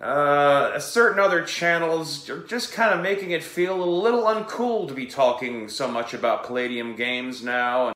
Certain other channels are just kind of making it feel a little uncool to be talking so much about Palladium games now.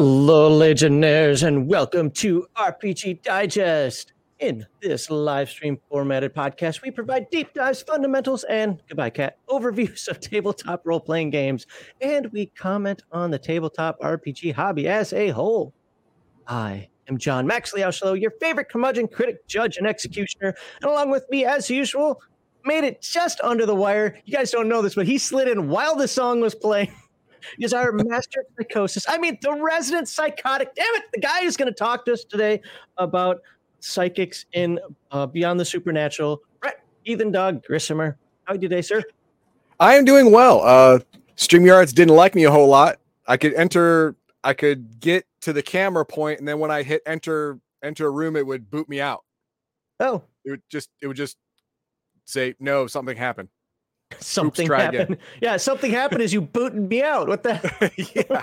Hello, Legionnaires, and welcome to RPG Digest. In this live stream formatted podcast, we provide deep dives, fundamentals, and goodbye, cat, overviews of tabletop role-playing games, and we comment on the tabletop RPG hobby as a whole. I am John Maxley Aushlow, your favorite curmudgeon, critic, judge, and executioner, and along with me, as usual, made it just under the wire. You guys don't know this, but he slid in while the song was playing. Is our master psychosis. I mean, the resident psychotic. Damn it, the guy who's going to talk to us today about psychics in Beyond the Supernatural. Brett, Ethan Dog Grissimer. How are you today, sir? I am doing well. StreamYards didn't like me a whole lot. I could get to the camera point, and then when I hit enter a room, it would boot me out. Oh. It would just say, no, something happened. Oops, happened. Yeah, something happened as you booted me out. What the? Yeah.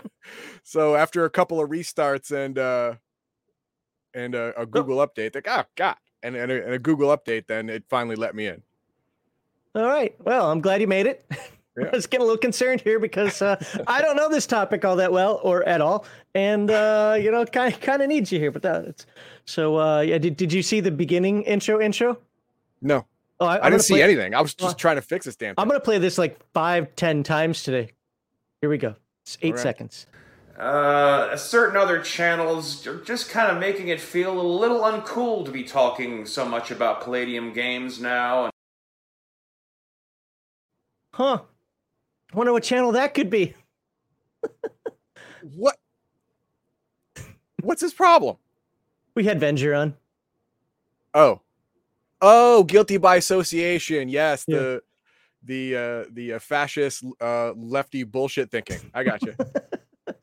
So after a couple of restarts and a Google update, like and a Google update, then it finally let me in. All right. Well, I'm glad you made it. Yeah. I was getting a little concerned here because I don't know this topic all that well or at all, and you know, kind of needs you here. But that's so. Yeah. Did you see the beginning intro? No. Oh, I didn't see anything. I was just trying to fix this damn thing. I'm going to play this like 5-10 times today. Here we go. It's 8 seconds. Certain other channels are just kind of making it feel a little uncool to be talking so much about Palladium games now. Huh. I wonder what channel that could be. What? What's his problem? We had Venger on. Oh, guilty by association. Yes, the fascist lefty bullshit thinking. I got you.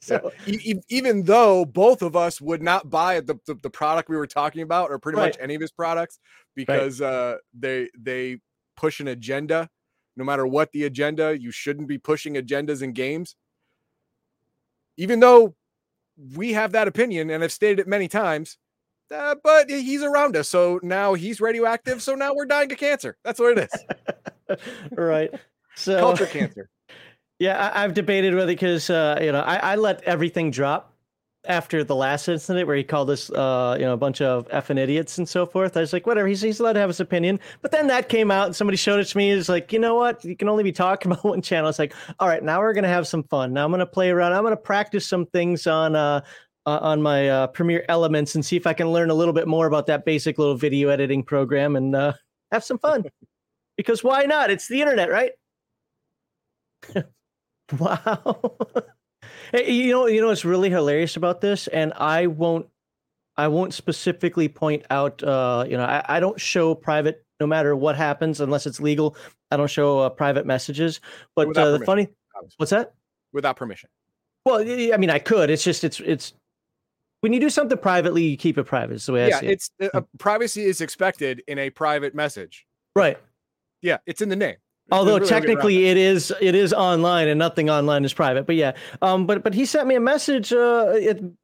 So yeah. Even though both of us would not buy the product we were talking about, or pretty much any of his products, because they push an agenda. No matter what the agenda, you shouldn't be pushing agendas in games. Even though we have that opinion and have stated it many times. But he's around us, so now he's radioactive, so now we're dying to cancer. That's what it is. Right. So culture cancer. Yeah, I've debated whether, because you know, I let everything drop after the last incident where he called us you know, a bunch of effing idiots and so forth. I was like, whatever, he's allowed to have his opinion. But then that came out and somebody showed it to me. It's like, you know what? You can only be talking about one channel. It's like, all right, now we're gonna have some fun. Now I'm gonna play around, I'm gonna practice some things on my Premiere Elements and see if I can learn a little bit more about that basic little video editing program and have some fun. Because why not? It's the internet, right? Wow. Hey, you know what's really hilarious about this, and I won't specifically point out. You know, I don't show private, no matter what happens, unless it's legal. I don't show private messages. But the funny, what's that? Without permission. Well, I mean, I could. It's just it's. When you do something privately, you keep it private. It's the way I see it. Yeah, it's privacy is expected in a private message. Right. Yeah, it's in the name. Although really technically it is online, and nothing online is private. But yeah, but he sent me a message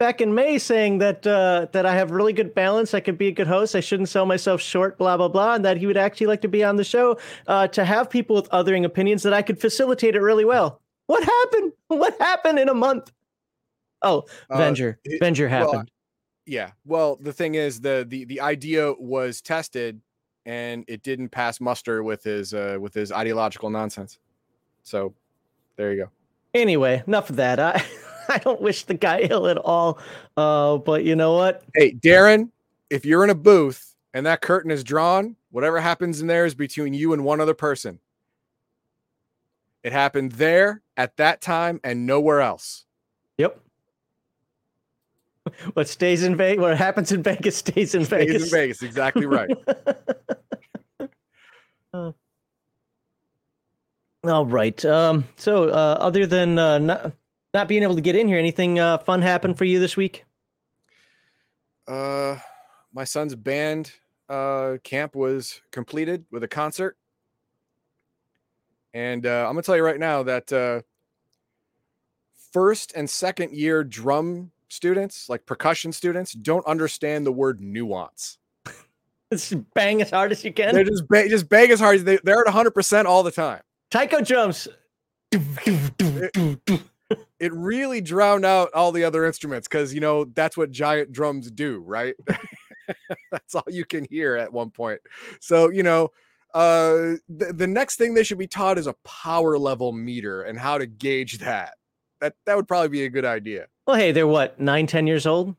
back in May saying that that I have really good balance. I could be a good host. I shouldn't sell myself short. Blah blah blah. And that he would actually like to be on the show to have people with othering opinions, that I could facilitate it really well. What happened? What happened in a month? Oh, Venger happened. Yeah. Well, the thing is, the idea was tested, and it didn't pass muster with his ideological nonsense. So, there you go. Anyway, enough of that. I don't wish the guy ill at all. But you know what? Hey, Darren, if you're in a booth and that curtain is drawn, whatever happens in there is between you and one other person. It happened there at that time and nowhere else. Yep. What stays in Vegas, what happens in Vegas stays in Vegas. Stays in Vegas, exactly right. All right. So other than not being able to get in here, anything fun happened for you this week? My son's band camp was completed with a concert. And I'm going to tell you right now that first and second year drum students, like percussion students, don't understand the word nuance. It's bang as hard as you can. They just bang as hard as they're at 100% all the time. Taiko drums. It really drowned out all the other instruments because, you know, that's what giant drums do, right? That's all you can hear at one point. So, you know, the next thing they should be taught is a power level meter and how to gauge that. That would probably be a good idea. Well, hey, they're what, 9, 10 years old?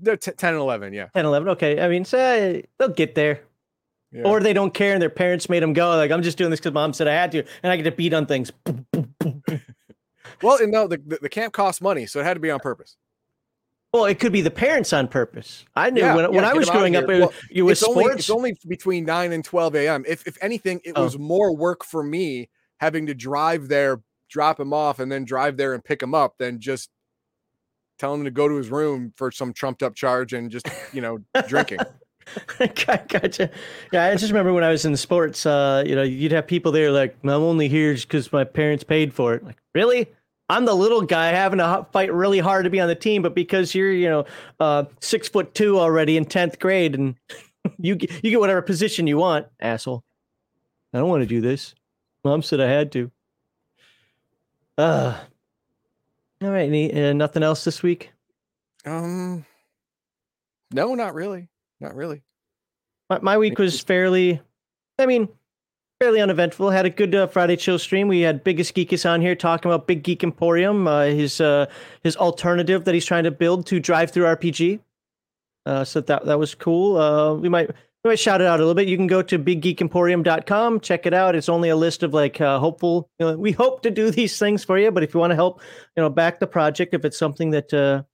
They're 10 and 11, yeah. 10, 11, okay. I mean, so they'll get there. Yeah. Or they don't care and their parents made them go. Like, I'm just doing this because mom said I had to, and I get to beat on things. Well, and no, the camp costs money, so it had to be on purpose. Well, it could be the parents on purpose. I knew when I was growing up, it was sports. It's only between 9 and 12 a.m. If anything, it was more work for me having to drive there, drop him off, and then drive there and pick him up than just telling him to go to his room for some trumped-up charge and just, you know, drinking. Gotcha. Yeah, I just remember when I was in sports, you know, you'd have people there like, I'm only here just because my parents paid for it. Like, really? I'm the little guy having to fight really hard to be on the team, but because you're, you know, 6'2" already in 10th grade and you get whatever position you want, asshole. I don't want to do this. Mom said I had to. All right. Nothing else this week? No, not really. Not really. My week was fairly uneventful. Had a good Friday chill stream. We had Biggest Geekus on here talking about Big Geek Emporium, his alternative that he's trying to build to drive-through RPG. So that was cool. We might shout it out a little bit. You can go to biggeekemporium.com, check it out. It's only a list of like hopeful. You know, we hope to do these things for you, but if you want to help, you know, back the project, if it's something that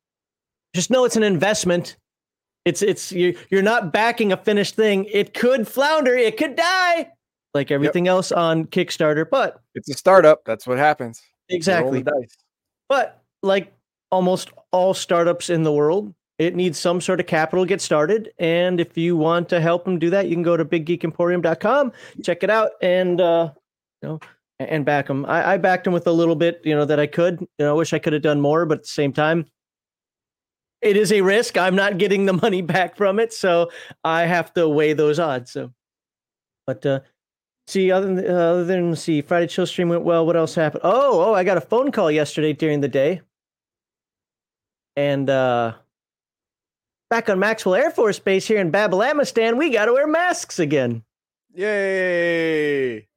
just know it's an investment. It's you're not backing a finished thing. It could flounder. It could die. Like everything else on Kickstarter, but it's a startup. That's what happens. Exactly. But like almost all startups in the world, it needs some sort of capital to get started. And if you want to help them do that, you can go to biggeekemporium.com, check it out, and and back them. I backed them with a little bit, you know, that I could. You know, I wish I could have done more, but at the same time, it is a risk. I'm not getting the money back from it, so I have to weigh those odds. So, but other than Friday chill stream went well. What else happened? Oh, I got a phone call yesterday during the day, and back on Maxwell Air Force Base here in Babalamistan, we got to wear masks again. Yay!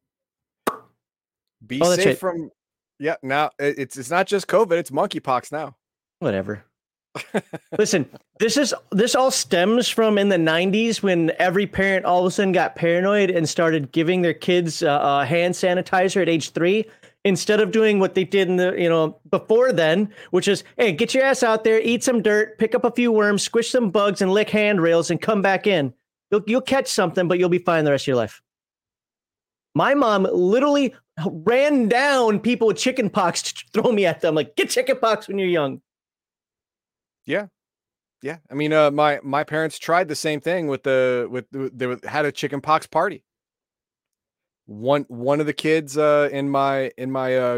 Be safe from. Yeah, now it's not just COVID; it's monkeypox now. Whatever. Listen, this all stems from in the 90s when every parent all of a sudden got paranoid and started giving their kids hand sanitizer at age 3 instead of doing what they did in the, you know, before then, which is, hey, get your ass out there, eat some dirt, pick up a few worms, squish some bugs, and lick handrails and come back in. You'll catch something, but you'll be fine the rest of your life. My mom literally ran down people with chicken pox to throw me at them, like, get chicken pox when you're young. Yeah. I mean, my parents tried the same thing they had a chicken pox party. One of the kids in my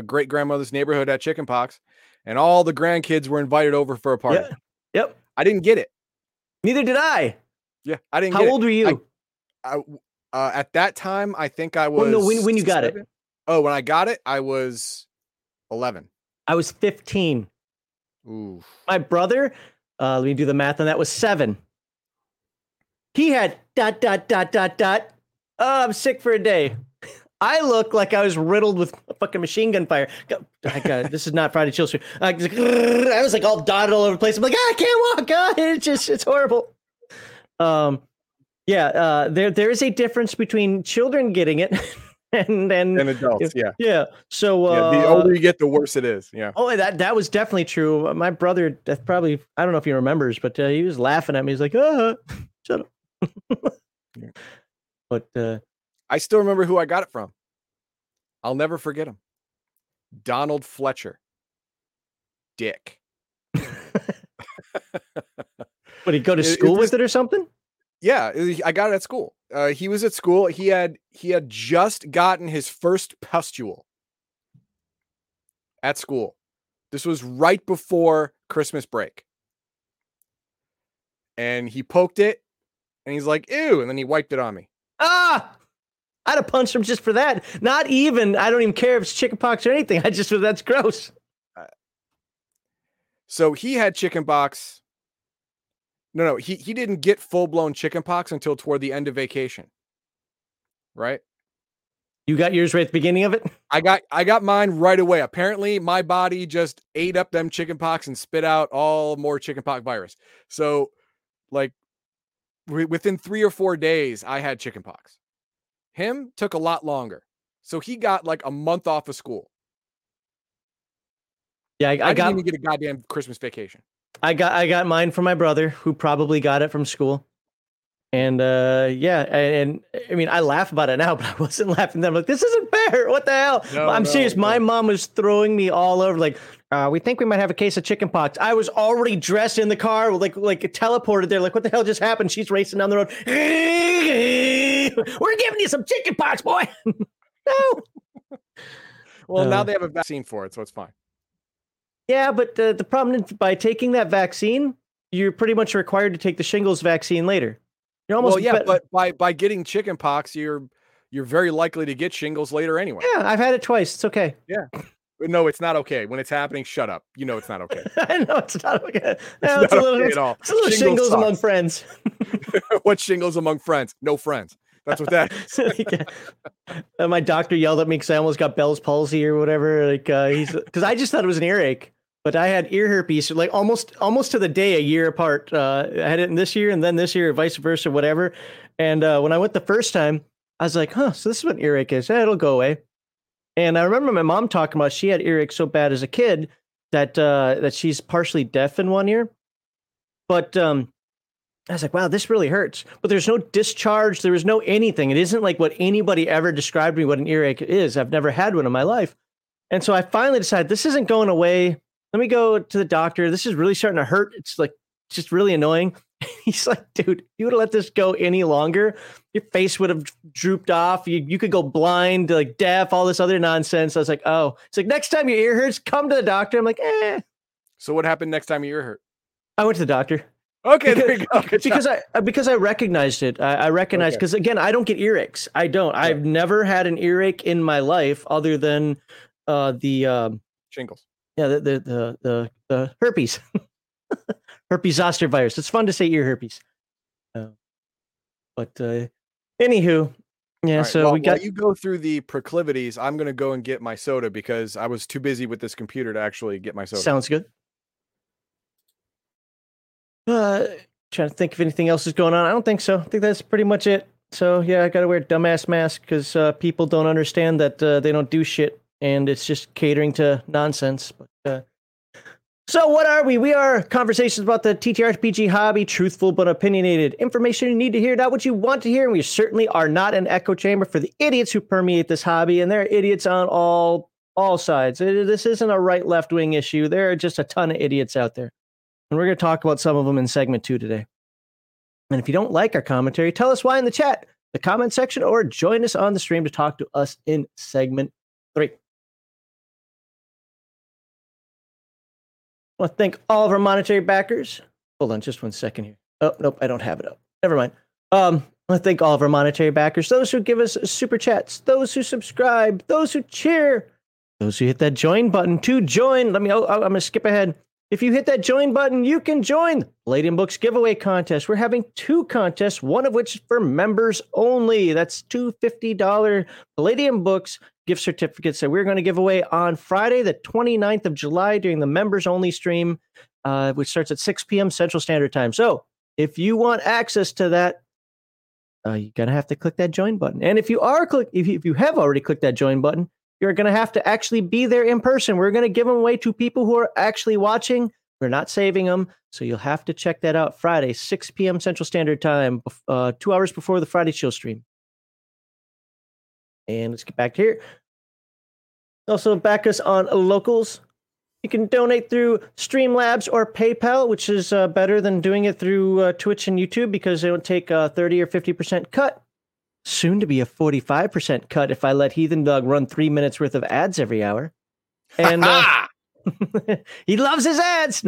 great grandmother's neighborhood had chicken pox, and all the grandkids were invited over for a party. Yeah. Yep. I didn't get it. Neither did I. Yeah, I didn't. How old were you? I at that time, I think I was. Oh, no, when you got 7? It? Oh, when I got it, I was 11. I was 15. Ooh. My brother Let me do the math on that. Was 7. He had ... Oh, I'm sick for a day. I look like I was riddled with fucking machine gun fire. God, this is not Friday Chill Street. I was like all dotted all over the place. I'm like, I can't walk. It's horrible. There is a difference between children getting it and adults. Yeah. So the older you get, the worse it is. Yeah. Oh, that was definitely true. My brother, probably, I don't know if he remembers, but he was laughing at me. He's like, shut up. Yeah. But I still remember who I got it from. I'll never forget him. Donald Fletcher. Dick. Would he go to school with it or something? Yeah, I got it at school. He was at school. He had just gotten his first pustule at school. This was right before Christmas break. And he poked it and he's like, ew. And then he wiped it on me. Ah! I'd have punched him just for that. I don't even care if it's chickenpox or anything. That's gross. So he had chickenpox. No, he didn't get full-blown chickenpox until toward the end of vacation. Right? You got yours right at the beginning of it? I got mine right away. Apparently, my body just ate up them chickenpox and spit out all more chickenpox virus. So, like, within 3 or 4 days, I had chickenpox. Him took a lot longer. So he got like a month off of school. Yeah, I didn't even get a goddamn Christmas vacation. I got mine from my brother, who probably got it from school. And I mean, I laugh about it now, but I wasn't laughing then. I'm like, this isn't fair. What the hell? No, I'm serious. No. My mom was throwing me all over like, we think we might have a case of chickenpox. I was already dressed in the car, like teleported there. Like, what the hell just happened? She's racing down the road. We're giving you some chickenpox, boy. No. Well, now they have a vaccine for it, so it's fine. Yeah, but the problem is by taking that vaccine, you're pretty much required to take the shingles vaccine later. You're almost but by getting chickenpox, you're very likely to get shingles later anyway. Yeah, I've had it twice. It's okay. Yeah. No, it's not okay. When it's happening, shut up. You know it's not okay. I know it's not okay. No, it's not a little, okay at all. It's a little shingles among friends. What shingles among friends? No friends. That's what that is. Yeah. My doctor yelled at me because I almost got Bell's palsy or whatever. Like because I just thought it was an earache, but I had ear herpes. So like almost to the day, a year apart. I had it in this year and then this year, vice versa, whatever. And when I went the first time, I was like, so this is what an earache is. It'll go away. And I remember my mom talking about she had earache so bad as a kid that that she's partially deaf in one ear. But I was like, wow, this really hurts. But there's no discharge. There is no anything. It isn't like what anybody ever described to me what an earache is. I've never had one in my life. And so I finally decided this isn't going away. Let me go to the doctor. This is really starting to hurt. It's like just really annoying. He's like, dude, you would have let this go any longer, your face would have drooped off. You could go blind, like deaf, all this other nonsense. I was like, oh. It's like, next time your ear hurts, come to the doctor. I'm like, So what happened next time your ear hurt? I went to the doctor. Okay, there you go. Because I recognized it. I recognized because again, I don't get earaches. I don't. Yeah. I've never had an earache in my life other than the shingles. Yeah, the herpes. Herpes zoster virus. It's fun to say ear herpes. Anywho, yeah. Right, so while you go through the proclivities, I'm gonna go and get my soda because I was too busy with this computer to actually get my soda. Sounds good. Trying to think if anything else is going on. I don't think so. I think that's pretty much it. So yeah, I gotta wear a dumbass mask because people don't understand that they don't do shit and it's just catering to nonsense. But so what are we? We are conversations about the TTRPG hobby, truthful but opinionated. Information you need to hear, not what you want to hear. And we certainly are not an echo chamber for the idiots who permeate this hobby. And there are idiots on all sides. This isn't a right-left-wing issue. There are just a ton of idiots out there. And we're going to talk about some of them in segment 2 today. And if you don't like our commentary, tell us why in the chat, the comment section, or join us on the stream to talk to us in segment 3. I want to thank all of our monetary backers. Hold on just one second here. Oh, nope, I don't have it up. Never mind. I want to thank all of our monetary backers, those who give us super chats, those who subscribe, those who cheer, those who hit that join button to join. I'm going to skip ahead. If you hit that join button, you can join the Palladium Books giveaway contest. We're having two contests, one of which is for members only. That's two $50 Palladium Books gift certificates that we're going to give away on Friday, the 29th of July, during the members only stream, which starts at 6 p.m. Central Standard Time. So if you want access to that, you're going to have to click that join button. And if you are if you have already clicked that join button, you're going to have to actually be there in person. We're going to give them away to people who are actually watching. We're not saving them. So you'll have to check that out Friday, 6 p.m. Central Standard Time, 2 hours before the Friday show stream. And let's get back here. Also, back us on Locals. You can donate through Streamlabs or PayPal, which is better than doing it through Twitch and YouTube because they don't take a 30 or 50% cut. Soon to be a 45% cut if I let Heathen Dog run 3 minutes worth of ads every hour. And he loves his ads.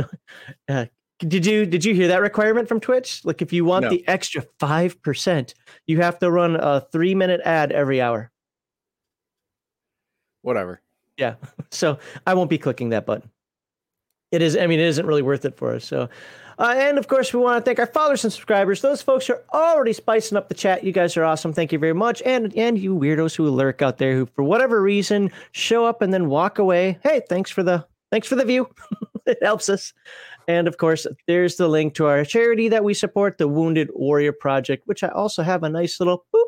Did you hear that requirement from Twitch? Like, if you want the extra 5%, you have to run a 3-minute ad every hour. Whatever. Yeah. So I won't be clicking that button. It isn't really worth it for us. So, and of course, we want to thank our followers and subscribers. Those folks are already spicing up the chat. You guys are awesome. Thank you very much. And you weirdos who lurk out there, who for whatever reason show up and then walk away. Hey, thanks for the view. It helps us. And of course, there's the link to our charity that we support, the Wounded Warrior Project, which I also have a nice little boop.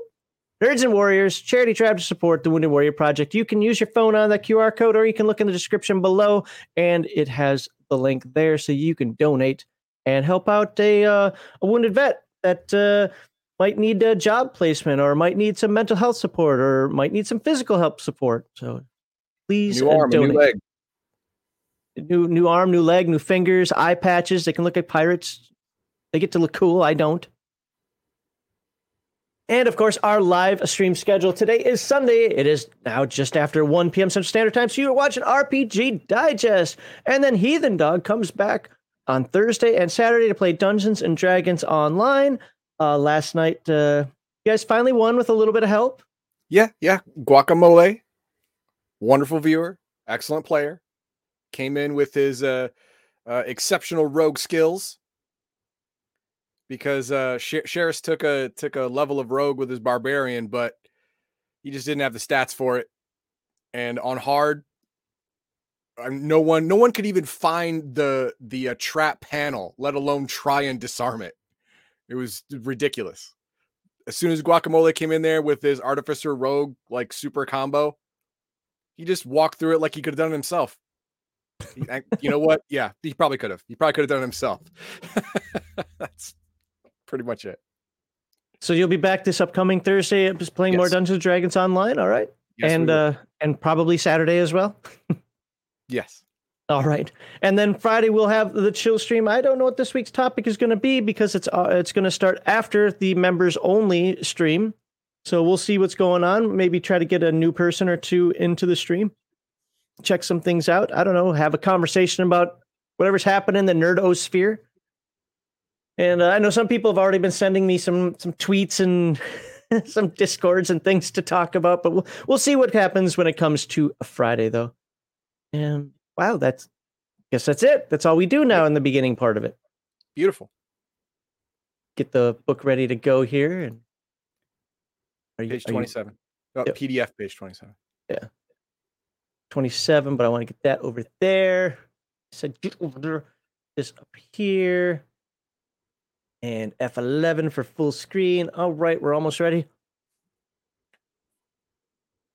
Nerds and Warriors, Charity Tribe to support the Wounded Warrior Project. You can use your phone on that QR code, or you can look in the description below, and it has the link there so you can donate and help out a wounded vet that might need a job placement, or might need some mental health support, or might need some physical help support. So please donate. New leg. New arm, new leg, new fingers, eye patches. They can look like pirates. They get to look cool. I don't. And of course, our live stream schedule today is Sunday. It is now just after 1 p.m. Central Standard Time. So you're watching RPG Digest. And then Heathen Dog comes back on Thursday and Saturday to play Dungeons and Dragons online. Last night, you guys finally won with a little bit of help. Yeah. Guacamole, wonderful viewer, excellent player, came in with his exceptional rogue skills. Because Sheris took a level of rogue with his barbarian, but he just didn't have the stats for it. And on hard, no one could even find the trap panel, let alone try and disarm it. It was ridiculous. As soon as Guacamole came in there with his artificer rogue like super combo, he just walked through it like he could have done it himself. You know what? Yeah, he probably could have. He probably could have done it himself. That's pretty much it. So you'll be back this upcoming Thursday playing more Dungeons and Dragons online, all right? Yes, and probably Saturday as well? Yes. All right. And then Friday we'll have the chill stream. I don't know what this week's topic is going to be because it's going to start after the members only stream. So we'll see what's going on. Maybe try to get a new person or two into the stream. Check some things out. I don't know. Have a conversation about whatever's happening in the nerdosphere. And I know some people have already been sending me some tweets and some Discords and things to talk about, but we'll see what happens when it comes to a Friday, though. And wow, I guess that's it. That's all we do now in the beginning part of it. Beautiful. Get the book ready to go here. And page 27. PDF page 27. Yeah. 27, but I want to get that over there. So get over there. This up here. And F11 for full screen. All right, we're almost ready.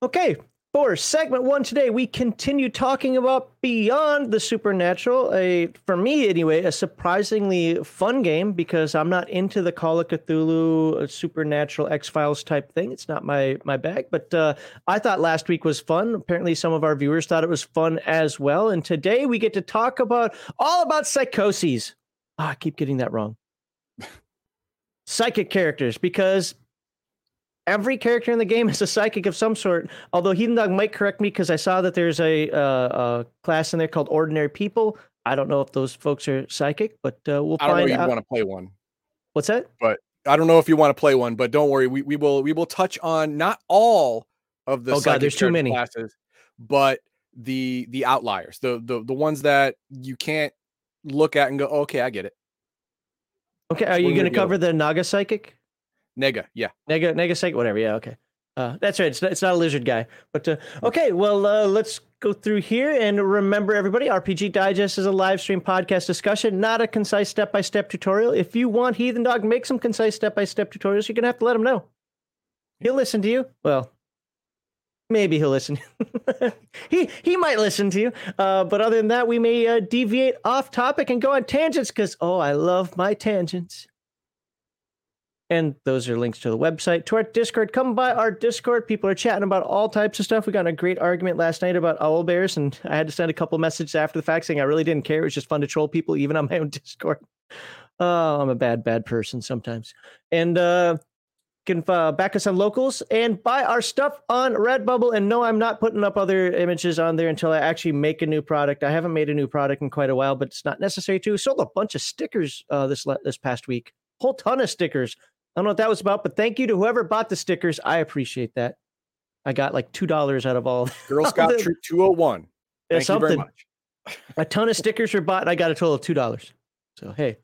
Okay, for segment one today, we continue talking about Beyond the Supernatural. For me, anyway, a surprisingly fun game because I'm not into the Call of Cthulhu, Supernatural, X-Files type thing. It's not my bag, but I thought last week was fun. Apparently, some of our viewers thought it was fun as well. And today, we get to talk all about psychoses. I keep getting that wrong. Psychic characters, because every character in the game is a psychic of some sort. Although Heathen Dog might correct me because I saw that there's a class in there called Ordinary People. I don't know if those folks are psychic, but we'll find out. I don't know if you want to play one. What's that? But I don't know if you want to play one. But don't worry, we will touch on not all of the psychic character classes, but the outliers, the ones that you can't look at and go, okay, I get it. Okay, are you going to cover the Naga Psychic? Nega, yeah. Nega Psychic, whatever, yeah, okay. That's right, it's not a lizard guy. But okay, well, let's go through here. And remember, everybody, RPG Digest is a live stream podcast discussion, not a concise step-by-step tutorial. If you want Heathen Dog, make some concise step-by-step tutorials. You're going to have to let him know. He'll listen to you. Well, maybe he'll listen. he might listen to you. But other than that, we may deviate off topic and go on tangents because, oh, I love my tangents. And those are links to the website, to our Discord. Come by our Discord. People are chatting about all types of stuff. We got in a great argument last night about owl bears, and I had to send a couple messages after the fact saying I really didn't care. It was just fun to troll people, even on my own Discord. Oh, I'm a bad person sometimes. And can back us on Locals and buy our stuff on Redbubble. And no, I'm not putting up other images on there until I actually make a new product. I haven't made a new product in quite a while, but it's not necessary to. Sold a bunch of stickers this past week. Whole ton of stickers. I don't know what that was about, but thank you to whoever bought the stickers. I appreciate that. I got like $2 out of all. Girl Scout Troop 201. Thank you very much. A ton of stickers were bought, and I got a total of $2. So hey.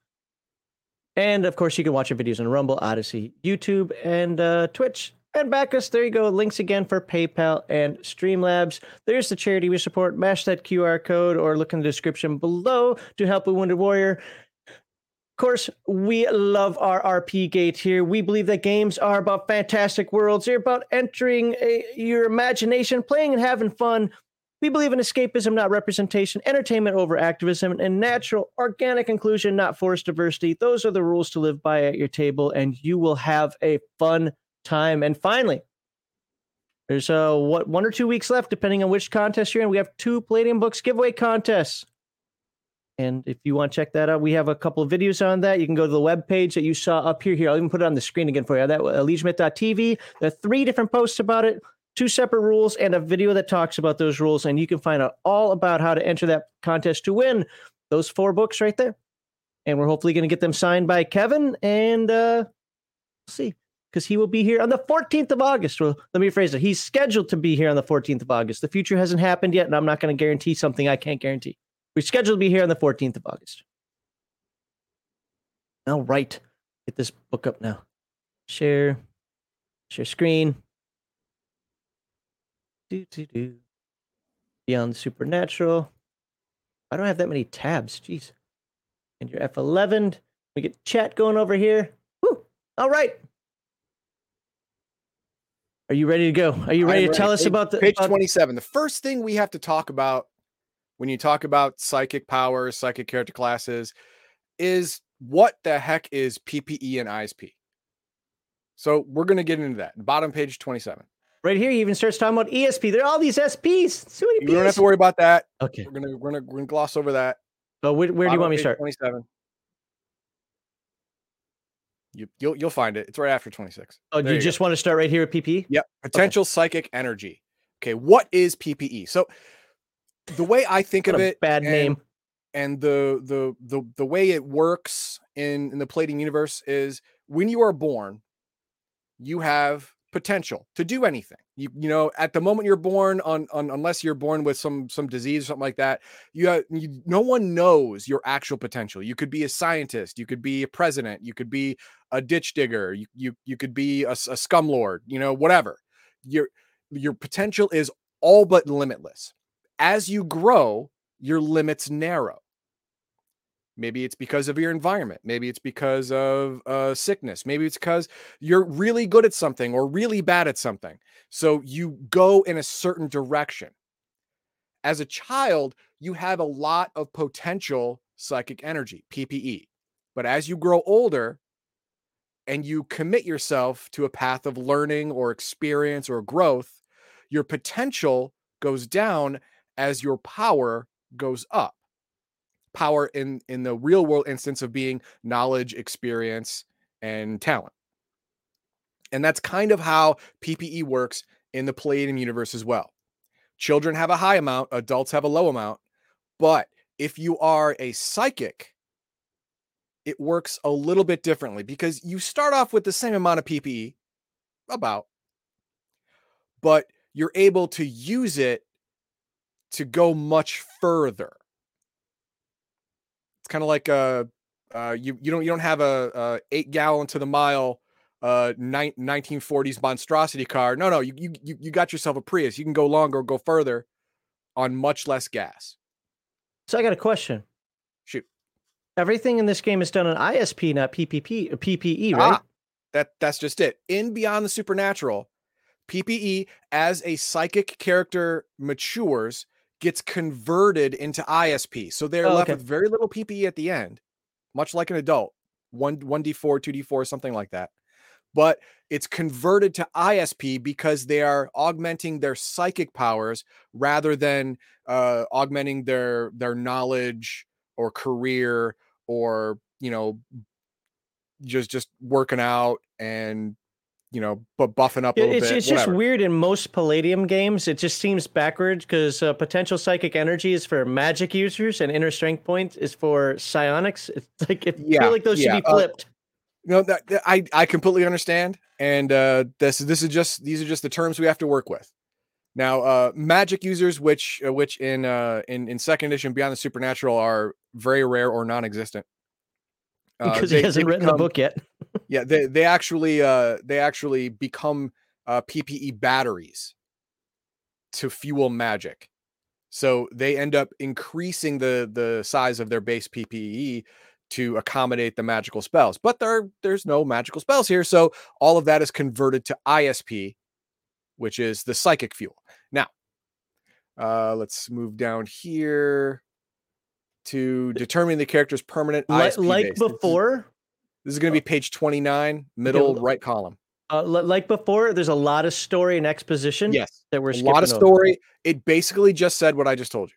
And, of course, you can watch our videos on Rumble, Odyssey, YouTube, and Twitch. And back us. There you go. Links again for PayPal and Streamlabs. There's the charity we support. Mash that QR code or look in the description below to help a Wounded Warrior. Of course, we love our RP Gate here. We believe that games are about fantastic worlds. They're about entering your imagination, playing and having fun. We believe in escapism, not representation, entertainment over activism, and natural, organic inclusion, not forced diversity. Those are the rules to live by at your table, and you will have a fun time. And finally, there's 1 or 2 weeks left, depending on which contest you're in. We have 2 Palladium Books giveaway contests. And if you want to check that out, we have a couple of videos on that. You can go to the webpage that you saw up here. Here, I'll even put it on the screen again for you. That Allegiant.tv. There are 3 different posts about it. 2 separate rules and a video that talks about those rules. And you can find out all about how to enter that contest to win those 4 books right there. And we're hopefully going to get them signed by Kevin. And we'll see, because he will be here on the 14th of August. Well, let me rephrase it. He's scheduled to be here on the 14th of August. The future hasn't happened yet, and I'm not going to guarantee something I can't guarantee. We're scheduled to be here on the 14th of August. All right. Get this book up now. Share screen. Beyond the Supernatural. I don't have that many tabs. Jeez. And your F11. We get chat going over here. Woo! All right. Are you ready to go? Are you ready to tell us about the page 27? The first thing we have to talk about when you talk about psychic powers, psychic character classes, is what the heck is PPE and ISP? So we're going to get into that. Bottom page 27. Right here, he even starts talking about ESP. There are all these SPs. So many you don't have to worry about that. Okay. We're gonna gloss over that. So where do you want me to start? 27. You'll find it. It's right after 26. Oh, do you just want to start right here with PPE? Yep. Potential psychic energy. Okay. What is PPE? So the way I think of it, name, and the way it works in the Palladium universe is when you are born, you have potential to do anything. You know, at the moment you're born, unless you're born with some disease or something like that, no one knows your actual potential. You could be a scientist, you could be a president, you could be a ditch digger, you could be a scum lord, you know, whatever. Your potential is all but limitless. As you grow, your limits narrow. Maybe it's because of your environment. Maybe it's because of sickness. Maybe it's because you're really good at something or really bad at something. So you go in a certain direction. As a child, you have a lot of potential psychic energy, PPE. But as you grow older and you commit yourself to a path of learning or experience or growth, your potential goes down as your power goes up. Power in the real world instance of being knowledge, experience, and talent. And that's kind of how PPE works in the Palladium universe as well. Children have a high amount, adults have a low amount, but if you are a psychic, it works a little bit differently because you start off with the same amount of PPE, but you're able to use it to go much further. kind of like you don't have a 8 gallon to the mile 1940s monstrosity car. No, you got yourself a Prius. You can go longer or go further on much less gas. So I got a question. Shoot. Everything in this game is done on ISP, not PPP or PPE, right? That's just it. In Beyond the Supernatural, PPE, as a psychic character matures, gets converted into ISP. So they're left with very little PPE at the end, much like an adult. 1d4, 2d4, something like that. But it's converted to ISP because they are augmenting their psychic powers rather than augmenting their knowledge or career or, just working out and, but buffing up a little bit. It's just weird in most Palladium games. It just seems backwards because potential psychic energy is for magic users and inner strength points is for psionics. It's like I feel like those should be flipped. I completely understand, and these are just the terms we have to work with. Now, magic users, which in second edition Beyond the Supernatural are very rare or non-existent. Because he hasn't written the book yet. Yeah, they actually become PPE batteries to fuel magic. So they end up increasing the size of their base PPE to accommodate the magical spells. But there's no magical spells here, so all of that is converted to ISP, which is the psychic fuel. Now, let's move down here to determine the character's permanent ISP. Like base. Before? This is going to be page 29, middle right column. Like before, there's a lot of story and exposition. Yes, that we're skipping a lot of story. Over. It basically just said what I just told you.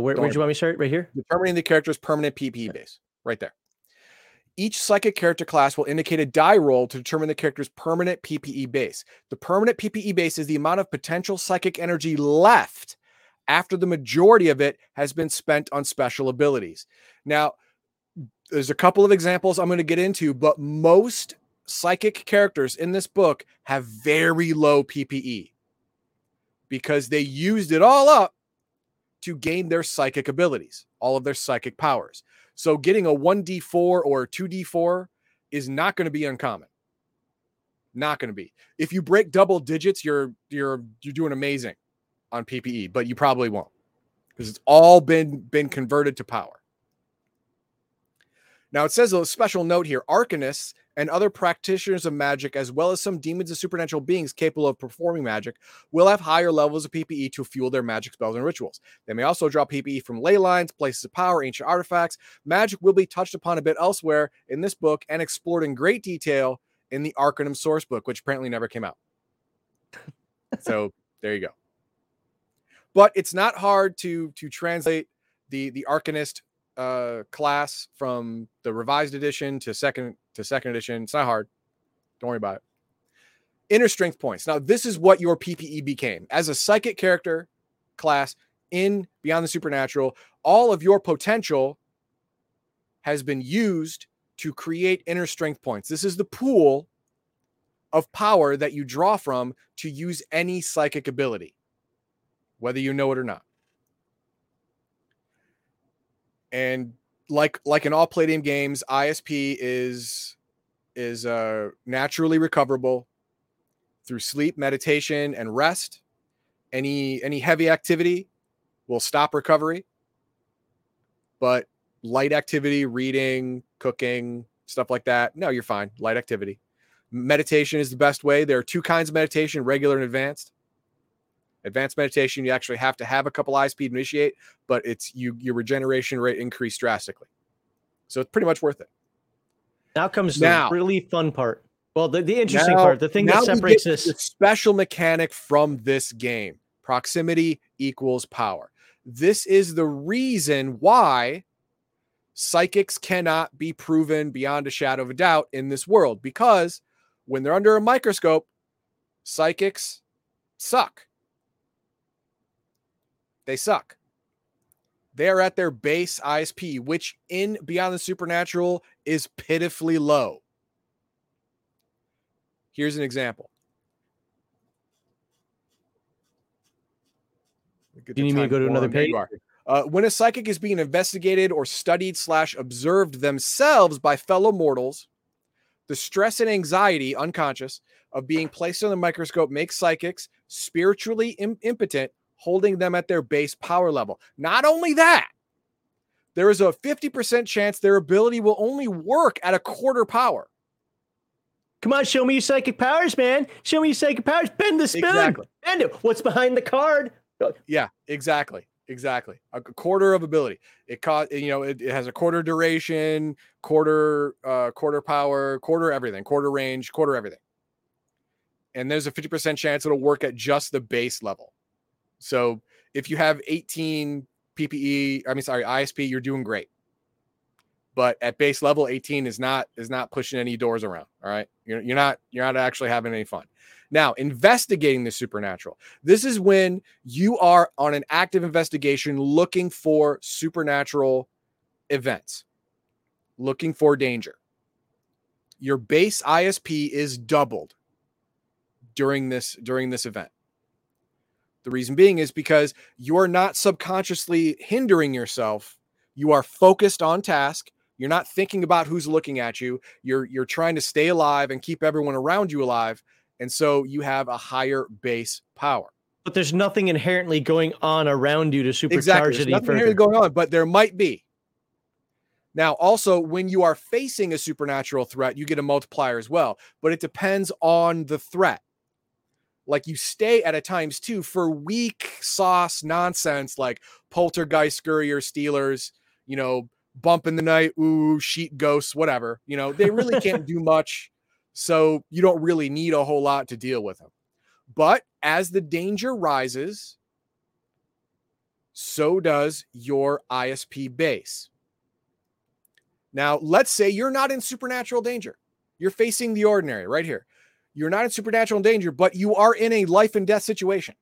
Where do you want me to start? Right here? Determining the character's permanent PPE base. Right there. Each psychic character class will indicate a die roll to determine the character's permanent PPE base. The permanent PPE base is the amount of potential psychic energy left after the majority of it has been spent on special abilities. Now, there's a couple of examples I'm going to get into, but most psychic characters in this book have very low PPE because they used it all up to gain their psychic abilities, all of their psychic powers. So getting a 1d4 or 2d4 is not going to be uncommon. Not going to be. If you break double digits, you're doing amazing on PPE, but you probably won't because it's all been converted to power. Now it says a special note here, arcanists and other practitioners of magic, as well as some demons and supernatural beings capable of performing magic, will have higher levels of PPE to fuel their magic spells and rituals. They may also draw PPE from ley lines, places of power, ancient artifacts. Magic will be touched upon a bit elsewhere in this book and explored in great detail in the Arcanum sourcebook, which apparently never came out. So there you go. But it's not hard to translate the Arcanist class from the revised edition to second edition. It's not hard. Don't worry about it. Inner strength points. Now, this is what your PPE became. As a psychic character class in Beyond the Supernatural, all of your potential has been used to create inner strength points. This is the pool of power that you draw from to use any psychic ability, whether you know it or not. And like in all Palladium games, ISP is naturally recoverable through sleep, meditation, and rest. Any heavy activity will stop recovery, but light activity, reading, cooking, stuff like that, no, you're fine. Light activity. Meditation is the best way. There are two kinds of meditation, regular and advanced. Advanced meditation, you actually have to have a couple ISP to initiate, but your regeneration rate increased drastically. So it's pretty much worth it. Now comes the really fun part. Well, the interesting part, the thing that separates this. The special mechanic from this game. Proximity equals power. This is the reason why psychics cannot be proven beyond a shadow of a doubt in this world, because when they're under a microscope, psychics suck. They suck. They are at their base ISP, which in Beyond the Supernatural is pitifully low. Here's an example. Do you need me to go to another page? When a psychic is being investigated or studied / observed themselves by fellow mortals, the stress and anxiety, unconscious, of being placed on the microscope makes psychics spiritually impotent, holding them at their base power level. Not only that, there is a 50% chance their ability will only work at a quarter power. Come on, show me your psychic powers, man. Show me your psychic powers. Bend the spoon. Exactly. Bend it. What's behind the card? Yeah, exactly. Exactly. A quarter of ability. It cost, you know, it has a quarter duration, quarter power, quarter everything, quarter range, quarter everything. And there's a 50% chance it'll work at just the base level. So if you have 18 PPE, ISP, you're doing great. But at base level, 18 is not pushing any doors around. All right. You're not actually having any fun. Now, investigating the supernatural. This is when you are on an active investigation looking for supernatural events, looking for danger. Your base ISP is doubled during this event. The reason being is because you are not subconsciously hindering yourself. You are focused on task. You're not thinking about who's looking at you. You're trying to stay alive and keep everyone around you alive. And so you have a higher base power. But there's nothing inherently going on around you to supercharge it. Exactly. There's nothing inherently going on, but there might be. Now, also, when you are facing a supernatural threat, you get a multiplier as well. But it depends on the threat. Like, you stay at a ×2 for weak sauce nonsense like poltergeist, scurrier, stealers, you know, bump in the night, ooh, sheet ghosts, whatever. You know, they really can't do much. So you don't really need a whole lot to deal with them. But as the danger rises, so does your ISP base. Now, let's say you're not in supernatural danger. You're facing the ordinary right here. You're not in supernatural danger, but you are in a life and death situation.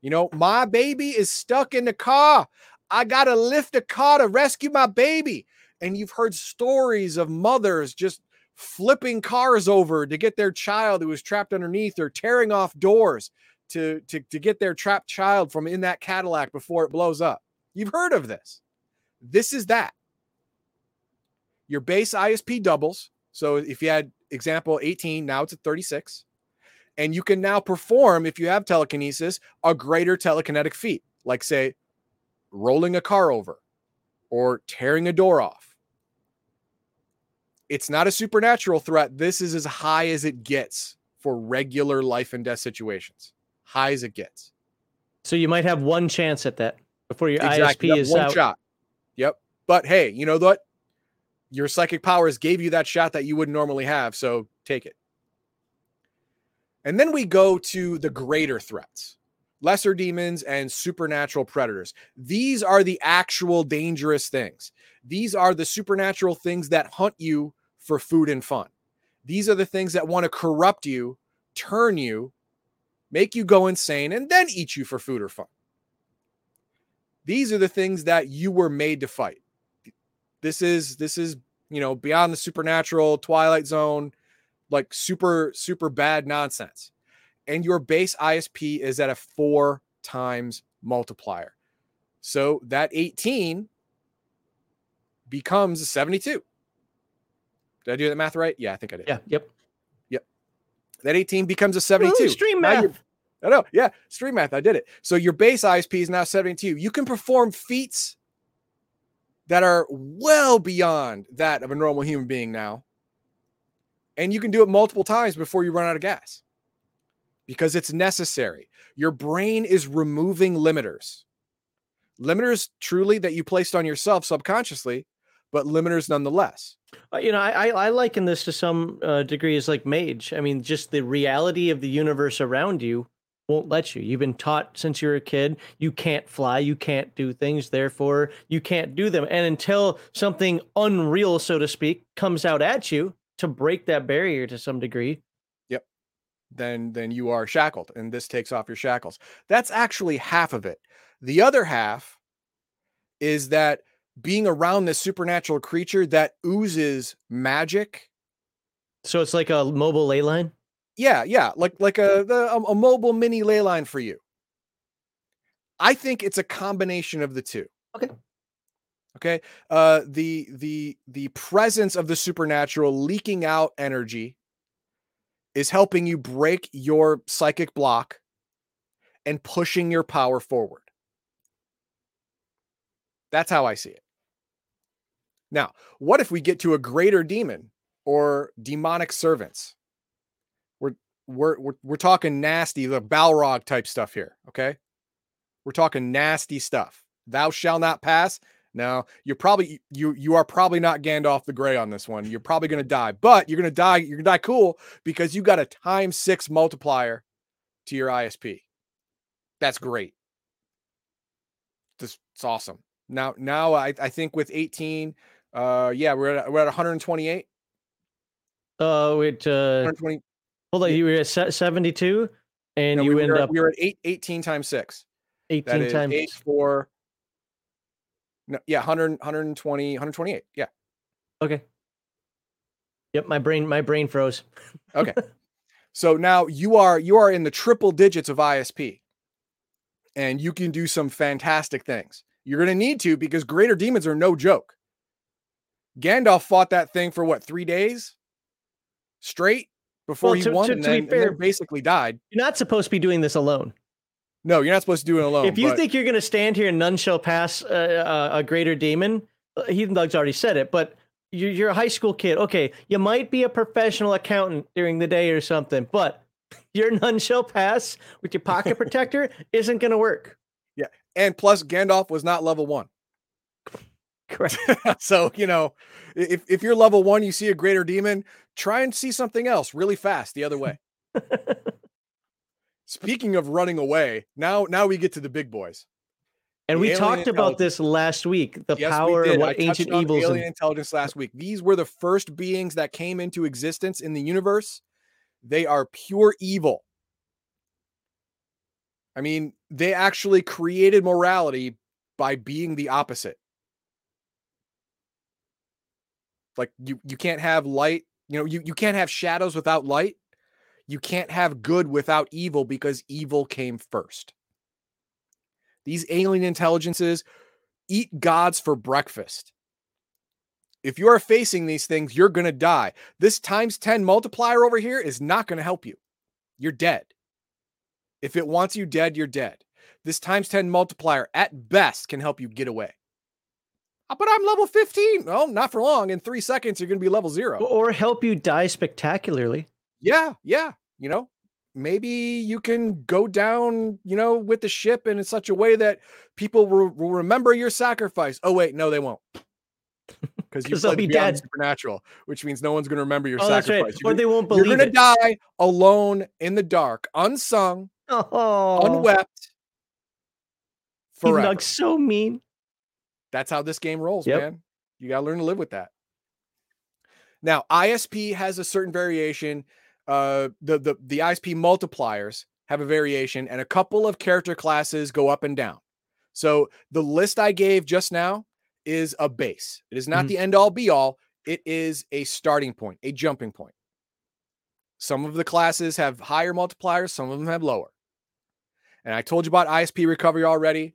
You know, my baby is stuck in the car. I got to lift the car to rescue my baby. And you've heard stories of mothers just flipping cars over to get their child who was trapped underneath, or tearing off doors to get their trapped child from in that Cadillac before it blows up. You've heard of this. This is that. Your base ISP doubles. So if you had, example, 18, now it's at 36. And you can now perform, if you have telekinesis, a greater telekinetic feat, like, say, rolling a car over or tearing a door off. It's not a supernatural threat. This is as high as it gets for regular life and death situations. High as it gets. So you might have one chance at that before your ISP is out. Shot. Yep. But hey, you know what? Your psychic powers gave you that shot that you wouldn't normally have. So take it. And then we go to the greater threats. Lesser demons and supernatural predators. These are the actual dangerous things. These are the supernatural things that hunt you for food and fun. These are the things that want to corrupt you, turn you, make you go insane, and then eat you for food or fun. These are the things that you were made to fight. This is, you know, Beyond the Supernatural, Twilight Zone, like super bad nonsense. And your base ISP is at a 4 times multiplier. So that 18 becomes 72. Did I do that math right? Yeah, I think I did. Yeah. Yep. That 18 becomes a 72. Ooh, stream math. I know. Yeah. Stream math. I did it. So your base ISP is now 72. You can perform feats that are well beyond that of a normal human being now. And you can do it multiple times before you run out of gas, because it's necessary. Your brain is removing limiters. Limiters truly that you placed on yourself subconsciously, but limiters nonetheless. You know, I liken this to some degree as like mage. I mean, just the reality of the universe around you won't let you. You've been taught since you were a kid, you can't fly, you can't do things, therefore you can't do them. And until something unreal, so to speak, comes out at you to break that barrier to some degree, yep, then you are shackled, and this takes off your shackles. That's actually half of it. The other half is that being around this supernatural creature that oozes magic. So it's like a mobile ley line? Yeah, like a mobile mini ley line for you. I think it's a combination of the two. Okay. The presence of the supernatural leaking out energy is helping you break your psychic block and pushing your power forward. That's how I see it. Now, what if we get to a greater demon or demonic servants? We're talking nasty, the Balrog type stuff here. Okay. We're talking nasty stuff. Thou shall not pass. No, you're probably, you are probably not Gandalf the Grey on this one. You're probably going to die, but you're going to die. You're going to die cool because you got a ×6 multiplier to your ISP. That's great. It's awesome. Now I think with 18, we're at 128. Hold on, you were at 72, and no, we end up. We were at 18 ×6. 18 times 8 4. No, yeah, 120, 128. Yeah. Okay. Yep, my brain froze. Okay. So now you are in the triple digits of ISP, and you can do some fantastic things. You're going to need to, because greater demons are no joke. Gandalf fought that thing for 3 days straight before he won, and then basically died. You're not supposed to be doing this alone. No, you're not supposed to do it alone. If you think you're going to stand here and none shall pass a greater demon, Heathen Dog's already said it, but you're a high school kid. Okay, you might be a professional accountant during the day or something, but your none shall pass with your pocket protector isn't going to work. Yeah. And plus, Gandalf was not level 1. Correct. So, if you're level 1, you see a greater demon, try and see something else really fast the other way. Speaking of running away, now we get to the big boys. And we talked about this last week, the power of what ancient evils. Alien intelligence last week. These were the first beings that came into existence in the universe. They are pure evil. I mean, they actually created morality by being the opposite. Like you can't have light, you can't have shadows without light. You can't have good without evil, because evil came first. These alien intelligences eat gods for breakfast. If you are facing these things, you're going to die. This ×10 multiplier over here is not going to help you. You're dead. If it wants you dead, you're dead. This ×10 multiplier at best can help you get away. But I'm level 15. No, not for long. In 3 seconds, you're going to be level 0. Or help you die spectacularly. Yeah. Maybe you can go down, with the ship and in such a way that people will remember your sacrifice. Oh, wait, no, they won't. Because they'll be dead. Supernatural, which means no one's going to remember your sacrifice. Right. Or they won't believe it. You're going to die alone in the dark, unsung, unwept, forever. He's so mean. That's how this game rolls, man. You got to learn to live with that. Now, ISP has a certain variation. The ISP multipliers have a variation, and a couple of character classes go up and down. So the list I gave just now is a base. It is not the end all be all. It is a starting point, a jumping point. Some of the classes have higher multipliers. Some of them have lower. And I told you about ISP recovery already.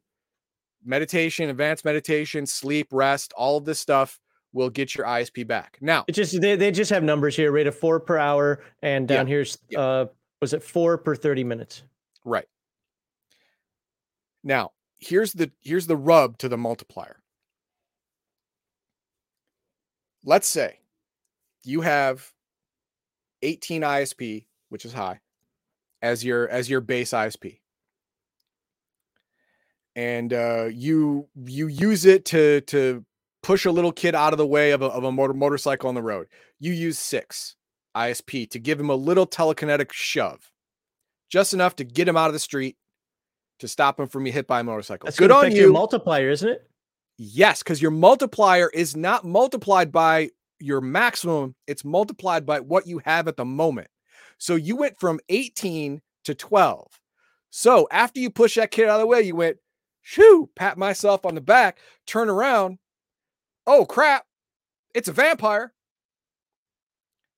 Meditation, advanced meditation, sleep, rest, all of this stuff will get your ISP back. Now, it's just they just have numbers here, rate of 4 per hour, and down here's was it 4 per 30 minutes? Right. Now, here's the rub to the multiplier. Let's say you have 18 ISP, which is high, as your base ISP. And you use it to push a little kid out of the way of a motorcycle on the road. You use 6 ISP to give him a little telekinetic shove, just enough to get him out of the street, to stop him from being hit by a motorcycle. That's good on you. Your multiplier, isn't it? Yes, because your multiplier is not multiplied by your maximum; it's multiplied by what you have at the moment. So you went from 18 to 12. So after you push that kid out of the way, you went, shoo, pat myself on the back, turn around. Oh, crap. It's a vampire.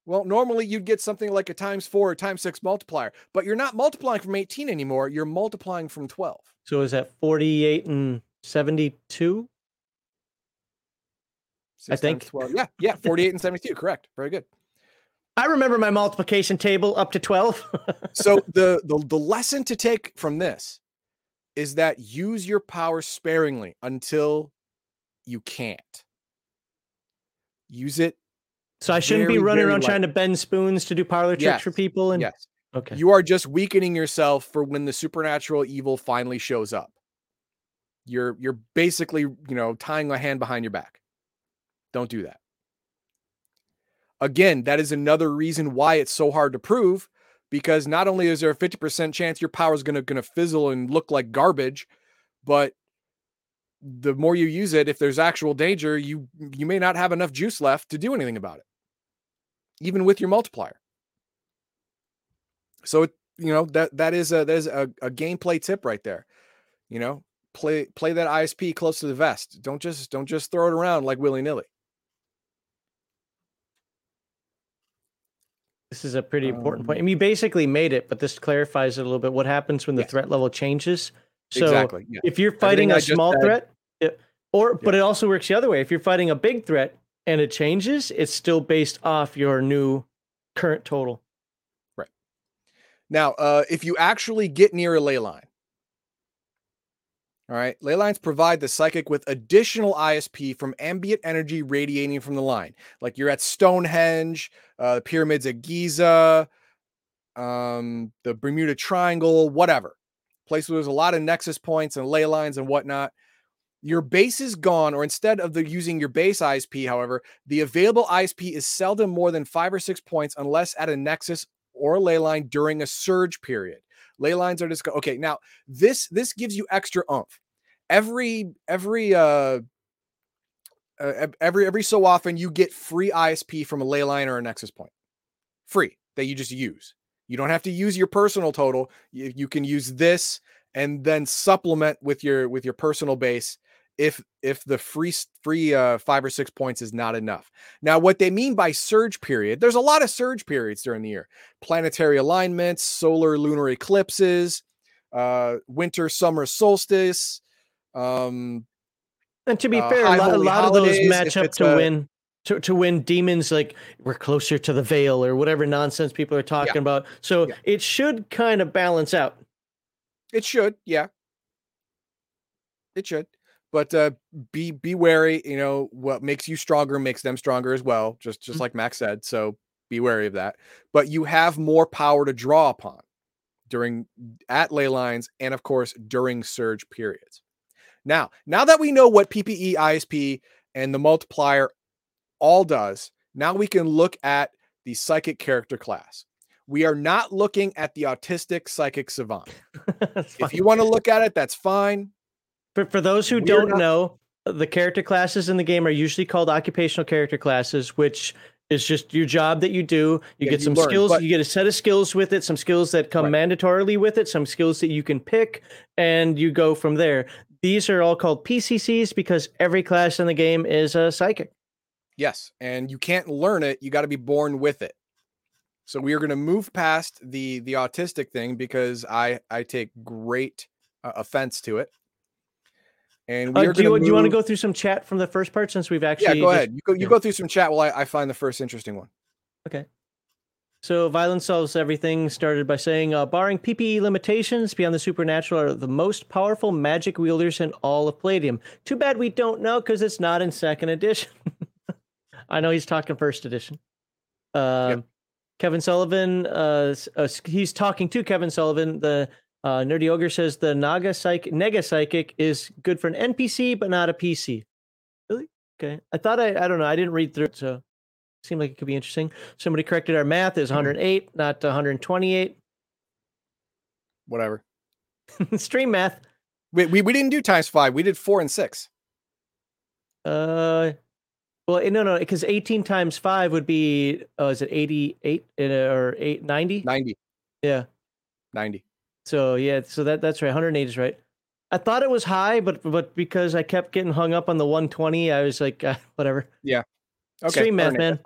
Well, normally you'd get something like a ×4 or ×6 multiplier, but you're not multiplying from 18 anymore. You're multiplying from 12. So is that 48 and 72? I think. Yeah, 48 and 72. Correct. Very good. I remember my multiplication table up to 12. So the lesson to take from this is that use your power sparingly until you can't. Use it. So I shouldn't be running around trying to bend spoons to do parlor tricks for people. And yes. Okay. You are just weakening yourself for when the supernatural evil finally shows up. You're basically, tying a hand behind your back. Don't do that. Again, that is another reason why it's so hard to prove, because not only is there a 50% chance your power is going to fizzle and look like garbage, but the more you use it, if there's actual danger, you may not have enough juice left to do anything about it, even with your multiplier. So that is a gameplay tip right there. Play that ISP close to the vest. Don't just throw it around like willy-nilly. This is a pretty important point. I mean, you basically made it, but this clarifies it a little bit. What happens when the threat level changes? So exactly, yeah. If you're fighting a small threat, but it also works the other way. If you're fighting a big threat and it changes, it's still based off your new current total. Right. Now, if you actually get near a ley line, all right, ley lines provide the psychic with additional ISP from ambient energy radiating from the line. Like you're at Stonehenge, the pyramids at Giza, the Bermuda Triangle, whatever. Place where there's a lot of nexus points and ley lines and whatnot. Your base is gone, or instead of using your base ISP, however, the available ISP is seldom more than 5 or 6 points unless at a nexus or a ley line during a surge period. Ley lines are just okay. Now this gives you extra oomph. Every so often you get free ISP from a ley line or a nexus point, free that you just use. You don't have to use your personal total. You can use this and then supplement with your personal base if the free 5 or 6 points is not enough. Now, what they mean by surge period, there's a lot of surge periods during the year. Planetary alignments, solar lunar eclipses, winter summer solstice. And to be fair, a lot of those match up to win demons, like we're closer to the veil or whatever nonsense people are talking about. So it should kind of balance out. It should. Yeah. It should. But be wary. What makes you stronger makes them stronger as well. Just like Max said. So be wary of that, but you have more power to draw upon at ley lines. And of course, during surge periods. Now that we know what PPE, ISP and the multiplier all does, now we can look at the psychic character class. We are not looking at the autistic psychic savant. If you want to look at it, that's fine. For those who don't know, the character classes in the game are usually called occupational character classes, which is just your job that you do. You get some skills, you get a set of skills with it, some skills that come mandatorily with it, some skills that you can pick, and you go from there. These are all called PCCs because every class in the game is a psychic. Yes, and you can't learn it. You got to be born with it. So we are going to move past the autistic thing because I take great offense to it. And we are do you want to go through some chat from the first part since we've actually... Yeah, go ahead. You go through some chat while I find the first interesting one. Okay. So Violence Solves Everything started by saying, barring PPE limitations, Beyond the Supernatural are the most powerful magic wielders in all of Palladium. Too bad we don't know because it's not in 2nd edition. I know he's talking 1st edition. Kevin Sullivan, he's talking to Kevin Sullivan. The Nerdy Ogre says the Nega Psychic is good for an NPC, but not a PC. Really? Okay. I thought I don't know. I didn't read through it, so it seemed like it could be interesting. Somebody corrected our math is 108, not 128. Whatever. Stream math. We didn't do ×5. We did 4 and 6. Well, no, because 18 ×5 would be, is it 88 or 90? 90. Yeah. 90. So, so that's right. 108 is right. I thought it was high, but because I kept getting hung up on the 120, I was like, whatever. Yeah. Okay. Stream math, man.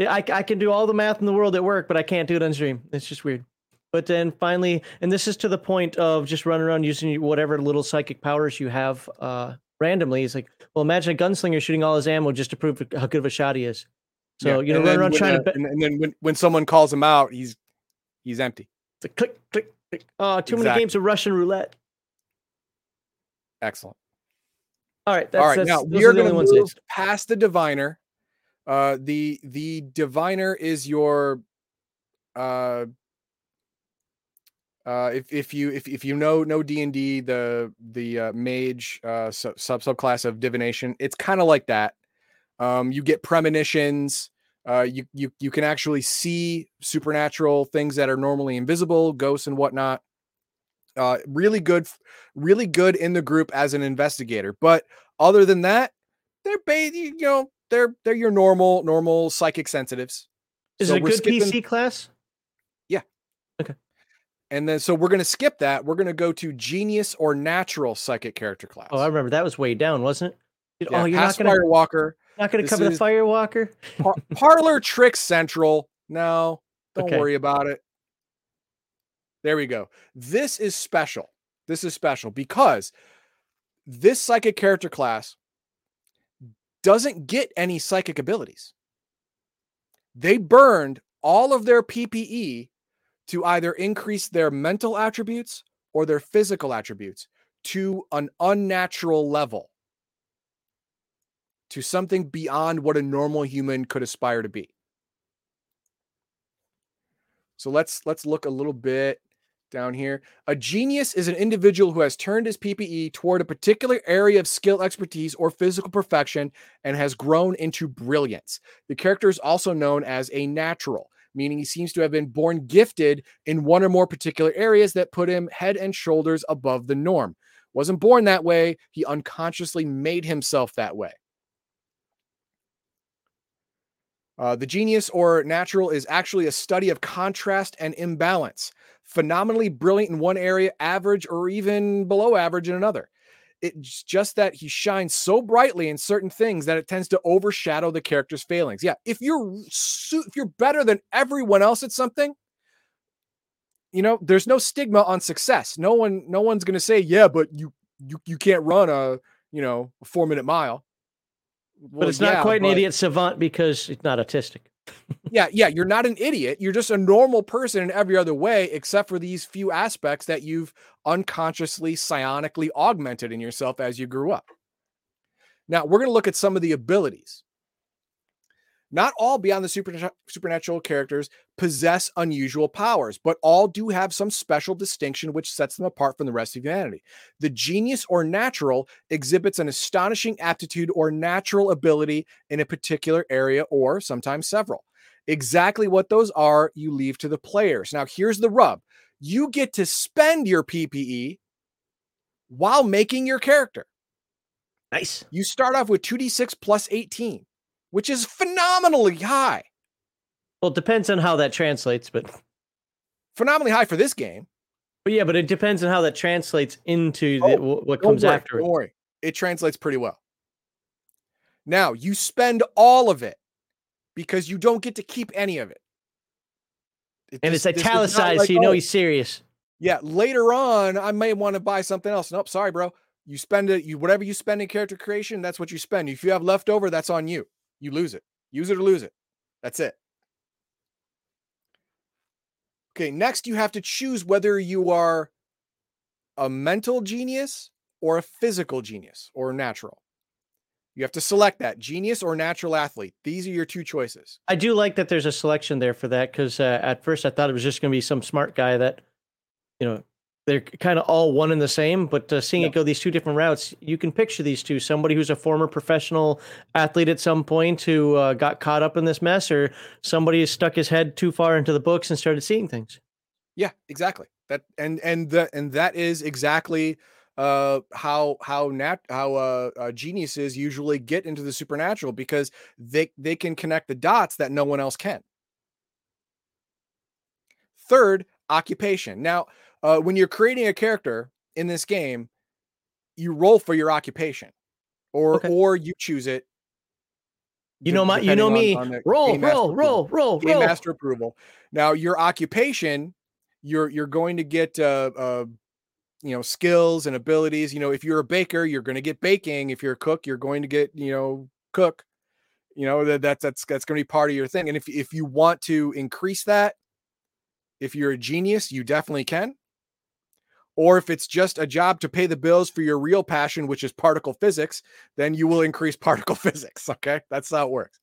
I can do all the math in the world at work, but I can't do it on stream. It's just weird. But then finally, and this is to the point of just running around using whatever little psychic powers you have randomly. It's like, well, imagine a gunslinger shooting all his ammo just to prove how good of a shot he is. So, yeah. You know, running around trying to... And then when someone calls him out, he's empty. It's like click, click, click. Oh, too many games of Russian roulette. Excellent. All right. All right. Now, we are going to move past the diviner. The diviner is your... if you know D&D, the mage subclass of divination, it's kind of like that. You get premonitions. You can actually see supernatural things that are normally invisible, ghosts and whatnot. Really good in the group as an investigator. But other than that, they're your normal psychic sensitives. Is it a good PC class? Yeah. Okay. And then, so we're going to skip that. We're going to go to genius or natural psychic character class. Oh, I remember that was way down, wasn't it? Yeah, oh, you're not going to Firewalker. Not going to cover the Firewalker. Parlor Trick Central. No, don't worry about it. There we go. This is special. This is special because this psychic character class doesn't get any psychic abilities. They burned all of their PPE to either increase their mental attributes or their physical attributes to an unnatural level, to something beyond what a normal human could aspire to be. So let's look a little bit down here. A genius is an individual who has turned his PPE toward a particular area of skill, expertise, or physical perfection and has grown into brilliance. The character is also known as a natural, meaning he seems to have been born gifted in one or more particular areas that put him head and shoulders above the norm. Wasn't born that way. He unconsciously made himself that way. The genius or natural is actually a study of contrast and imbalance. Phenomenally brilliant in one area, average or even below average in another. It's just that he shines so brightly in certain things that it tends to overshadow the character's failings. Yeah, if you're better than everyone else at something, you know, there's no stigma on success. No one's going to say, "Yeah, but you can't run a 4-minute mile." Well, but it's not quite an idiot savant because it's not autistic. Yeah, you're not an idiot. You're just a normal person in every other way, except for these few aspects that you've unconsciously, psionically augmented in yourself as you grew up. Now, we're going to look at some of the abilities. Not all Beyond the Supernatural characters possess unusual powers, but all do have some special distinction which sets them apart from the rest of humanity. The genius or natural exhibits an astonishing aptitude or natural ability in a particular area or sometimes several. Exactly what those are, you leave to the players. Now, here's the rub. You get to spend your PPE while making your character. Nice. You start off with 2d6 plus 18. Which is phenomenally high. Well, it depends on how that translates, but... Phenomenally high for this game. But yeah, but it depends on how that translates into what comes after it. Don't worry. It translates pretty well. Now, you spend all of it because you don't get to keep any of it. It's italicized, like, so you know he's serious. Yeah, later on, I may want to buy something else. Nope, sorry, bro. You spend it. Whatever you spend in character creation, that's what you spend. If you have leftover, that's on you. You lose it. Use it or lose it. That's it. Okay, next you have to choose whether you are a mental genius or a physical genius or natural. You have to select that, genius or natural athlete. These are your two choices. I do like that there's a selection there for that, because at first I thought it was just going to be some smart guy that, you know, they're kind of all one and the same, but seeing it go these two different routes, you can picture these two. Somebody who's a former professional athlete at some point who got caught up in this mess, or somebody who stuck his head too far into the books and started seeing things. Yeah, exactly. That is exactly how geniuses usually get into the supernatural, because they can connect the dots that no one else can. Third, occupation. Now, when you're creating a character in this game, you roll for your occupation, or you choose it You know me. Roll. Game master approval. Now your occupation, you're going to get skills and abilities. You know, if you're a baker, you're going to get baking. If you're a cook, you're going to get cook. You know, that's going to be part of your thing. And if you want to increase that, if you're a genius, you definitely can. Or if it's just a job to pay the bills for your real passion, which is particle physics, then you will increase particle physics. Okay, that's how it works.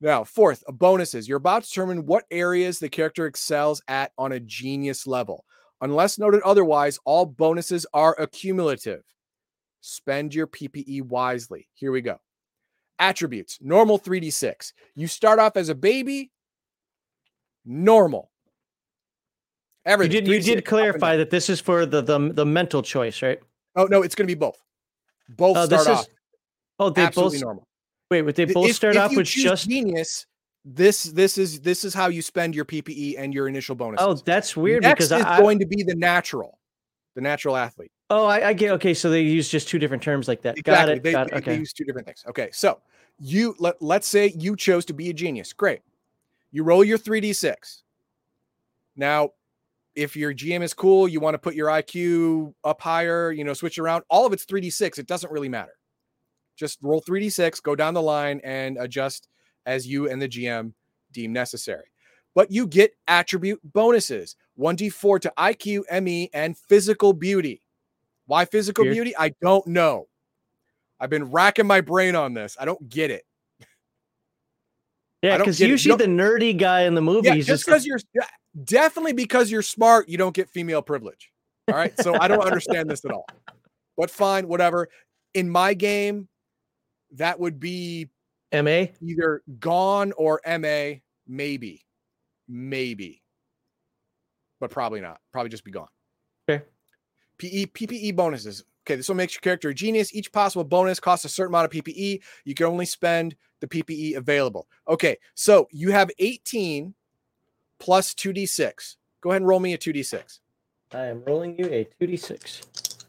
Now, fourth, bonuses. You're about to determine what areas the character excels at on a genius level. Unless noted otherwise, all bonuses are accumulative. Spend your PPE wisely. Here we go. Attributes, normal 3d6. You start off as a baby, normal. Everything. You did clarify that this is for the mental choice, right? Oh, no, it's going to be both. Both start off. Oh, they absolutely both normal. Wait, would they both start off with just genius? This is how you spend your PPE and your initial bonuses. Oh, that's weird. Next because it's going to be the natural athlete. Oh, I get. Okay, so they use just two different terms like that. Exactly. They use two different things. Okay, so you let's say you chose to be a genius. Great. You roll your 3d6. Now, if your GM is cool, you want to put your IQ up higher. Switch around. All of it's 3d6. It doesn't really matter. Just roll 3d6, go down the line, and adjust as you and the GM deem necessary. But you get attribute bonuses. 1d4 to IQ, ME, and physical beauty. Why physical beauty? I don't know. I've been racking my brain on this. I don't get it. Yeah, because usually the nerdy guy in the movie. Yeah, just because you're definitely because you're smart, you don't get female privilege. All right, so I don't understand this at all. But fine, whatever. In my game, that would be MA, either gone or MA, maybe, but probably not. Probably just be gone. Okay. PPE bonuses. Okay, this one makes your character a genius. Each possible bonus costs a certain amount of PPE. You can only spend the PPE available. Okay, so you have 18 plus 2d6. Go ahead and roll me a 2d6. I am rolling you a 2d6.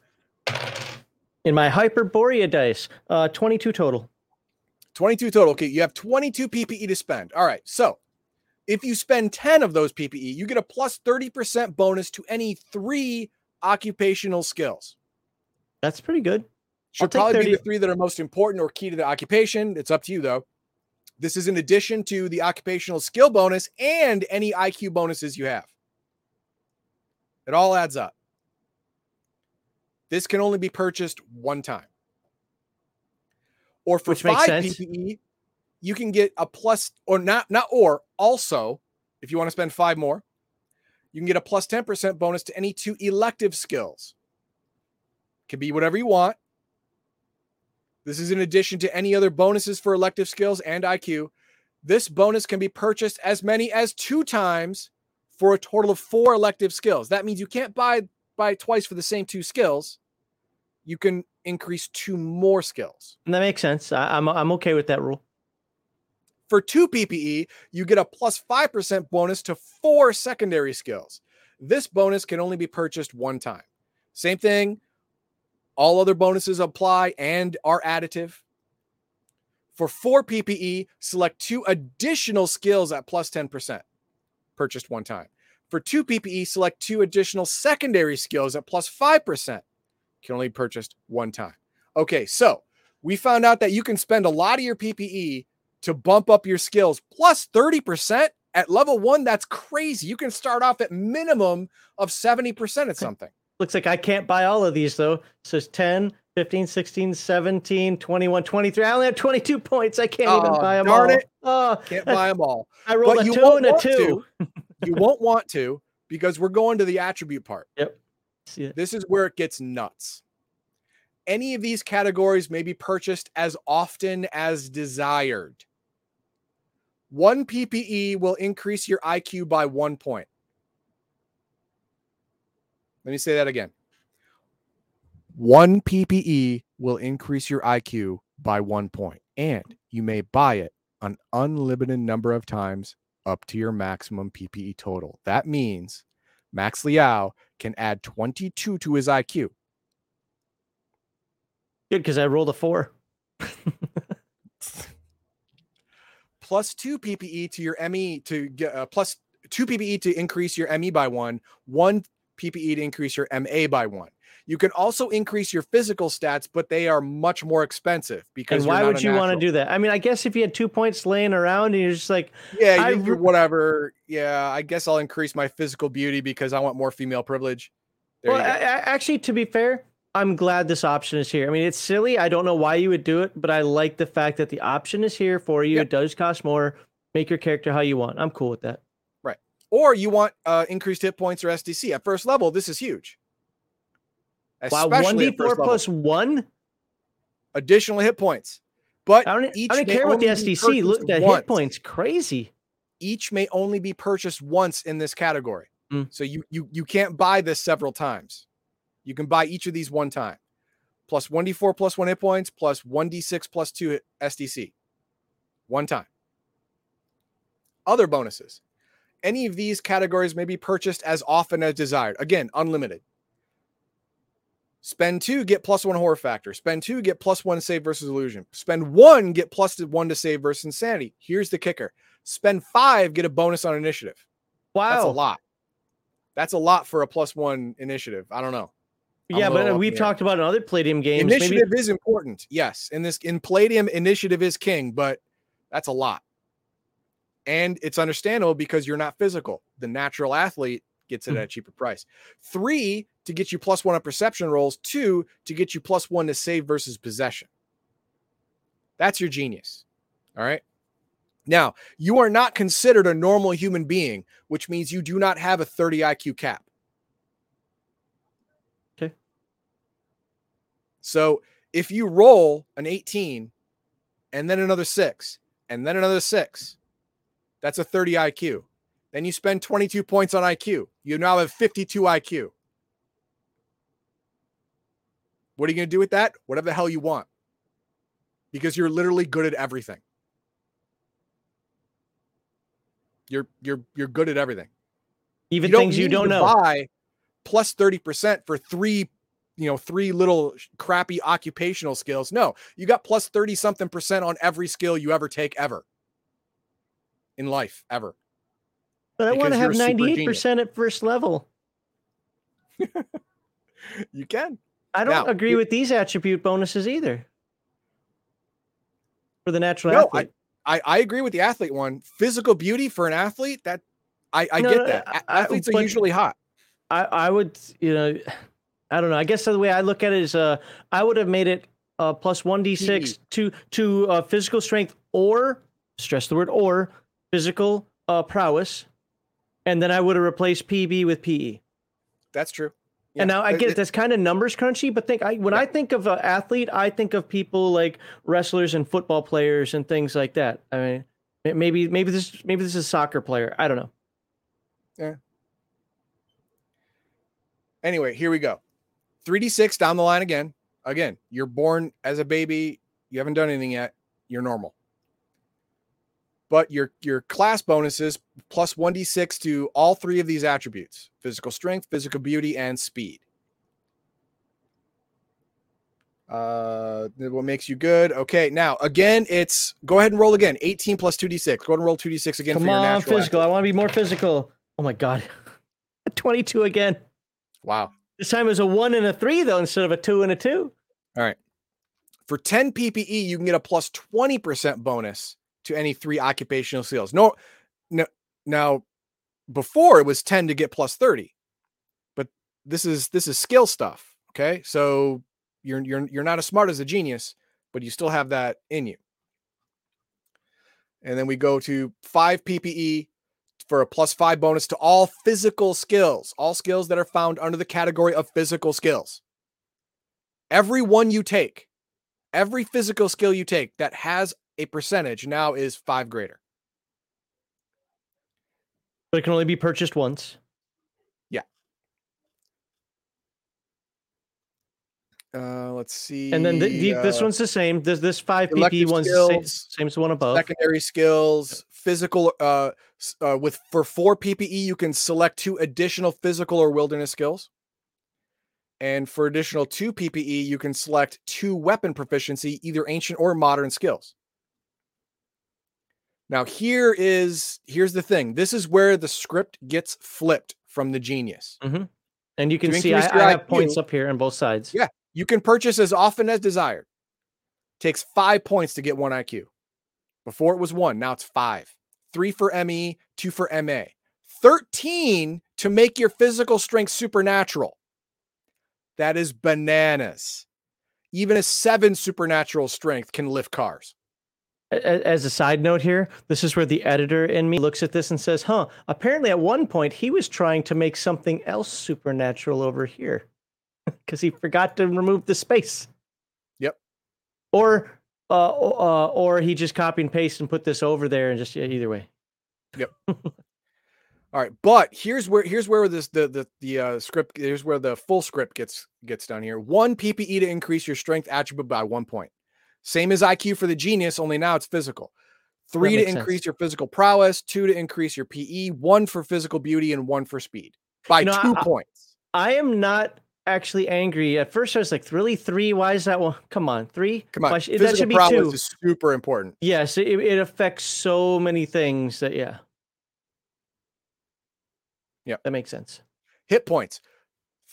In my Hyperborea dice, 22 total. 22 total. Okay, you have 22 PPE to spend. All right, so if you spend 10 of those PPE, you get a plus 30% bonus to any 3 occupational skills. That's pretty good. Should probably be the 3 that are most important or key to the occupation. It's up to you, though. This is in addition to the occupational skill bonus and any IQ bonuses you have. It all adds up. This can only be purchased one time. Or for 5 PPE, you can get a plus or not, or also, if you want to spend 5 more, you can get a plus 10% bonus to any 2 elective skills. Can be whatever you want. This is in addition to any other bonuses for elective skills and IQ. This bonus can be purchased as many as 2 times for a total of 4 elective skills. That means you can't buy twice for the same 2 skills. You can increase 2 more skills. And that makes sense. I'm okay with that rule. For 2 PPE, you get a plus 5% bonus to 4 secondary skills. This bonus can only be purchased one time. Same thing. All other bonuses apply and are additive. For 4 PPE, select 2 additional skills at plus 10%. Purchased one time. For 2 PPE, select 2 additional secondary skills at plus 5%. Can only be purchased one time. Okay, so we found out that you can spend a lot of your PPE to bump up your skills plus 30% at level 1. That's crazy. You can start off at minimum of 70% at something. Looks like I can't buy all of these, though. So it's 10, 15, 16, 17, 21, 23. I only have 22 points. I can't even buy them all. Darn it. Can't buy them all. I rolled a 2 and a 2. You won't want to because we're going to the attribute part. Yep. This is where it gets nuts. Any of these categories may be purchased as often as desired. 1 PPE will increase your IQ by 1 point. Let me say that again. 1 PPE will increase your IQ by 1 point, and you may buy it an unlimited number of times up to your maximum PPE total. That means Max Liao can add 22 to his IQ. Good, because I rolled a 4. plus 2 PPE to your ME to get plus 2 PPE to increase your ME by 1 PPE to increase your MA by 1. You can also increase your physical stats, but they are much more expensive because. And why would you want to do that? I mean, I guess if you had 2 points laying around and you're just like, yeah, whatever. Yeah, I guess I'll increase my physical beauty because I want more female privilege. There well, actually, to be fair, I'm glad this option is here. I mean, it's silly. I don't know why you would do it, but I like the fact that the option is here for you. Yep. It does cost more. Make your character how you want. I'm cool with that. Right. Or you want increased hit points or SDC at first level. This is huge. Especially wow, 1d4 plus 1? Additional hit points. But I don't care what the SDC looked at hit points. Crazy. Each may only be purchased once in this category. Mm. So you can't buy this several times. You can buy each of these one time. Plus 1d4 plus 1 hit points, plus 1d6 plus 2 SDC. One time. Other bonuses. Any of these categories may be purchased as often as desired. Again, unlimited. Spend 2, get plus 1 horror factor. Spend 2, get plus 1 save versus illusion. Spend 1, get plus 1 to save versus insanity. Here's the kicker. Spend 5, get a bonus on initiative. Wow. That's a lot. That's a lot for a plus 1 initiative. I don't know. Yeah, but we've talked about in other Palladium games. Initiative is important. Yes. In Palladium, initiative is king, but that's a lot. And it's understandable because you're not physical. The natural athlete gets it at a cheaper price. 3, to get you plus 1 on perception rolls. 2, to get you plus 1 to save versus possession. That's your genius. All right. Now, you are not considered a normal human being, which means you do not have a 30 IQ cap. Okay. So if you roll an 18 and then another 6 and then another 6, that's a 30 IQ. Then you spend 22 points on IQ. You now have 52 IQ. What are you going to do with that? Whatever the hell you want. Because you're literally good at everything. You're good at everything. Even things you don't know. Buy plus 30% for 3 little crappy occupational skills. No, you got plus 30 something % on every skill you ever take ever. In life ever. But I want to have 98% at first level. You can. I don't agree with these attribute bonuses either. For the natural athlete. I agree with the athlete one. Physical beauty for an athlete, that I get that. Athletes are usually hot. I would, I don't know. I guess the way I look at it is I would have made it plus 1d6 to physical strength or, stress the word or, physical prowess, and then I would have replaced PB with PE. That's true. Yeah. And now I get it. That's kind of numbers crunchy, but I think of an athlete, I think of people like wrestlers and football players and things like that. I mean, maybe this is a soccer player. I don't know. Yeah. Anyway, here we go. 3d6 down the line again. Again, you're born as a baby. You haven't done anything yet. You're normal. But your class bonuses plus 1d6 to all 3 of these attributes: physical strength, physical beauty, and speed. What makes you good? Okay, now again, it's go ahead and roll again. 18 plus 2d6. Go ahead and roll 2d6 again. Come for on, your natural physical. Attribute. I want to be more physical. Oh my god, 22 again. Wow. This time it was a 1 and a 3 though, instead of a 2 and a 2. All right. For 10 PPE, you can get a plus 20% bonus to any 3 occupational skills. Now before it was 10 to get plus 30, but this is skill stuff. Okay. So you're not as smart as a genius, but you still have that in you. And then we go to 5 PPE for a plus 5 bonus to all physical skills, all skills that are found under the category of physical skills. Every one you take, every physical skill you take that has a percentage now is 5 greater. But it can only be purchased once. Yeah. Let's see. And then this one's the same. This 5 PP one's skills, the same as the one above. Secondary skills, physical. For 4 PPE, you can select 2 additional physical or wilderness skills. And for additional 2 PPE, you can select 2 weapon proficiency, either ancient or modern skills. Now here's the thing. This is where the script gets flipped from the genius. Mm-hmm. And you can see I have points up here on both sides. Yeah. You can purchase as often as desired. Takes 5 points to get one IQ. Before it was one. Now it's five. 3 for ME, 2 for MA. 13 to make your physical strength supernatural. That is bananas. Even a 7 supernatural strength can lift cars. As a side note here, this is where the editor in me looks at this and says, huh, apparently at one point he was trying to make something else supernatural over here because he forgot to remove the space. Yep. Or he just copy and paste and put this over there and just either way. Yep. All right, but here's where this the script, here's where the full script gets done here. 1 PPE to increase your strength attribute by 1 point. Same as IQ for the genius, only now it's physical. 3 to increase your physical prowess, 2 to increase your PE, 1 for physical beauty, and 1 for speed by 2 points. I am not actually angry. At first, I was like, really? 3? Why is that one? Come on, 3? Come on, that should be 2. Is super important. Yes, it affects so many things that, yeah. Yeah, that makes sense. Hit points.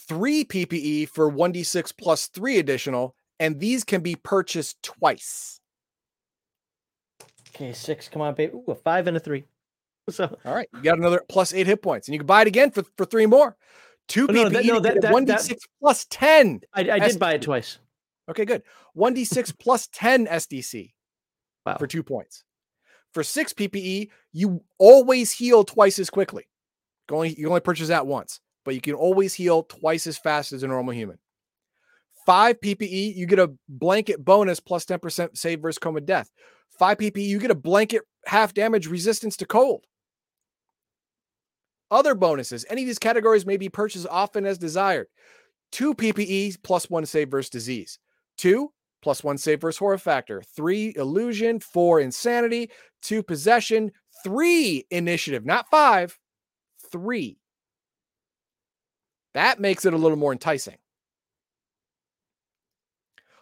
3 PPE for 1d6 plus 3 additional. And these can be purchased twice. Okay, 6. Come on, baby. Ooh, a 5 and a 3. So all right, you got another plus 8 hit points, and you can buy it again for 3 more. 2 PPE. No, 1d6 plus 10. I did buy it twice. Okay, good. 1d6 plus 10 SDC. Wow. For 2 points. For 6 PPE, you always heal twice as quickly. You only purchase that once, but you can always heal twice as fast as a normal human. 5 PPE, you get a blanket bonus plus 10% save versus coma death. 5 PPE, you get a blanket half damage resistance to cold. Other bonuses, any of these categories may be purchased often as desired. 2 PPE plus 1 save versus disease. 2 plus 1 save versus horror factor. 3 illusion, 4 insanity, 2 possession, 3 initiative, not 5. 3. That makes it a little more enticing.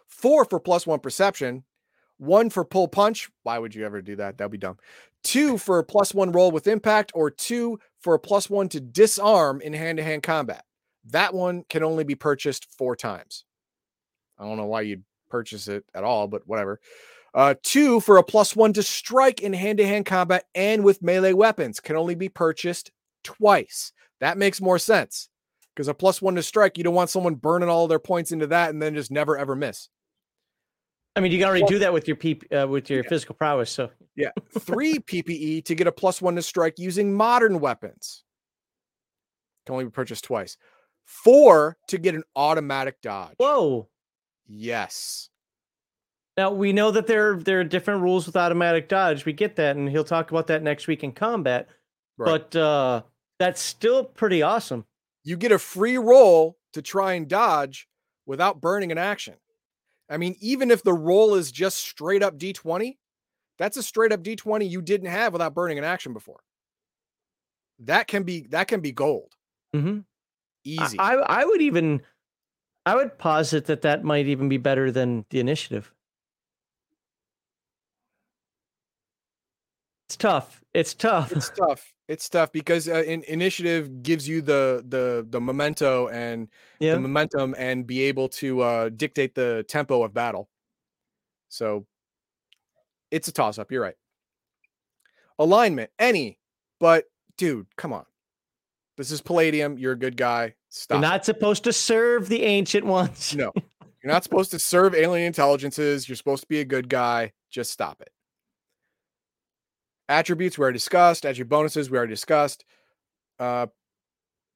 4 for plus 1 perception, 1 for pull punch. Why would you ever do that? That'd be dumb. 2 for a plus 1 roll with impact, or 2 for a plus 1 to disarm in hand-to-hand combat. That one can only be purchased 4 times. I don't know why you'd purchase it at all, but whatever. 2 for a plus 1 to strike in hand-to-hand combat and with melee weapons can only be purchased twice. That makes more sense because a plus 1 to strike, you don't want someone burning all their points into that and then just never ever miss. I mean, you can already do that with your physical prowess. So yeah, 3 PPE to get a plus 1 to strike using modern weapons. Can only be purchased twice. 4 to get an automatic dodge. Whoa. Yes. Now we know that there are different rules with automatic dodge. We get that, and he'll talk about that next week in combat. Right. But that's still pretty awesome. You get a free roll to try and dodge without burning an action. I mean, even if the roll is just straight up D20, that's a straight up D20 you didn't have without burning an action before. That can be gold. Mm-hmm. Easy. I would posit that might even be better than the initiative. It's tough because initiative gives you the memento and the momentum and be able to dictate the tempo of battle. So it's a toss up. You're right. Alignment, any, but dude, come on. This is Palladium. You're a good guy. Stop. You're not supposed to serve the ancient ones. No, you're not supposed to serve alien intelligences. You're supposed to be a good guy. Just stop it. Attributes we already discussed. Attribute bonuses we already discussed.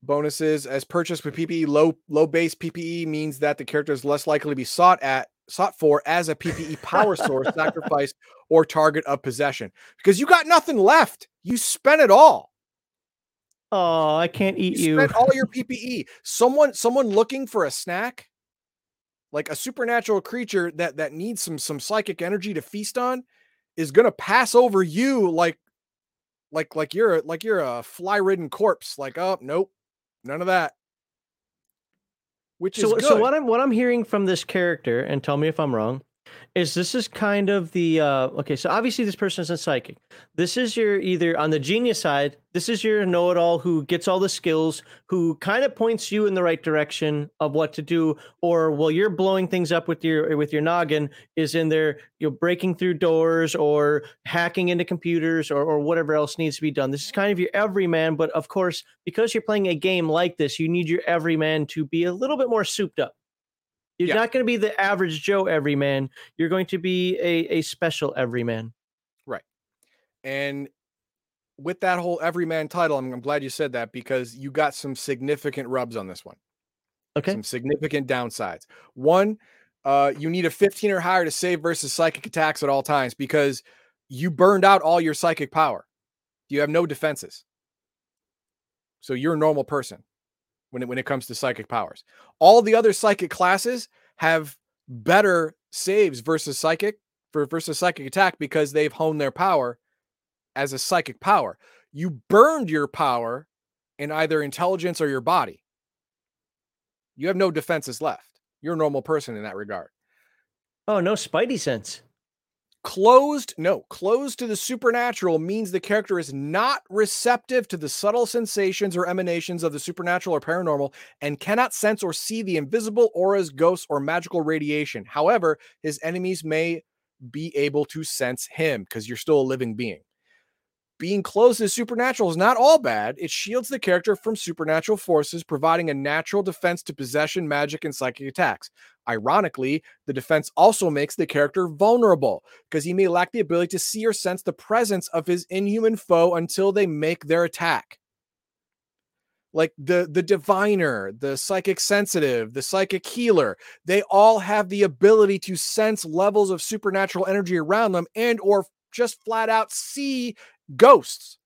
Bonuses as purchased with PPE. Low base PPE means that the character is less likely to be sought for as a PPE power source, sacrifice, or target of possession because you got nothing left. You spent it all. Oh, I can't eat you. Spent all your PPE. Someone looking for a snack, like a supernatural creature that needs some psychic energy to feast on, is gonna pass over you like you're a fly-ridden corpse. Like, oh nope, none of that. Which is good. So what I'm hearing from this character, and tell me if I'm wrong, is this is kind of the okay, so obviously this person isn't psychic. This is your either on the genius side, this is your know-it-all who gets all the skills, who kind of points you in the right direction of what to do, or while you're blowing things up with your noggin is in there, you're breaking through doors or hacking into computers or whatever else needs to be done. This is kind of your everyman, but of course, because you're playing a game like this, you need your everyman to be a little bit more souped up. You're not going to be the average Joe everyman. You're going to be a special everyman. Right. And with that whole everyman title, I'm glad you said that because you got some significant rubs on this one. Okay. Some significant downsides. One, you need a 15 or higher to save versus psychic attacks at all times because you burned out all your psychic power. You have no defenses. So you're a normal person. When it comes to psychic powers, all the other psychic classes have better saves versus psychic attack because they've honed their power as a psychic power. You burned your power in either intelligence or your body. You have no defenses left. You're a normal person in that regard. Oh, no Spidey sense. Closed to the supernatural means the character is not receptive to the subtle sensations or emanations of the supernatural or paranormal and cannot sense or see the invisible auras, ghosts, or magical radiation. However, his enemies may be able to sense him because you're still a living being. Being closed to the supernatural is not all bad. It shields the character from supernatural forces, providing a natural defense to possession, magic, and psychic attacks. Ironically, the defense also makes the character vulnerable because he may lack the ability to see or sense the presence of his inhuman foe until they make their attack. Like the diviner, the psychic sensitive, the psychic healer, they all have the ability to sense levels of supernatural energy around them and or just flat out see ghosts.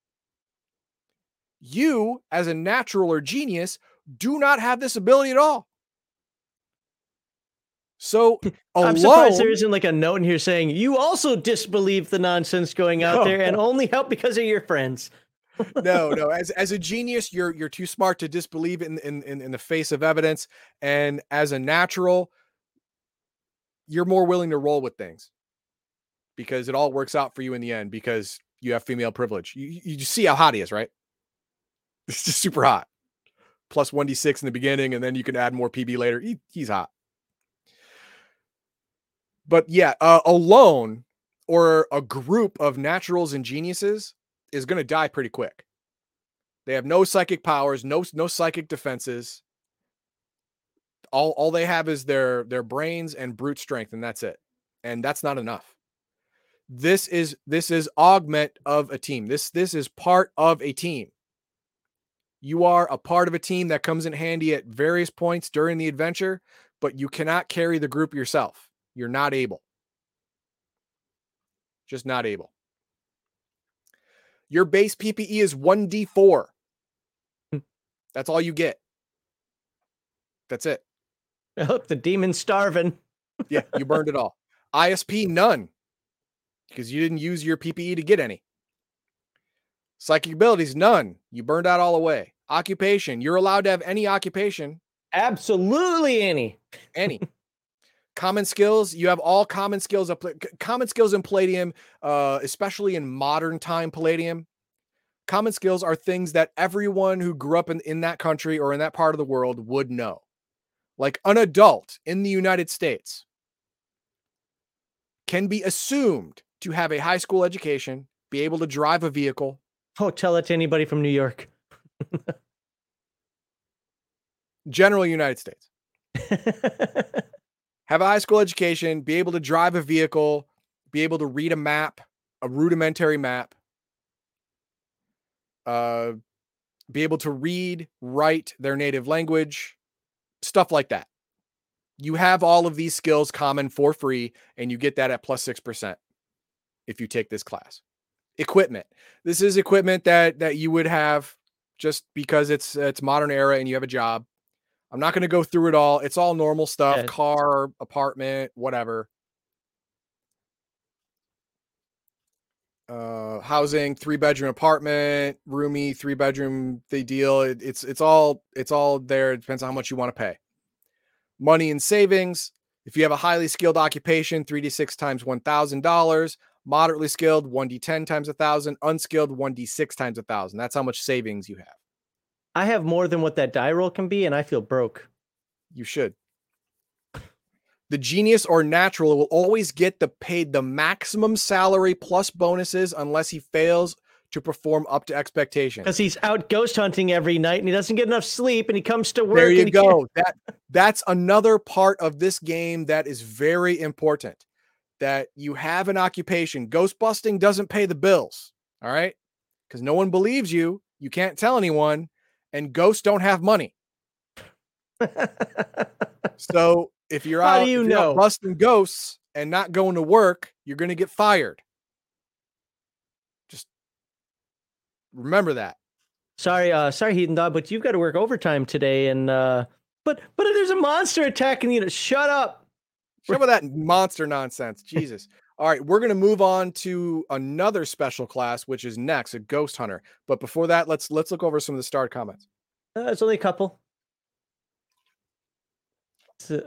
You, as a natural or genius, do not have this ability at all. So alone, I'm surprised there isn't like a note in here saying you also disbelieve the nonsense going out there and only help because of your friends. No. As a genius, you're too smart to disbelieve in the face of evidence. And as a natural, you're more willing to roll with things because it all works out for you in the end because you have female privilege. You see how hot he is, right? It's just super hot. Plus 1d6 in the beginning, and then you can add more PB later. He's hot. But yeah, alone or a group of naturals and geniuses is going to die pretty quick. They have no psychic powers, no psychic defenses. All they have is their brains and brute strength, and that's it. And that's not enough. This is augment of a team. This is part of a team. You are a part of a team that comes in handy at various points during the adventure, but you cannot carry the group yourself. You're not able. Just not able. Your base PPE is 1d4. That's all you get. That's it. Oh, the demon's starving. Yeah, you burned it all. ISP, none. Because you didn't use your PPE to get any. Psychic abilities, none. You burned out all away. Occupation, you're allowed to have any occupation. Absolutely any. Any. Common skills, you have all common skills. Common skills in Palladium, especially in modern time Palladium. Common skills are things that everyone who grew up in that country or in that part of the world would know. Like an adult in the United States can be assumed to have a high school education, be able to drive a vehicle. Oh, tell it to anybody from New York. General United States. Have a high school education, be able to drive a vehicle, be able to read a map, a rudimentary map, be able to read, write their native language, stuff like that. You have all of these skills common for free, and you get that at plus 6% if you take this class. Equipment. This is equipment that you would have just because it's modern era and you have a job. I'm not going to go through it all. It's all normal stuff, yeah. Car, apartment, whatever. Housing, 3-bedroom apartment, roomy, 3-bedroom, they deal. It's all there. It depends on how much you want to pay. Money and savings. If you have a highly skilled occupation, 3d6 times $1,000. Moderately skilled, 1d10 times 1,000. Unskilled, 1d6 times 1,000. That's how much savings you have. I have more than what that die roll can be, and I feel broke. You should. The genius or natural will always get paid the maximum salary plus bonuses unless he fails to perform up to expectation. Because he's out ghost hunting every night and he doesn't get enough sleep and he comes to work. There you go. That's another part of this game that is very important. That you have an occupation. Ghost busting doesn't pay the bills. All right. Because no one believes you. You can't tell anyone. And ghosts don't have money. So if you're out, out busting ghosts and not going to work, you're going to get fired. Just remember that. Sorry, Ethan Dog, but you've got to work overtime today. And but there's a monster attacking you. Shut up. Shut up with that monster nonsense. Jesus. All right, we're going to move on to another special class, which is next, a ghost hunter. But before that, let's look over some of the starred comments. It's only a couple. So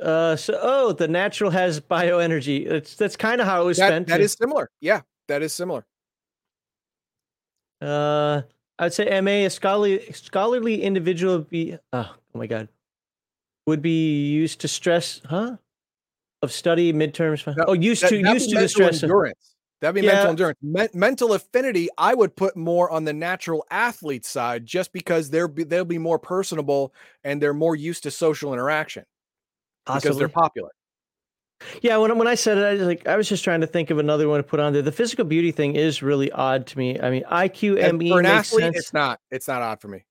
the natural has bioenergy. That's kind of how it was spent. That is similar. Yeah, that is similar. I'd say MA, a scholarly individual would be used to stress, huh? Of study midterms. Used to the stress. Endurance. That'd be mental endurance. Mental affinity, I would put more on the natural athlete side just because they'll be more personable and they're more used to social interaction. Possibly. Because they're popular. Yeah, when I said it, I was just trying to think of another one to put on there. The physical beauty thing is really odd to me. I mean, IQ, ME for an athlete, sense. It's not odd for me.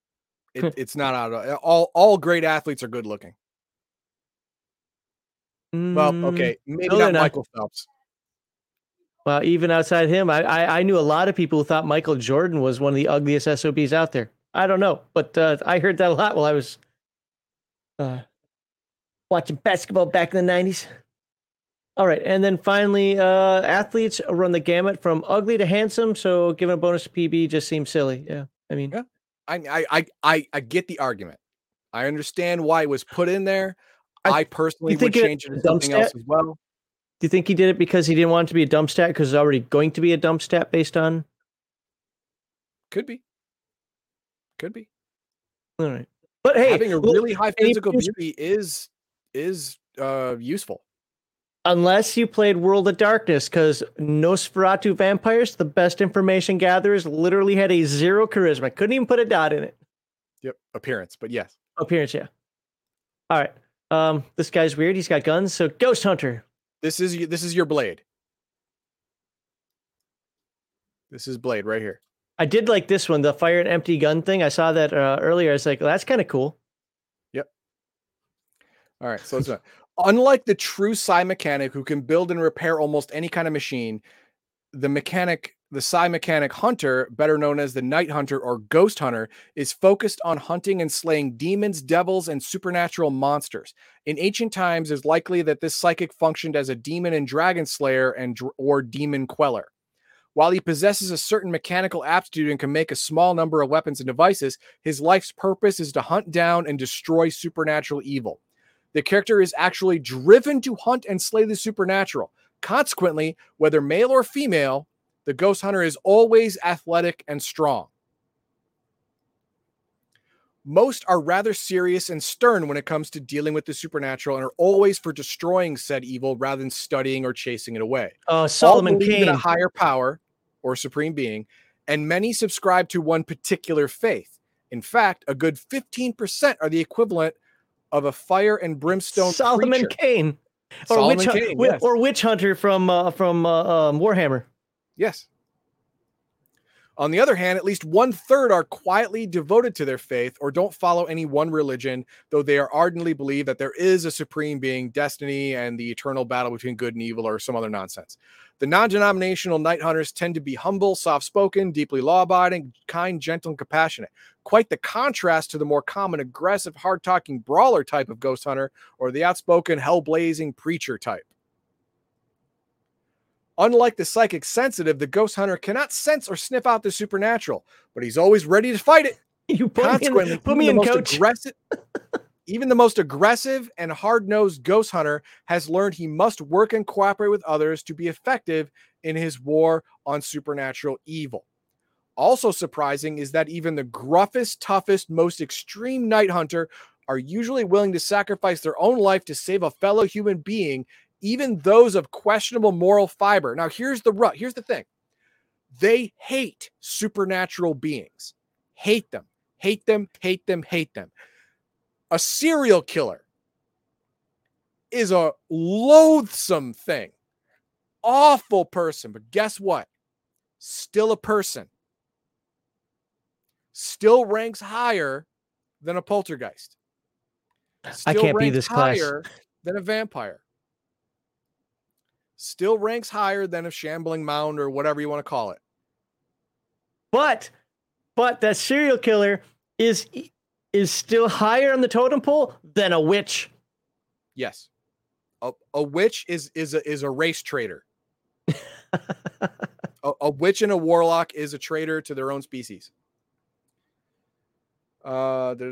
It's not odd at all. All great athletes are good looking. Well, okay, maybe not Michael Phelps. Well, even outside him, I knew a lot of people who thought Michael Jordan was one of the ugliest SOBs out there. I don't know, but I heard that a lot while I was watching basketball back in the 90s. All right, and then finally, athletes run the gamut from ugly to handsome, so giving a bonus to PB just seems silly. Yeah, I mean... Yeah. I get the argument. I understand why it was put in there. I personally would change it to something else as well. Do you think he did it because he didn't want it to be a dump stat because it's already going to be a dump stat based on? Could be. All right. But hey, having a really high physical beauty is useful. Unless you played World of Darkness, because Nosferatu vampires, the best information gatherers, literally had a zero charisma. Couldn't even put a dot in it. Yep. Appearance, but yes. Appearance, yeah. All right. This guy's weird. He's got guns. So ghost hunter. This is your blade. This is blade right here. I did like this one, the fire and empty gun thing. I saw that earlier. I was like, well, that's kind of cool. Yep. All right. So unlike the true psi mechanic who can build and repair almost any kind of machine, the psi mechanic hunter, better known as the night hunter or ghost hunter, is focused on hunting and slaying demons, devils, and supernatural monsters. In ancient times, it's likely that this psychic functioned as a demon and dragon slayer or demon queller. While he possesses a certain mechanical aptitude and can make a small number of weapons and devices, his life's purpose is to hunt down and destroy supernatural evil. The character is actually driven to hunt and slay the supernatural. Consequently, whether male or female, the ghost hunter is always athletic and strong. Most are rather serious and stern when it comes to dealing with the supernatural and are always for destroying said evil rather than studying or chasing it away. Solomon Kane. All believe in a higher power or supreme being, and many subscribe to one particular faith. In fact, a good 15% are the equivalent of a fire and brimstone Solomon preacher. Kane. Or Solomon Kane, yes. Or Witch Hunter from Warhammer. Yes. On the other hand, at least 1/3 are quietly devoted to their faith or don't follow any one religion, though they are ardently believe that there is a supreme being, destiny, and the eternal battle between good and evil or some other nonsense. The non-denominational night hunters tend to be humble, soft-spoken, deeply law-abiding, kind, gentle, and compassionate. Quite the contrast to the more common aggressive, hard-talking brawler type of ghost hunter or the outspoken, hell-blazing preacher type. Unlike the psychic sensitive, the ghost hunter cannot sense or sniff out the supernatural, but he's always ready to fight it. You put me in, coach. Aggressive, Even the most aggressive and hard-nosed ghost hunter has learned he must work and cooperate with others to be effective in his war on supernatural evil. Also surprising is that even the gruffest, toughest, most extreme night hunter are usually willing to sacrifice their own life to save a fellow human being, even those of questionable moral fiber. Now, here's the rut. Here's the thing. They hate supernatural beings. Hate them. Hate them. Hate them. Hate them. A serial killer is a loathsome thing. Awful person. But guess what? Still a person. Still ranks higher than a poltergeist. Still I can't be this class. Higher than a vampire. Still ranks higher than a shambling mound or whatever you want to call it. But that serial killer is still higher on the totem pole than a witch. Yes. A witch is a race traitor. a witch and a warlock is a traitor to their own species. That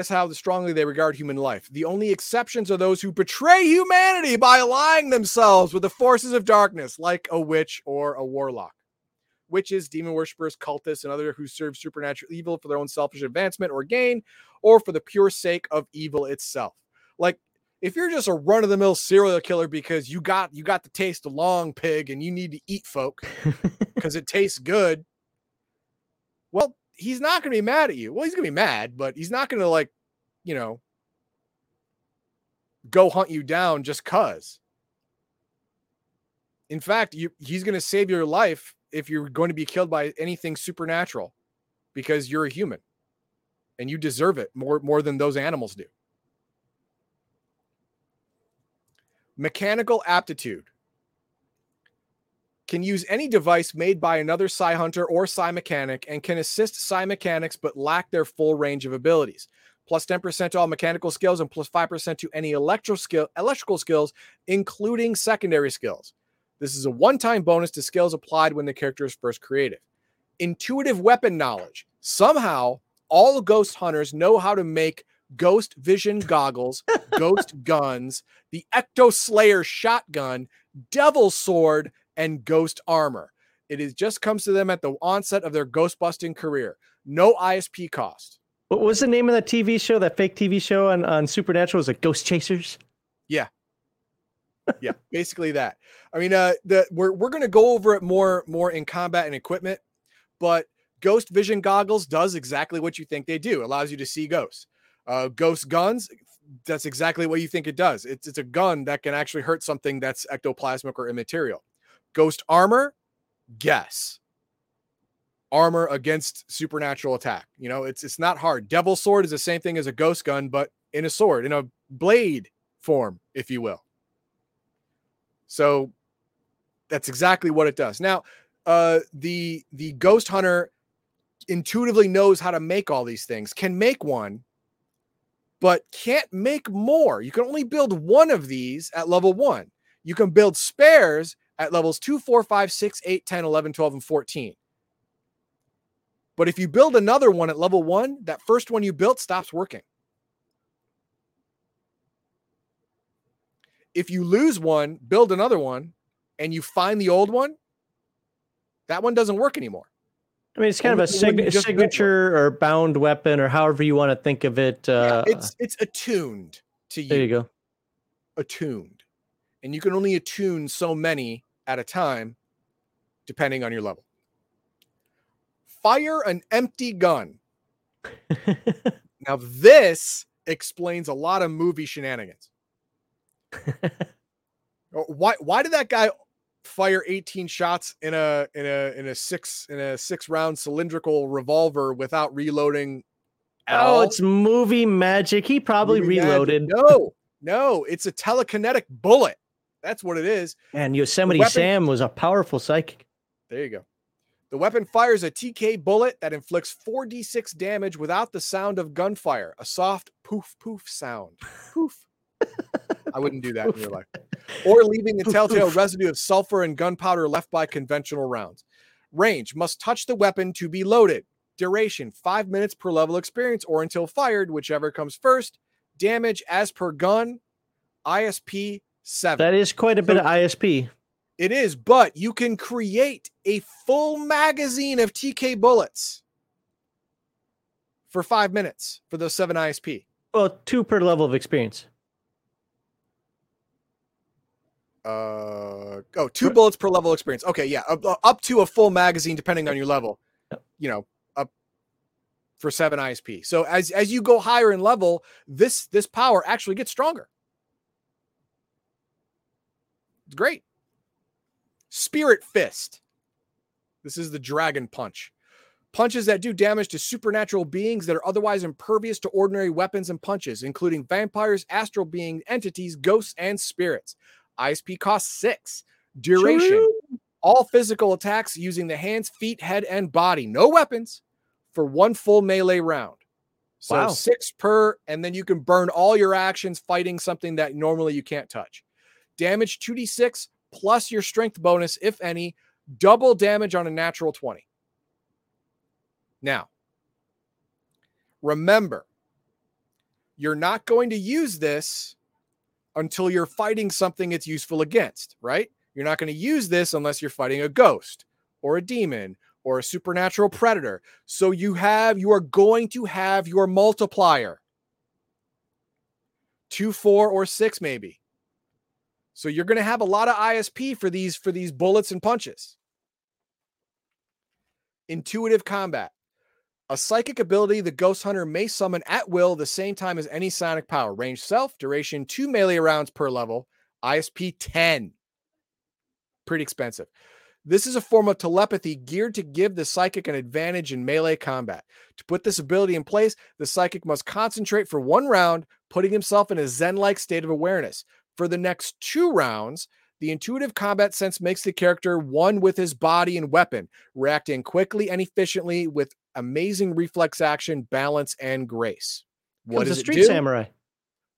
is how strongly they regard human life. The only exceptions are those who betray humanity by allying themselves with the forces of darkness, like a witch or a warlock. Witches, demon worshippers, cultists, and others who serve supernatural evil for their own selfish advancement or gain, or for the pure sake of evil itself. Like, if you're just a run-of-the-mill serial killer because you got to taste a long pig and you need to eat folk because it tastes good, well, he's not going to be mad at you. Well, he's going to be mad, but he's not going to, like, you know, go hunt you down just because. In fact, he's going to save your life if you're going to be killed by anything supernatural because you're a human and you deserve it more than those animals do. Mechanical aptitude. Can use any device made by another psi hunter or psi mechanic and can assist psi mechanics but lack their full range of abilities. Plus 10% to all mechanical skills and plus 5% to any electrical skills, including secondary skills. This is a one-time bonus to skills applied when the character is first created. Intuitive weapon knowledge. Somehow, all ghost hunters know how to make ghost vision goggles, ghost guns, the Ecto Slayer shotgun, devil sword, and ghost armor. It is just comes to them at the onset of their ghost busting career. No ISP cost. What was the name of that TV show, that fake TV show on Supernatural? Was it Ghost Chasers? Yeah. Yeah, basically that. I mean, we're going to go over it more in combat and equipment, but ghost vision goggles does exactly what you think they do. It allows you to see ghosts. Ghost guns, that's exactly what you think it does. It's a gun that can actually hurt something that's ectoplasmic or immaterial. Ghost armor, guess. Armor against supernatural attack. You know, it's not hard. Devil sword is the same thing as a ghost gun, but in a sword, in a blade form, if you will. So that's exactly what it does. Now, the ghost hunter intuitively knows how to make all these things, can make one, but can't make more. You can only build one of these at level 1. You can build spares at levels 2, 4, 5, 6, 8, 10, 11, 12, and 14. But if you build another one at level 1, that first one you built stops working. If you lose one, build another one, and you find the old one, that one doesn't work anymore. I mean, it's kind of a signature or bound weapon or however you want to think of it. Yeah, it's attuned to you. There you go. Attuned. And you can only attune so many at a time, depending on your level. Fire an empty gun. Now, this explains a lot of movie shenanigans. Why did that guy fire 18 shots in a 6-round cylindrical revolver without reloading? Oh, it's movie magic. He probably reloaded. Magic. No, it's a telekinetic bullet. That's what it is. And Yosemite Sam was a powerful psychic. There you go. The weapon fires a TK bullet that inflicts 4d6 damage without the sound of gunfire. A soft poof poof sound. Poof. I wouldn't do that in real life. Or leaving the telltale residue of sulfur and gunpowder left by conventional rounds. Range must touch the weapon to be loaded. Duration 5 minutes per level experience or until fired, whichever comes first. damage as per gun, ISP 7. That is quite a bit of ISP. It is, but you can create a full magazine of TK bullets for 5 minutes for those 7 ISP. Well, 2 per level of experience. 2 bullets per level experience. Okay, yeah, up to a full magazine depending on your level. You know, up for 7 ISP. So as you go higher in level, this power actually gets stronger. It's great. Spirit Fist. This is the dragon punch. Punches that do damage to supernatural beings that are otherwise impervious to ordinary weapons and punches, including vampires, astral beings, entities, ghosts, and spirits. ISP cost 6. Duration. All physical attacks using the hands, feet, head, and body. No weapons for 1 full melee round. So 6 per, and then you can burn all your actions fighting something that normally you can't touch. Damage 2d6 plus your strength bonus, if any. Double damage on a natural 20. Now, remember, you're not going to use this until you're fighting something it's useful against, right? You're not going to use this unless you're fighting a ghost or a demon or a supernatural predator. So you are going to have your multiplier. 2, 4, or 6 maybe. So you're going to have a lot of ISP for these bullets and punches. Intuitive combat. A psychic ability the Ghost Hunter may summon at will the same time as any sonic power. Range self, duration 2 melee rounds per level, ISP 10. Pretty expensive. This is a form of telepathy geared to give the psychic an advantage in melee combat. To put this ability in place, the psychic must concentrate for 1 round, putting himself in a zen-like state of awareness. For the next 2 rounds, the intuitive combat sense makes the character one with his body and weapon, reacting quickly and efficiently with amazing reflex action, balance, and grace. What does it do? Street Samurai.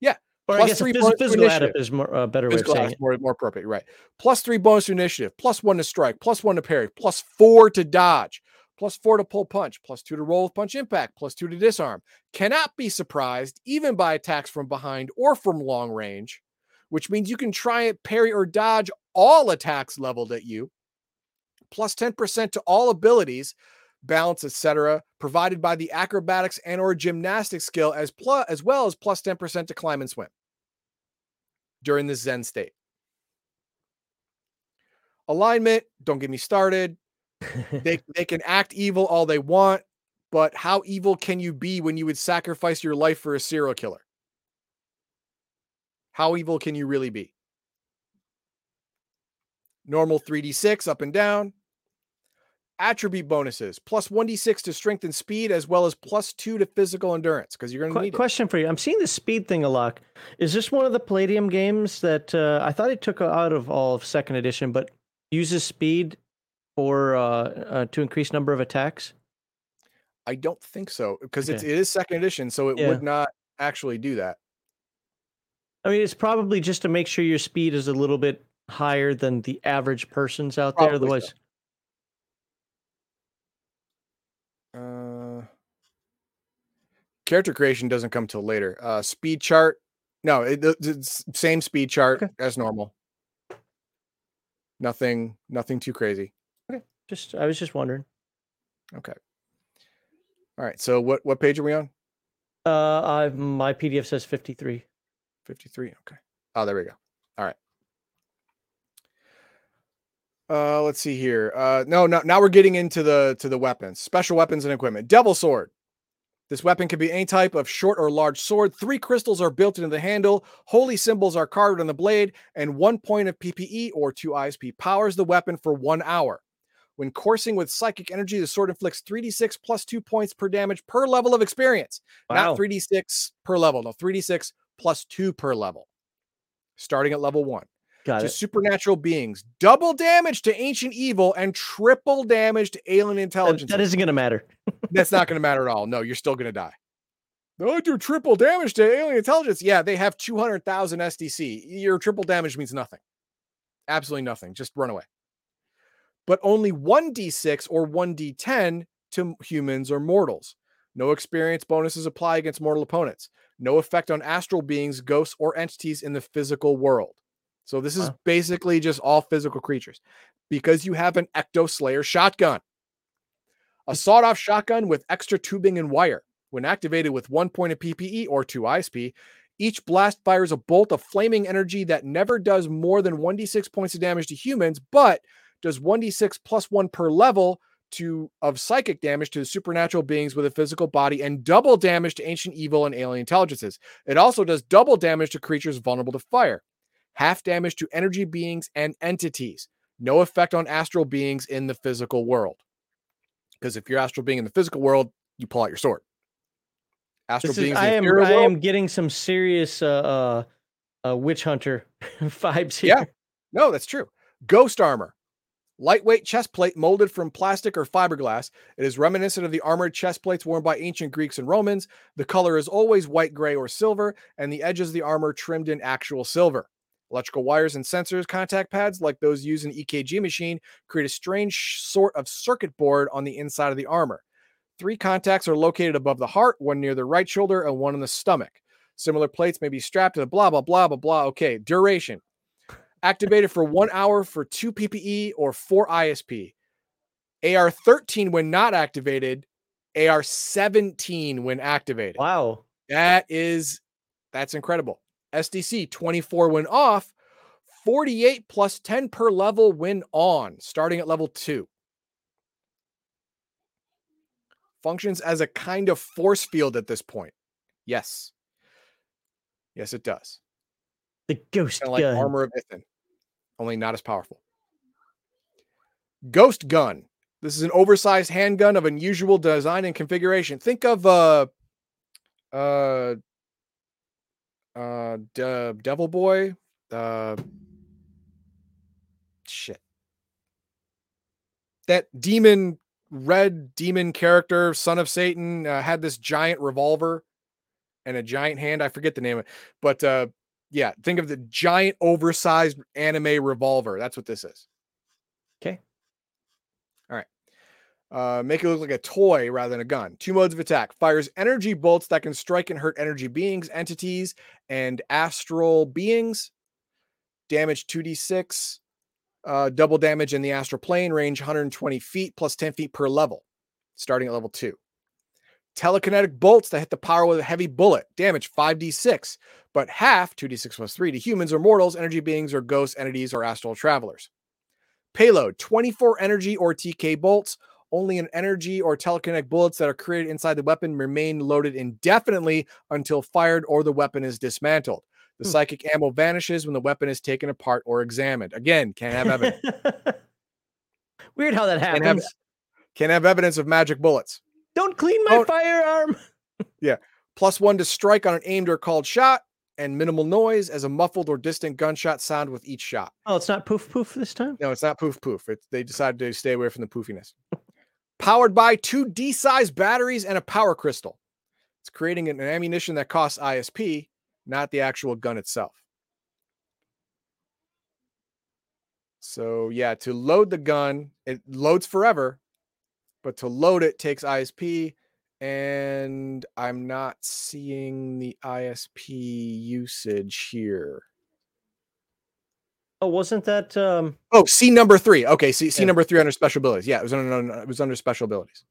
Yeah. Or I guess physical initiative is a better way of saying it. More appropriate, right. Plus 3 bonus to initiative, plus 1 to strike, plus 1 to parry, plus 4 to dodge, plus 4 to pull punch, plus 2 to roll with punch impact, plus 2 to disarm. Cannot be surprised even by attacks from behind or from long range, which means you can try and parry or dodge all attacks leveled at you, plus 10% to all abilities, balance, etc., provided by the acrobatics and or gymnastics skill, as well as plus 10% to climb and swim during the Zen state. Alignment, don't get me started. They can act evil all they want, but how evil can you be when you would sacrifice your life for a serial killer? How evil can you really be? Normal 3d6 up and down. Attribute bonuses. Plus 1d6 to strength and speed, as well as plus 2 to physical endurance, because you're going to need it. Question for you. I'm seeing the speed thing a lot. Is this one of the Palladium games that I thought it took out of all of 2nd edition, but uses speed for to increase number of attacks? I don't think so, because it is 2nd edition, so it would not actually do that. I mean, it's probably just to make sure your speed is a little bit higher than the average person's out there. Otherwise, so. Character creation doesn't come till later. Speed chart. No, it's same speed chart as normal. Nothing too crazy. Okay. I was just wondering. Okay. All right. So what page are we on? My PDF says 53. 53. Okay. Oh, there we go. All right. Let's see here. Now we're getting into the weapons, special weapons and equipment. Devil Sword. This weapon can be any type of short or large sword. 3 crystals are built into the handle. Holy symbols are carved on the blade, and 1 point of PPE or 2 ISP powers the weapon for 1 hour. When coursing with psychic energy, the sword inflicts 3d6 plus 2 points per damage per level of experience. Wow. Not 3d6 per level. No, 3d6 plus 2 per level, starting at level 1. Got to it. Supernatural beings, double damage to ancient evil and triple damage to alien intelligence. That isn't going to matter. That's not going to matter at all. No, you're still going to die. They do triple damage to alien intelligence. Yeah, they have 200,000 SDC. Your triple damage means nothing. Absolutely nothing. Just run away. But only 1d6 or 1d10 to humans or mortals. No experience bonuses apply against mortal opponents. No effect on astral beings, ghosts, or entities in the physical world. So this is basically just all physical creatures. Because you have an Ecto Slayer shotgun. A sawed-off shotgun with extra tubing and wire. When activated with 1 point of PPE or 2 ISP, each blast fires a bolt of flaming energy that never does more than 1d6 points of damage to humans, but does 1d6 plus 1 per level of psychic damage to the supernatural beings with a physical body and double damage to ancient evil and alien intelligences. It also does double damage to creatures vulnerable to fire. Half damage to energy beings and entities. No effect on astral beings in the physical world. Because if you're astral being in the physical world, you pull out your sword. Astral beings in the world. I am getting some serious witch hunter vibes here. Yeah, no, that's true. Ghost armor. Lightweight chest plate molded from plastic or fiberglass. It is reminiscent of the armored chest plates worn by ancient Greeks and Romans. The color is always white, gray, or silver, and the edges of the armor trimmed in actual silver. Electrical wires and sensors, contact pads like those used in EKG machine, create a strange sort of circuit board on the inside of the armor. 3 contacts are located above the heart, 1 near the right shoulder, and 1 in the stomach. Similar plates may be strapped to the blah, blah, blah, blah, blah. Okay, duration. Activated for 1 hour for 2 PPE or 4 ISP. AR-13 when not activated. AR-17 when activated. Wow. That's incredible. SDC 24 when off, 48 plus 10 per level when on, starting at level 2. Functions as a kind of force field at this point. Yes. Yes, it does. The ghost gun. Like Armor of Ithin, only not as powerful. Ghost gun. This is an oversized handgun of unusual design and configuration. Think of Devil Boy, that red demon character, son of Satan, had this giant revolver and a giant hand. I forget the name of it, but yeah, think of the giant oversized anime revolver. That's what this is. Okay. All right. Make it look like a toy rather than a gun. 2 modes of attack. Fires energy bolts that can strike and hurt energy beings, entities, and astral beings. Damage 2d6. Double damage in the astral plane. Range 120 feet plus 10 feet per level. Starting at level 2. Telekinetic bolts that hit the power with a heavy bullet. Damage 5d6. But half, 2d6 plus 3, to humans or mortals, energy beings, or ghosts, entities, or astral travelers. Payload. 24 energy or TK bolts. Only an energy or telekinetic bullets that are created inside the weapon remain loaded indefinitely until fired or the weapon is dismantled. The psychic ammo vanishes when the weapon is taken apart or examined. Again, can't have evidence. Weird how that happens. Can't have evidence of magic bullets. Don't clean my firearm. Yeah. Plus 1 to strike on an aimed or called shot and minimal noise as a muffled or distant gunshot sound with each shot. Oh, it's not poof poof this time? No, it's not poof poof. They decided to stay away from the poofiness. Powered by 2 D-size batteries and a power crystal. It's creating an ammunition that costs ISP, not the actual gun itself. So yeah, to load the gun, it loads forever, but to load it takes ISP, and I'm not seeing the ISP usage here. Oh, wasn't that? Oh, C number 3. Okay, C number 3 under special abilities. Yeah, it was under special abilities.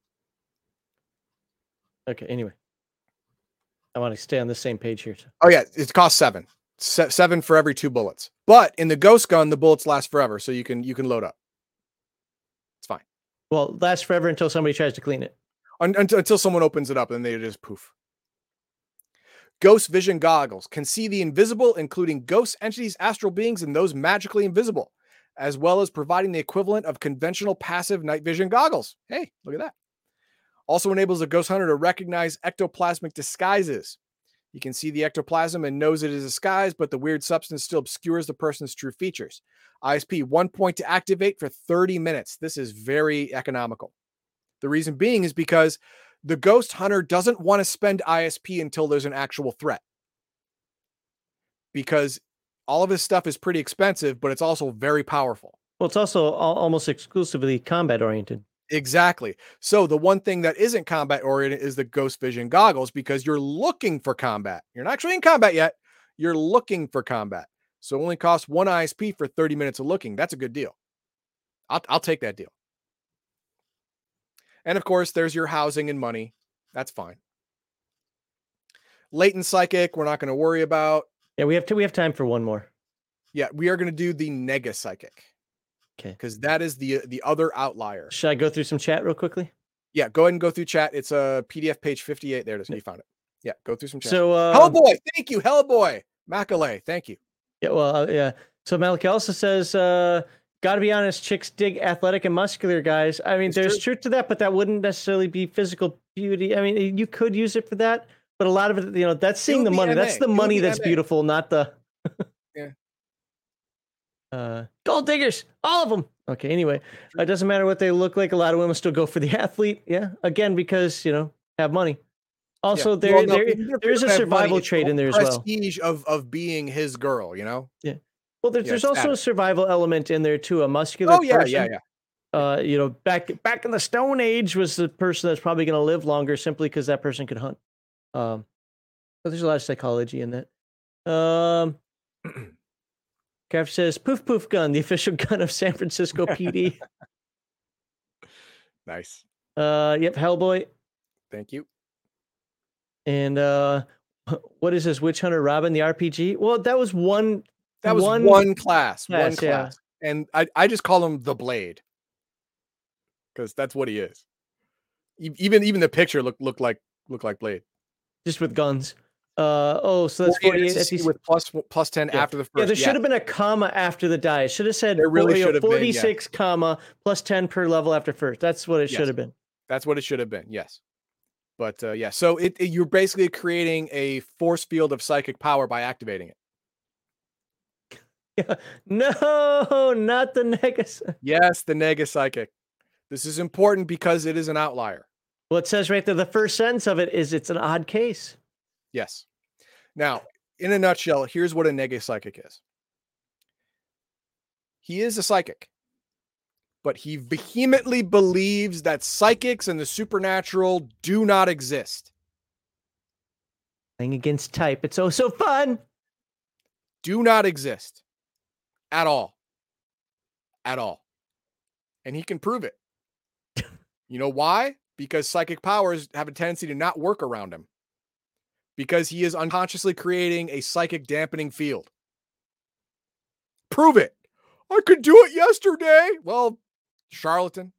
Okay. Anyway, I want to stay on the same page here. Oh yeah, it costs 7. 7 for every 2 bullets. But in the ghost gun, the bullets last forever, so you can load up. It's fine. Well, lasts forever until somebody tries to clean it. Until someone opens it up, and they just poof. Ghost vision goggles can see the invisible, including ghosts, entities, astral beings, and those magically invisible, as well as providing the equivalent of conventional passive night vision goggles. Hey, look at that. Also enables a ghost hunter to recognize ectoplasmic disguises. You can see the ectoplasm and knows it is disguised, but the weird substance still obscures the person's true features. ISP, 1 point to activate for 30 minutes. This is very economical. The reason being is because the ghost hunter doesn't want to spend ISP until there's an actual threat, because all of his stuff is pretty expensive, but it's also very powerful. Well, it's also almost exclusively combat oriented. Exactly. So the one thing that isn't combat oriented is the ghost vision goggles, because you're looking for combat. You're not actually in combat yet. You're looking for combat. So it only costs one ISP for 30 minutes of looking. That's a good deal. I'll take that deal. And of course, there's your housing and money. That's fine. Latent psychic, we're not going to worry about. Yeah, we have time for one more. Yeah, we are going to do the nega psychic. Okay. Because that is the other outlier. Should I go through some chat real quickly? Yeah, go ahead and go through chat. It's a PDF page 58. There it is. You found it. Yeah, go through some chat. So, Hellboy, thank you. Hellboy. Macaulay, thank you. Yeah, well, yeah. So Malachi also says, gotta be honest, chicks dig athletic and muscular guys. I mean, there's truth to that, but that wouldn't necessarily be physical beauty. I mean, you could use it for that, but a lot of it, you know, that's seeing the money. That's the money that's beautiful, not the... Yeah. Gold diggers, all of them. Okay, anyway, it doesn't matter what they look like. A lot of women still go for the athlete. Yeah, again, because, you know, have money. Also, yeah. There's a survival trait in there as well. Prestige of being his girl, you know? Yeah. Well, there's also a survival element in there, too. A muscular person. Yeah. You know, back in the Stone Age was the person that's probably going to live longer simply because that person could hunt. But there's a lot of psychology in that. Kraft says, poof, poof gun, the official gun of San Francisco PD. Nice. Yep, Hellboy. Thank you. And what is this? Witch Hunter Robin, the RPG? Well, that was one. That was one class. One class. Yeah. And I just call him the Blade. Because that's what he is. Even the picture looked like Blade. Just with guns. So that's 48 with plus 10 after the first. Yeah, there should have been a comma after the die. It should have said 46 comma plus 10 per level after first. That's what it should have been. That's what it should have been. Yes. But so you're basically creating a force field of psychic power by activating it. Yeah. No, not the nega. Yes, the nega psychic. This is important because it is an outlier. Well, it says right there, the first sentence of it is it's an odd case. Yes. Now, in a nutshell, here's what a nega psychic is. He is a psychic, but he vehemently believes that psychics and the supernatural do not exist. Playing against type. It's oh so fun. Do not exist at all. At all. And he can prove it. You know why? Because psychic powers have a tendency to not work around him. Because he is unconsciously creating a psychic dampening field. Prove it. I could do it yesterday. Well, charlatan.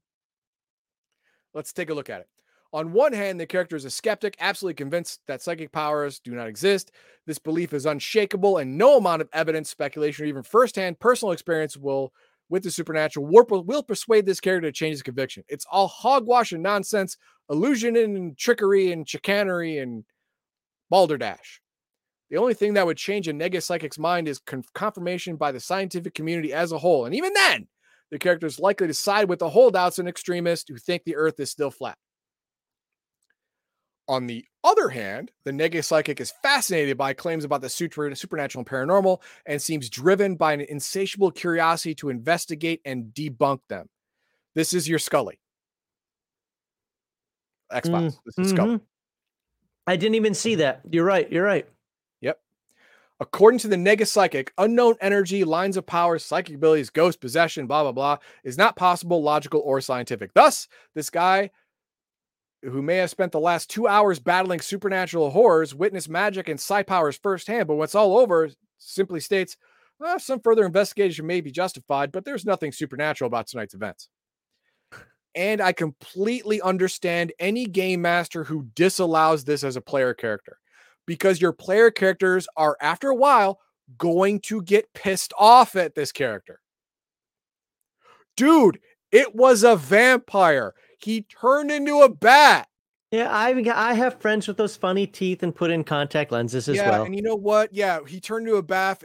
Let's take a look at it. On one hand, the character is a skeptic, absolutely convinced that psychic powers do not exist. This belief is unshakable, and no amount of evidence, speculation, or even firsthand personal experience with the supernatural will persuade this character to change his conviction. It's all hogwash and nonsense, illusion and trickery and chicanery and balderdash. The only thing that would change a nega psychic's mind is confirmation by the scientific community as a whole. And even then, the character is likely to side with the holdouts and extremists who think the earth is still flat. On the other hand, the nega psychic is fascinated by claims about the supernatural and paranormal and seems driven by an insatiable curiosity to investigate and debunk them. This is your Scully. Xbox. This is Scully. I didn't even see that. You're right. Yep. According to the nega psychic, unknown energy, lines of power, psychic abilities, ghost possession, blah, blah, blah, is not possible, logical, or scientific. Thus, this guy who may have spent the last 2 hours battling supernatural horrors, witnessed magic and psi powers firsthand, but what's all over simply states, well, some further investigation may be justified, but there's nothing supernatural about tonight's events. And I completely understand any game master who disallows this as a player character, because your player characters are, after a while, going to get pissed off at this character. Dude, it was a vampire. He turned into a bat. Yeah, I have friends with those funny teeth and put in contact lenses as well. Yeah, and you know what? Yeah, he turned into a bat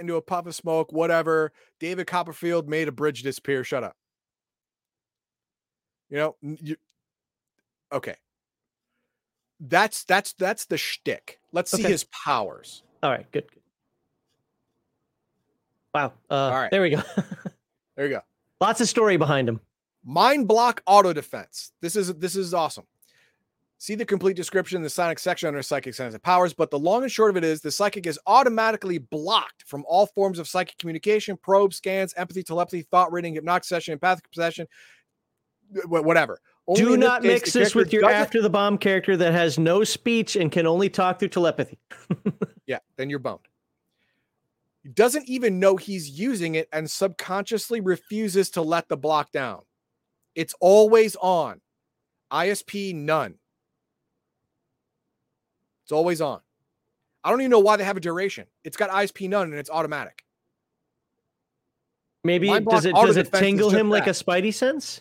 into a puff of smoke, whatever. David Copperfield made a bridge disappear. Shut up. You know, okay. That's the shtick. Let's see his powers. All right, good. Wow. All right. There we go. Lots of story behind him. Mind block auto defense. This is awesome. See the complete description in the Sonic section under Psychic Sensitive Powers, but the long and short of it is the Psychic is automatically blocked from all forms of psychic communication, probe, scans, empathy, telepathy, thought reading, hypnotic session, empathic possession, whatever. Only do not mix this with your After the Bomb character that has no speech and can only talk through telepathy. Yeah, then you're boned. He doesn't even know he's using it and subconsciously refuses to let the block down. It's always on. ISP, none. It's always on. I don't even know why they have a duration. It's got ISP none and it's automatic. Maybe does it tingle him like a Spidey sense?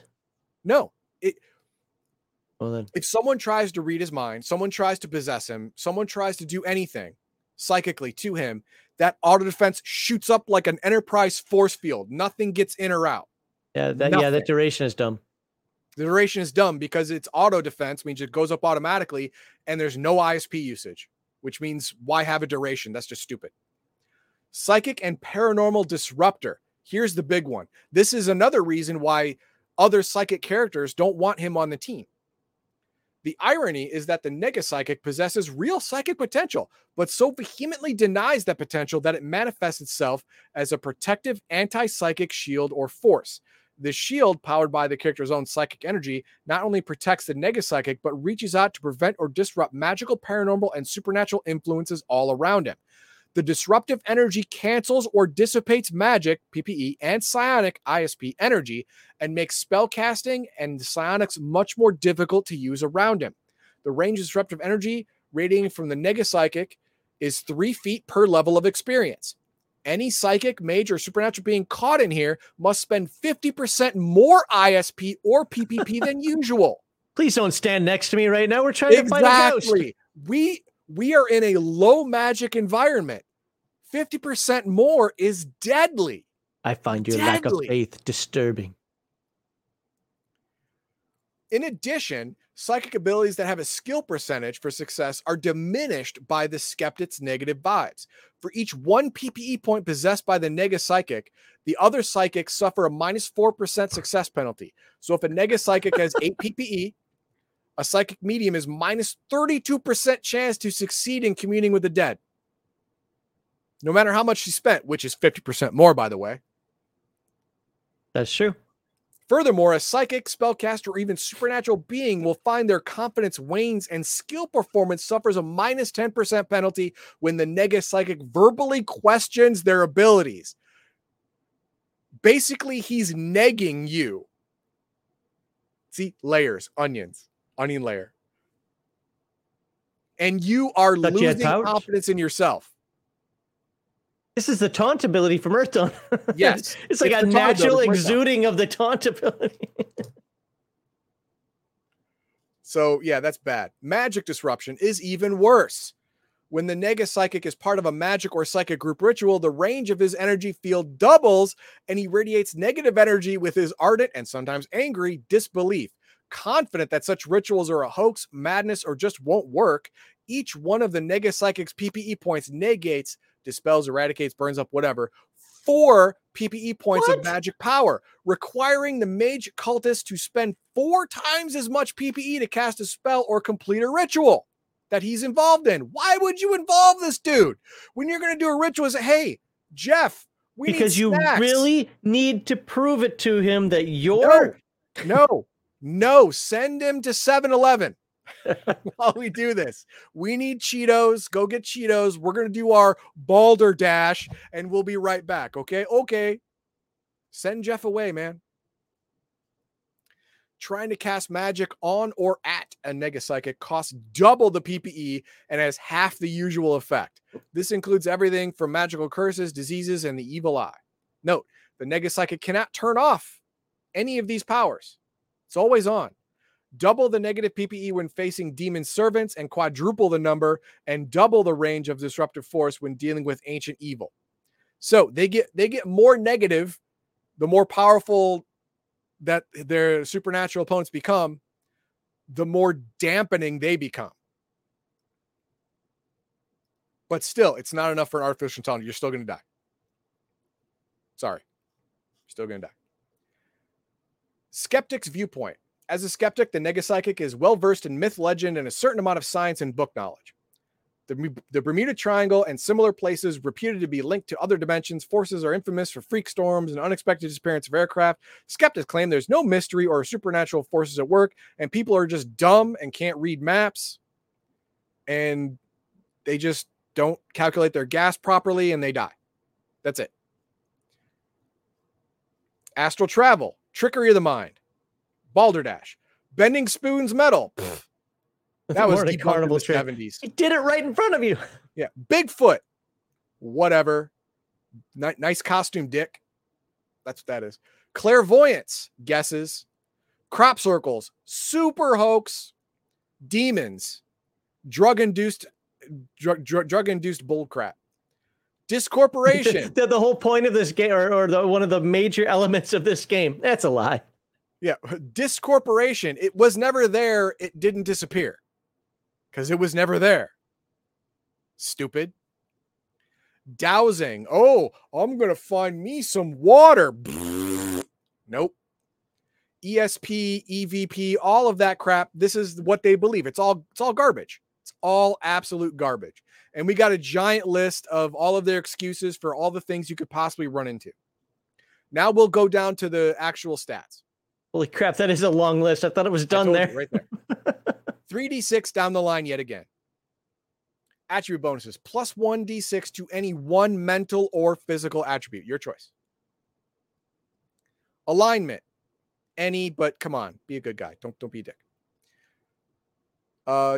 No. If someone tries to read his mind, someone tries to possess him, someone tries to do anything psychically to him, that auto defense shoots up like an Enterprise force field. Nothing gets in or out. That duration is dumb. The duration is dumb because it's auto defense, means it goes up automatically, and there's no ISP usage, which means why have a duration? That's just stupid. Psychic and paranormal disruptor. Here's the big one. This is another reason why other psychic characters don't want him on the team. The irony is that the nega psychic possesses real psychic potential, but so vehemently denies that potential that it manifests itself as a protective anti-psychic shield or force. The shield, powered by the character's own psychic energy, not only protects the nega-psychic, but reaches out to prevent or disrupt magical, paranormal, and supernatural influences all around him. The disruptive energy cancels or dissipates magic, PPE, and psionic, ISP, energy, and makes spellcasting and psionics much more difficult to use around him. The range of disruptive energy radiating from the nega-psychic is 3 feet per level of experience. Any psychic, mage, or supernatural being caught in here must spend 50% more ISP or PPP than usual. Please don't stand next to me right now. We're trying to find a ghost. Exactly. We are in a low magic environment. 50% more is deadly. I find your lack of faith disturbing. In addition, psychic abilities that have a skill percentage for success are diminished by the skeptic's negative vibes. For each 1 PPE point possessed by the nega psychic, the other psychics suffer a -4% success penalty. So if a nega psychic has 8 PPE, a psychic medium is -32% chance to succeed in communing with the dead. No matter how much she spent, which is 50% more, by the way. That's true. Furthermore, a psychic, spellcaster, or even supernatural being will find their confidence wanes and skill performance suffers a -10% penalty when the nega psychic verbally questions their abilities. Basically, he's negging you. See, layers, onion layer. And you are losing confidence in yourself. This is the taunt ability from Earth Dawn. Yes. It's like a natural exuding of the taunt ability. So, yeah, that's bad. Magic disruption is even worse. When the nega psychic is part of a magic or psychic group ritual, the range of his energy field doubles and he radiates negative energy with his ardent and sometimes angry disbelief. Confident that such rituals are a hoax, madness, or just won't work, each one of the nega psychic's PPE points negates, dispels, eradicates, burns up, whatever, 4 PPE points of magic power, requiring the mage cultist to spend 4 times as much PPE to cast a spell or complete a ritual that he's involved in. Why would you involve this dude when you're going to do a ritual? Say, hey, Jeff, we because need snacks. You really need to prove it to him that you're no. Send him to 7-Eleven. While we do this, we need Cheetos. Go get Cheetos. We're going to do our balderdash and we'll be right back. Okay. Send Jeff away, man. Trying to cast magic on or at a nega psychic costs double the PPE and has half the usual effect. This includes everything from magical curses, diseases, and the evil eye. Note, the nega psychic cannot turn off any of these powers. It's always on. Double the negative PPE when facing demon servants and quadruple the number and double the range of disruptive force when dealing with ancient evil. So they get more negative the more powerful that their supernatural opponents become, the more dampening they become. But still, it's not enough for an artificial intelligence. You're still going to die. Sorry. Still going to die. Skeptic's viewpoint. As a skeptic, the negapsychic is well-versed in myth, legend, and a certain amount of science and book knowledge. The Bermuda Triangle and similar places reputed to be linked to other dimensions. Forces are infamous for freak storms and unexpected disappearance of aircraft. Skeptics claim there's no mystery or supernatural forces at work, and people are just dumb and can't read maps, and they just don't calculate their gas properly, and they die. That's it. Astral travel, trickery of the mind, balderdash, bending spoons metal. Pfft. That was the carnival trick. 70s. It did it right in front of you. Yeah. Bigfoot. Whatever. Nice costume, Dick. That's what that is. Clairvoyance. Guesses. Crop circles. Super hoax. Demons. Drug-induced bullcrap. Discorporation. The whole point of this game, or one of the major elements of this game. That's a lie. Yeah. Discorporation. It was never there. It didn't disappear. Because it was never there. Stupid. Dowsing. Oh, I'm going to find me some water. Nope. ESP, EVP, all of that crap. This is what they believe. It's all garbage. It's all absolute garbage. And we got a giant list of all of their excuses for all the things you could possibly run into. Now we'll go down to the actual stats. Holy crap, that is a long list. I thought it was done there. Right there. 3d6 down the line yet again. Attribute bonuses. Plus 1d6 to any one mental or physical attribute. Your choice. Alignment. Any, but come on. Be a good guy. Don't be a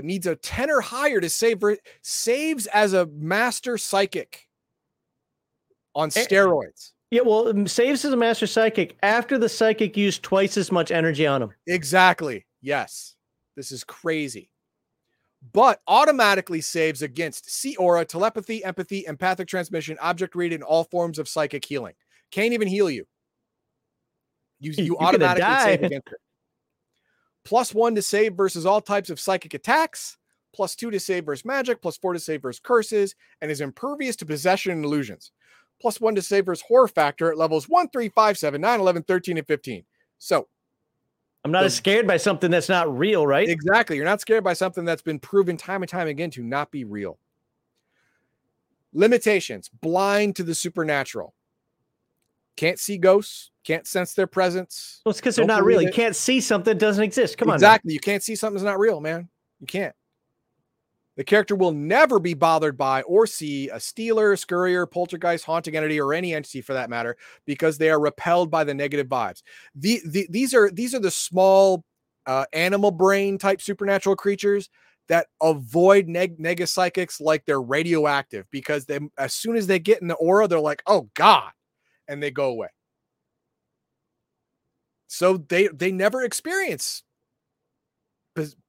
dick. Needs a 10 or higher to save. Saves as a master psychic on steroids. Yeah, well, saves as a master psychic after the psychic used twice as much energy on him. Exactly. Yes. This is crazy, but automatically saves against sea aura, telepathy, empathy, empathic transmission, object read, and all forms of psychic healing. Can't even heal you. You automatically save against it. Plus 1 to save versus all types of psychic attacks. Plus 2 to save versus magic. Plus 4 to save versus curses, and is impervious to possession and illusions. Plus 1 to save versus horror factor at levels 1, 3, 5, 7, 9, 11, 13, and 15. So, I'm not as scared by something that's not real, right? Exactly. You're not scared by something that's been proven time and time again to not be real. Limitations. Blind to the supernatural. Can't see ghosts. Can't sense their presence. Well, it's because they're not real. You can't see something that doesn't exist. Come on. Exactly. You can't see something that's not real, man. You can't. The character will never be bothered by or see a stealer, scurrier, poltergeist, haunting entity, or any entity for that matter, because they are repelled by the negative vibes. These are the small animal brain type supernatural creatures that avoid negapsychics like they're radioactive, because they, as soon as they get in the aura, they're like, oh God, and they go away. So they never experience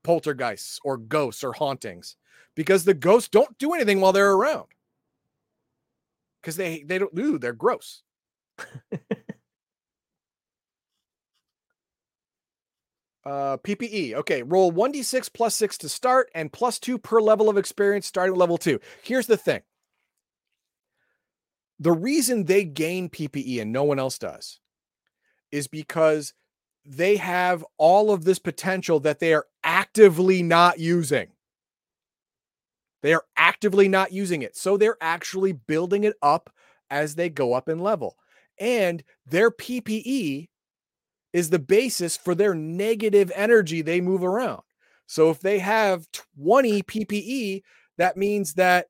poltergeists or ghosts or hauntings, because the ghosts don't do anything while they're around, because they don't do. They're gross. PPE. Okay. Roll 1d6 plus 6 to start, and plus 2 per level of experience starting at level 2. Here's the thing. The reason they gain PPE and no one else does is because they have all of this potential that they are actively not using. They are actively not using it. So they're actually building it up as they go up in level. And their PPE is the basis for their negative energy they move around. So if they have 20 PPE, that means that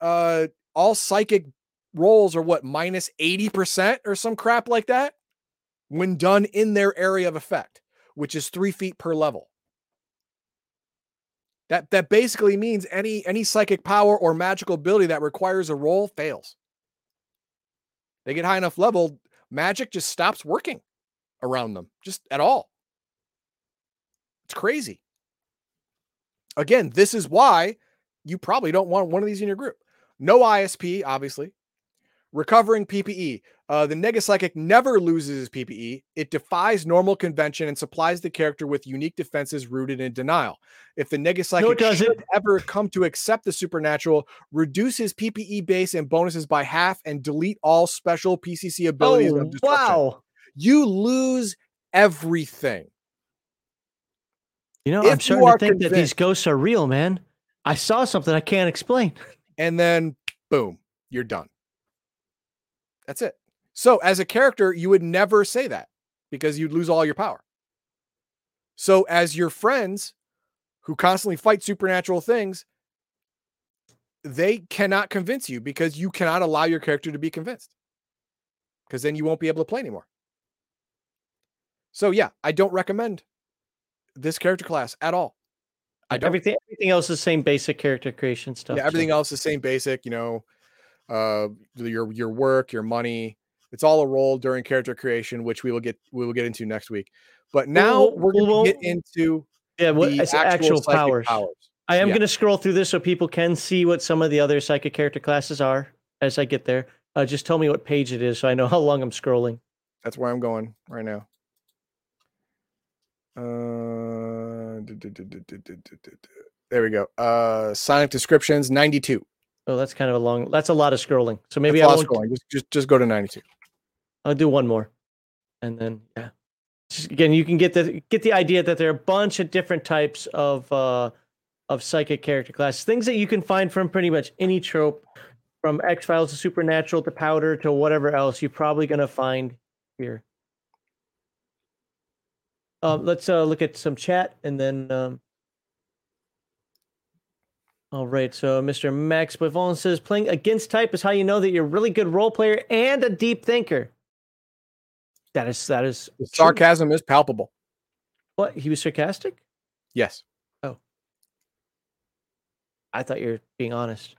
all psychic rolls are what, minus 80% or some crap like that when done in their area of effect, which is 3 feet per level. That basically means any psychic power or magical ability that requires a roll fails. They get high enough level, magic just stops working around them, just at all. It's crazy. Again, this is why you probably don't want one of these in your group. No ISP, obviously. Recovering PPE. The negapsychic never loses his PPE. It defies normal convention and supplies the character with unique defenses rooted in denial. If the negapsychic should ever come to accept the supernatural, reduce his PPE base and bonuses by half and delete all special PCC abilities of destruction. Wow. You lose everything. You know, I'm starting to think that these ghosts are real, man. I saw something I can't explain. And then, boom, you're done. That's it. So as a character, you would never say that because you'd lose all your power. So as your friends who constantly fight supernatural things, they cannot convince you because you cannot allow your character to be convinced, because then you won't be able to play anymore. So yeah, I don't recommend this character class at all. I don't. Everything else is the same basic character creation stuff. Yeah, everything else is the same basic, you know, your work, your money. It's all a role during character creation, which we will get into next week. But now we're going to get into actual powers. I am going to scroll through this so people can see what some of the other psychic character classes are as I get there. Just tell me what page it is so I know how long I'm scrolling. That's where I'm going right now. There we go. Sonic descriptions 92. Oh, that's kind of a long. That's a lot of scrolling. So maybe I won't scrolling. Just go to 92. I'll do one more, and then yeah. Just, again, you can get the idea that there are a bunch of different types of psychic character classes, things that you can find from pretty much any trope, from X-Files to Supernatural to Powder to whatever else you're probably going to find here. Let's look at some chat and then. All right, so Mr. Max Bivon says, playing against type is how you know that you're a really good role player and a deep thinker. That is the sarcasm is palpable. What? He was sarcastic? Yes. Oh. I thought you were being honest.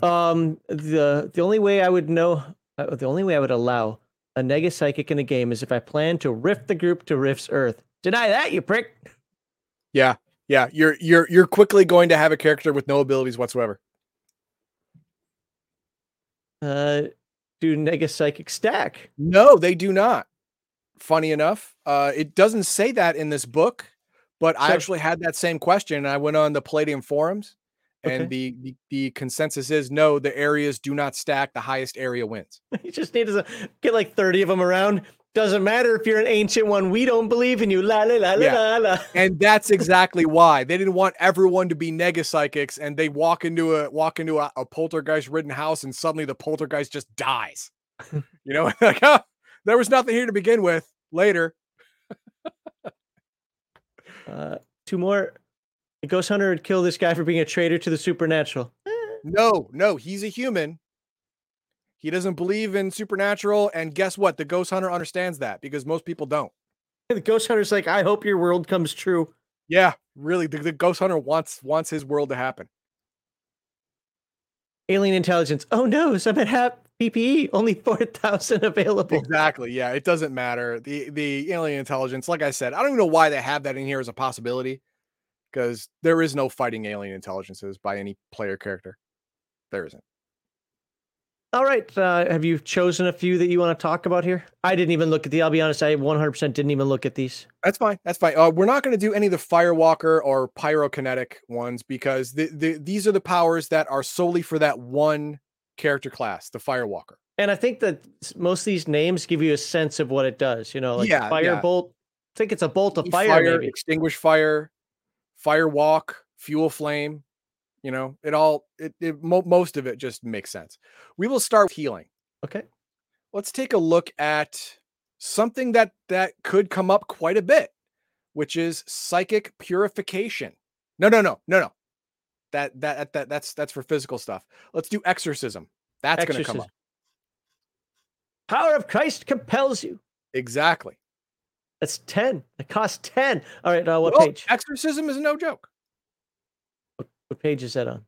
The only way I would know, the only way I would allow a nega psychic in a game is if I plan to rift the group to Rift's Earth. Deny that, you prick. Yeah. Yeah, you're quickly going to have a character with no abilities whatsoever. Do nega psychic stack? No, they do not. Funny enough, it doesn't say that in this book, but I actually had that same question, and I went on the Palladium forums, and the consensus is no, the areas do not stack. The highest area wins. You just need to get like 30 of them around. Doesn't matter if you're an ancient one. We don't believe in you. La la la la la. And that's exactly why they didn't want everyone to be nega psychics, and they walk into a poltergeist ridden house, and suddenly the poltergeist just dies. You know, like there was nothing here to begin with. Later, two more. The ghost hunter would kill this guy for being a traitor to the supernatural. No, he's a human. He doesn't believe in supernatural, and guess what? The ghost hunter understands that because most people don't. The ghost hunter's like, I hope your world comes true. Yeah, really. The ghost hunter wants his world to happen. Alien intelligence. Oh no, I'm at half PPE, only 4,000 available. Exactly. Yeah, it doesn't matter. The alien intelligence, like I said, I don't even know why they have that in here as a possibility, because there is no fighting alien intelligences by any player character. There isn't. All right. Have you chosen a few that you want to talk about here? I didn't even look at the, I'll be honest, I 100% didn't even look at these. That's fine. We're not going to do any of the Firewalker or Pyrokinetic ones because these are the powers that are solely for that one character class, the Firewalker. And I think that most of these names give you a sense of what it does. You know, like Firebolt. I think it's a bolt of fire maybe. Extinguish fire, Firewalk, Fuel Flame. You know, most of it just makes sense. We will start with healing. Okay. Let's take a look at something that could come up quite a bit, which is psychic purification. No. That's for physical stuff. Let's do exorcism. That's going to come up. Power of Christ compels you. Exactly. That's 10. It costs 10. All right. Now what page? Exorcism is no joke. What page is that on?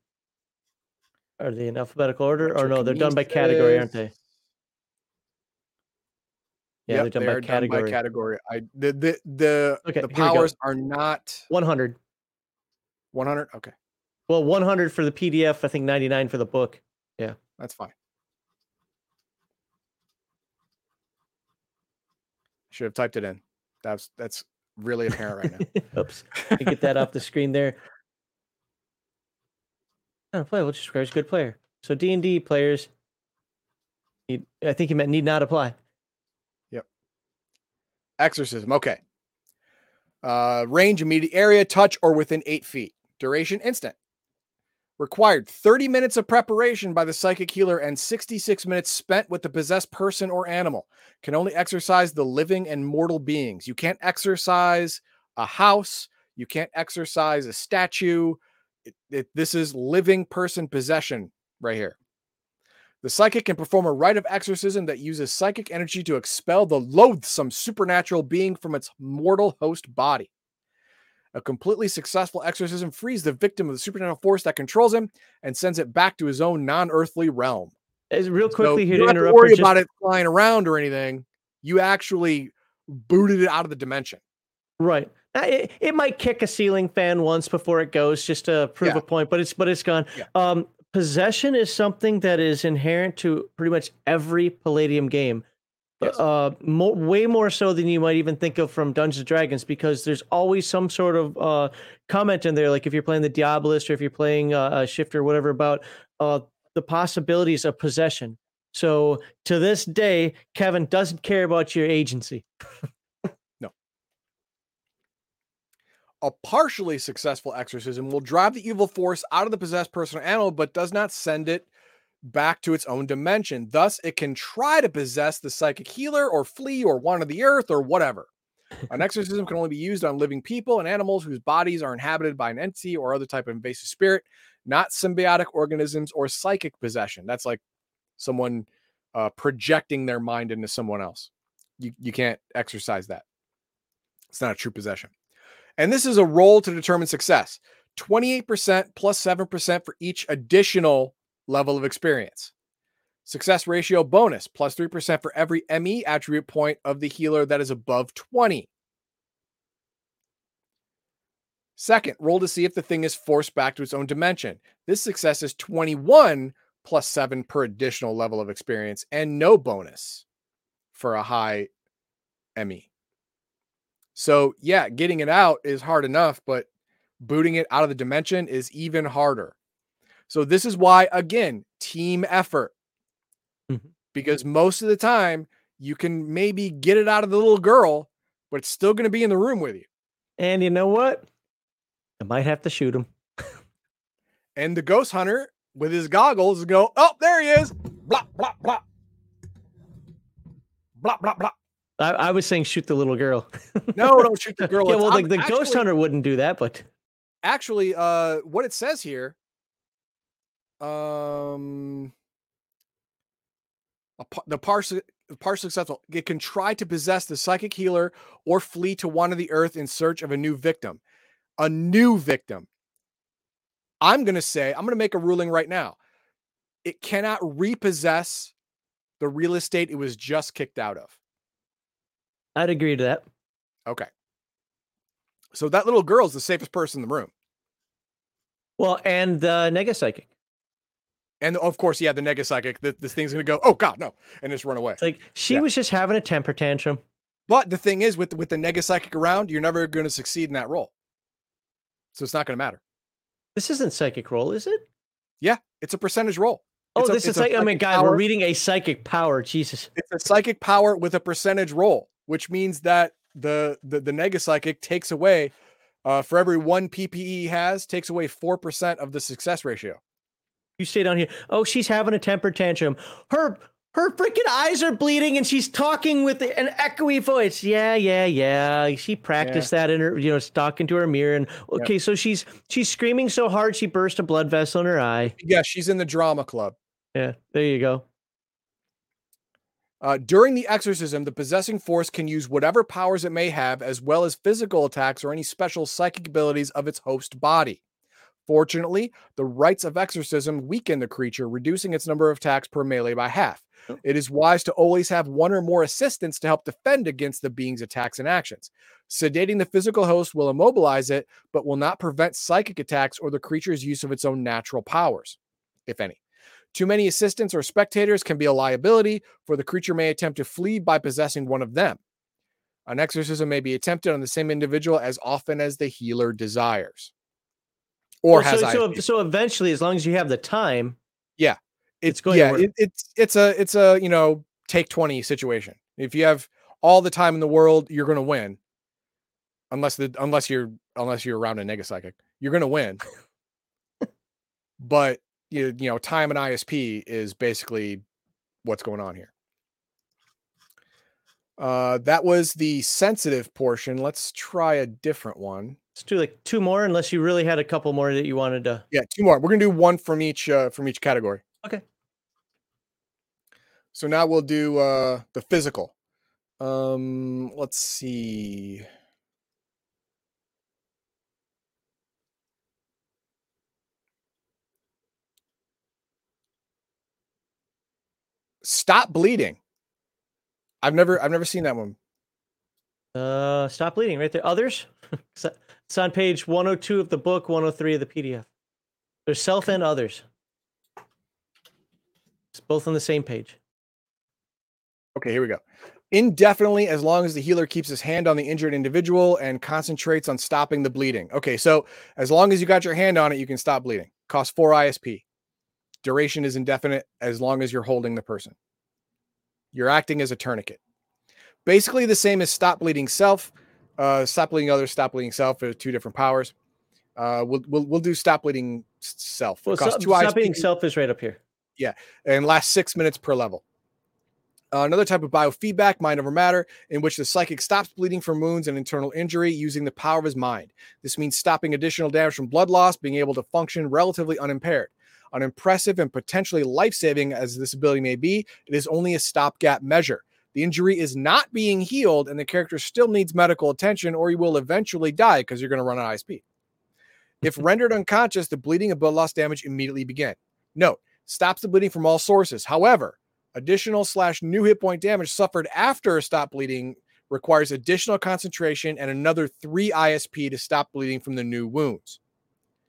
Are they in alphabetical order? Or no, they're done by category, aren't they? Yeah, yep, they're done by category. The powers are not... 100. 100? Okay. Well, 100 for the PDF, I think 99 for the book. Yeah. That's fine. Should have typed it in. That's really apparent right now. Oops. I get that off the screen there. Oh, play which requires good player. So D&D players, I think he meant need not apply. Yep. Exorcism. Okay. Range, immediate area, touch, or within 8 feet. Duration, instant. Required 30 minutes of preparation by the psychic healer and 66 minutes spent with the possessed person or animal. Can only exercise the living and mortal beings. You can't exercise a house. You can't exercise a statue. This is living person possession right here. The psychic can perform a rite of exorcism that uses psychic energy to expel the loathsome supernatural being from its mortal host body. A completely successful exorcism frees the victim of the supernatural force that controls him and sends it back to his own non-earthly realm. Real quickly here to interrupt. Don't worry about it flying around or anything. You actually booted it out of the dimension. Right. It might kick a ceiling fan once before it goes just to prove a point, but it's gone. Yeah. Possession is something that is inherent to pretty much every Palladium game. Yes. Way more so than you might even think of from Dungeons and Dragons, because there's always some sort of comment in there, like if you're playing the Diabolist or if you're playing a Shift or whatever, about the possibilities of possession. So to this day, Kevin doesn't care about your agency. No. A partially successful exorcism will drive the evil force out of the possessed person or animal, but does not send it back to its own dimension. Thus, it can try to possess the psychic healer or flee or wander the earth or whatever. An exorcism can only be used on living people and animals whose bodies are inhabited by an entity or other type of invasive spirit, not symbiotic organisms or psychic possession. That's like someone projecting their mind into someone else. You can't exercise that. It's not a true possession. And this is a roll to determine success. 28% plus 7% for each additional level of experience. Success ratio bonus plus 3% for every ME attribute point of the healer that is above 20. Second, roll to see if the thing is forced back to its own dimension. This success is 21 plus 7 per additional level of experience and no bonus for a high ME. So yeah, getting it out is hard enough, but booting it out of the dimension is even harder. So this is why, again, team effort, because most of the time you can maybe get it out of the little girl, but it's still going to be in the room with you. And you know what? I might have to shoot him. And the ghost hunter with his goggles go, oh, there he is. Blah, blah, blah. Blah, blah, blah. I was saying shoot the little girl. No, don't shoot the girl. Yeah, well, the ghost hunter wouldn't do that, but. Actually, what it says here. The partial successful, it can try to possess the psychic healer or flee to one of the earth in search of a new victim. A new victim. I'm going to make a ruling right now. It cannot repossess the real estate it was just kicked out of. I'd agree to that. Okay. So that little girl's the safest person in the room. Well, and the nega psychic. And of course, yeah, the nega psychic, this thing's going to go, oh God, no. And just run away. It's like she was just having a temper tantrum. But the thing is with the nega psychic around, you're never going to succeed in that role. So it's not going to matter. This isn't psychic roll, is it? Yeah. It's a percentage roll. Oh, this is like, I mean, God, power. We're reading a psychic power. Jesus. It's a psychic power with a percentage roll, which means that the nega psychic takes away for every one PPE has takes away 4% of the success ratio. You stay down here. Oh, she's having a temper tantrum. Her freaking eyes are bleeding and she's talking with an echoey voice. Yeah. She practiced that in her, talking to her mirror. And okay, so she's screaming so hard she burst a blood vessel in her eye. Yeah, she's in the drama club. Yeah, there you go. During the exorcism, the possessing force can use whatever powers it may have, as well as physical attacks or any special psychic abilities of its host body. Fortunately, the rites of exorcism weaken the creature, reducing its number of attacks per melee by half. It is wise to always have one or more assistants to help defend against the being's attacks and actions. Sedating the physical host will immobilize it, but will not prevent psychic attacks or the creature's use of its own natural powers, if any. Too many assistants or spectators can be a liability, for the creature may attempt to flee by possessing one of them. An exorcism may be attempted on the same individual as often as the healer desires. So eventually, as long as you have the time, it's going to work. It's a take 20 situation. If you have all the time in the world, you're going to win. Unless you're around a nega psychic, you're going to win. But you know, time and ISP is basically what's going on here. That was the sensitive portion. Let's try a different one. Let's do like two more, unless you really had a couple more that you wanted to. Yeah, two more. We're gonna do one from each category. Okay. So now we'll do the physical. Let's see. Stop bleeding. I've never seen that one. Stop bleeding right there. Others? It's on page 102 of the book, 103 of the PDF. There's self and others. It's both on the same page. Okay, here we go. Indefinitely, as long as the healer keeps his hand on the injured individual and concentrates on stopping the bleeding. Okay, so as long as you got your hand on it, you can stop bleeding. Cost 4 ISP. Duration is indefinite as long as you're holding the person. You're acting as a tourniquet. Basically the same as stop bleeding self, stop bleeding others, stop bleeding self. There's two different powers. We'll do stop bleeding self. Well, stop bleeding self is right up here. Yeah, and lasts 6 minutes per level. Another type of biofeedback, mind over matter, in which the psychic stops bleeding from wounds and internal injury using the power of his mind. This means stopping additional damage from blood loss, being able to function relatively unimpaired. Unimpressive and potentially life-saving as this ability may be, it is only a stopgap measure. The injury is not being healed, and the character still needs medical attention, or you will eventually die because you're going to run out of ISP. If rendered unconscious, the bleeding and blood loss damage immediately begin. Note, stops the bleeding from all sources. However, additional / new hit point damage suffered after a stop bleeding requires additional concentration and another 3 ISP to stop bleeding from the new wounds.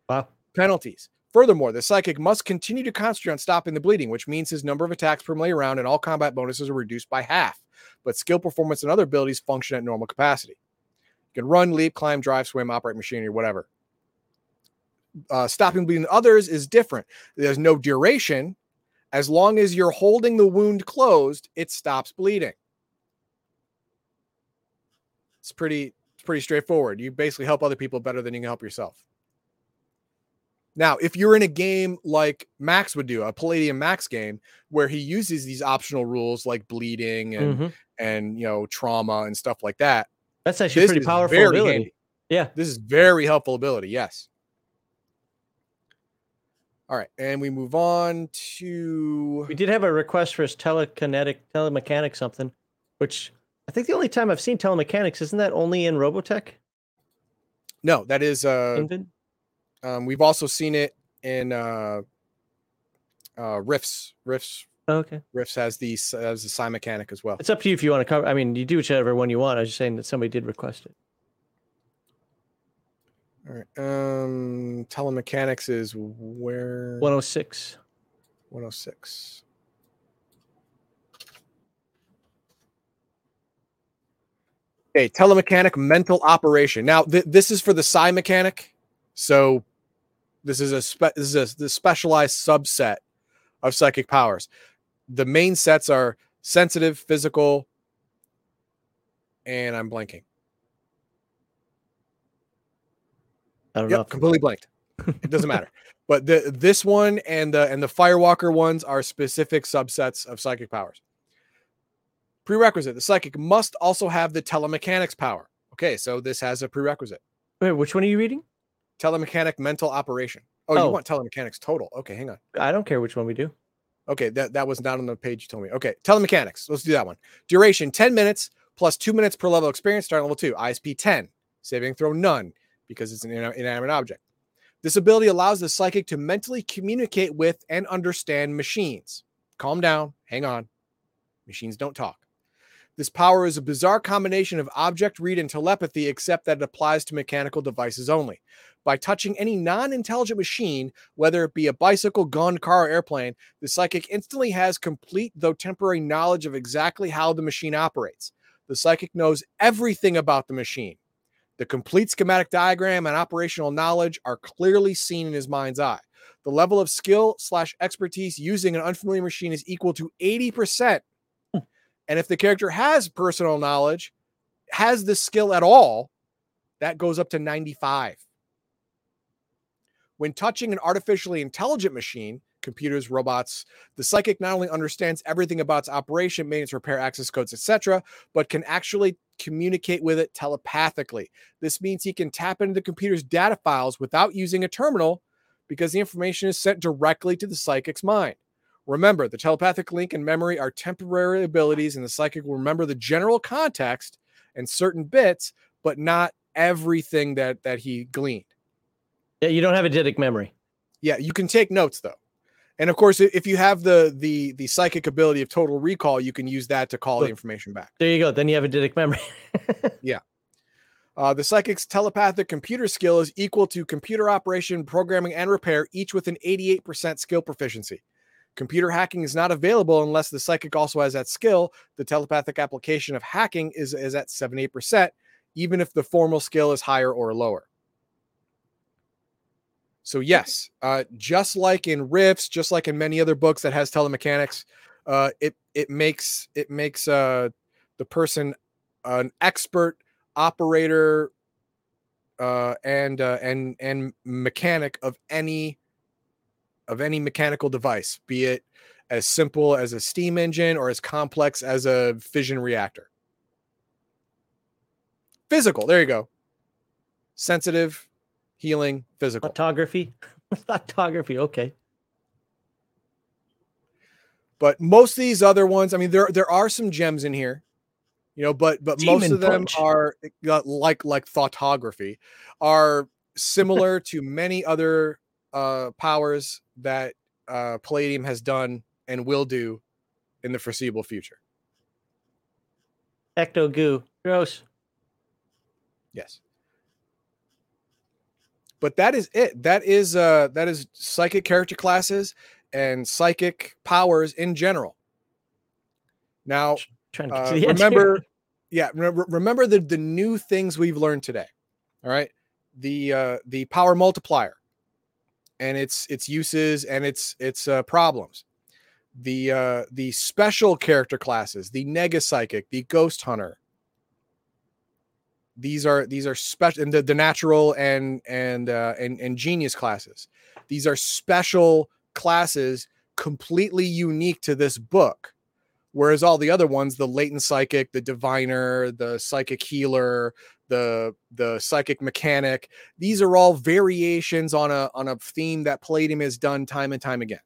Wow. Penalties. Furthermore, the psychic must continue to concentrate on stopping the bleeding, which means his number of attacks per melee round and all combat bonuses are reduced by half, but skill performance and other abilities function at normal capacity. You can run, leap, climb, drive, swim, operate machinery, whatever. Stopping bleeding others is different. There's no duration. As long as you're holding the wound closed, it stops bleeding. It's pretty straightforward. You basically help other people better than you can help yourself. Now, if you're in a game like Max would do, a Palladium Max game, where he uses these optional rules like bleeding and and trauma and stuff like that, that's actually pretty powerful ability. Handy. Yeah, this is very helpful ability. Yes. All right, and we move on to. We did have a request for his telemechanic something, which I think the only time I've seen telemechanics isn't that only in Robotech. No, that is. We've also seen it in Rifts. Rifts. Oh, okay. Rifts has the psi mechanic as well. It's up to you if you want to cover. I mean, you do whichever one you want. I was just saying that somebody did request it. All right. Telemechanics is where 106. 106. Okay, telemechanic mental operation. Now, this is for the psi mechanic. So this is a specialized subset of psychic powers. The main sets are sensitive, physical, and I'm blanking. I don't know. Completely blanked. It doesn't matter. But this one and the Firewalker ones are specific subsets of psychic powers. Prerequisite. The psychic must also have the telemechanics power. Okay, so this has a prerequisite. Wait, which one are you reading? Telemechanic mental operation. Oh, you want telemechanics total. Okay, hang on. I don't care which one we do. Okay, that was not on the page you told me. Okay, telemechanics. Let's do that one. Duration, 10 minutes plus 2 minutes per level experience, starting level 2. ISP 10. Saving throw none, because it's an inanimate object. This ability allows the psychic to mentally communicate with and understand machines. Calm down. Hang on. Machines don't talk. This power is a bizarre combination of object read and telepathy, except that it applies to mechanical devices only. By touching any non-intelligent machine, whether it be a bicycle, gun, car, or airplane, the psychic instantly has complete, though temporary, knowledge of exactly how the machine operates. The psychic knows everything about the machine. The complete schematic diagram and operational knowledge are clearly seen in his mind's eye. The level of skill / expertise using an unfamiliar machine is equal to 80%. And if the character has personal knowledge, has the skill at all, that goes up to 95. When touching an artificially intelligent machine, computers, robots, the psychic not only understands everything about its operation, maintenance, repair, access codes, etc., but can actually communicate with it telepathically. This means he can tap into the computer's data files without using a terminal because the information is sent directly to the psychic's mind. Remember, the telepathic link and memory are temporary abilities, and the psychic will remember the general context and certain bits, but not everything that he gleaned. Yeah, you don't have eidetic memory. Yeah, you can take notes, though. And of course, if you have the psychic ability of total recall, you can use that to call the information back. There you go. Then you have eidetic memory. Yeah. The psychic's telepathic computer skill is equal to computer operation, programming, and repair, each with an 88% skill proficiency. Computer hacking is not available unless the psychic also has that skill. The telepathic application of hacking is at 78%, even if the formal skill is higher or lower. So yes, just like in Rifts, just like in many other books that has telemechanics, it makes the person an expert operator and mechanic of any mechanical device, be it as simple as a steam engine or as complex as a fission reactor. Physical, there you go. Sensitive, healing, physical. Photography, okay. But most of these other ones, I mean, there are some gems in here, you know, but Demon most of punch. Them are like photography are similar to many other powers that Palladium has done and will do in the foreseeable future. Ecto goo, gross. Yes. But that is it. That is psychic character classes and psychic powers in general. Now, remember the new things we've learned today. All right, the power multiplier and its uses and its problems. The special character classes, the Negapsychic, the Ghost Hunter. These are special, and the natural and genius classes. These are special classes, completely unique to this book. Whereas all the other ones, the latent psychic, the diviner, the psychic healer, the psychic mechanic, these are all variations on a theme that Palladium has done time and time again.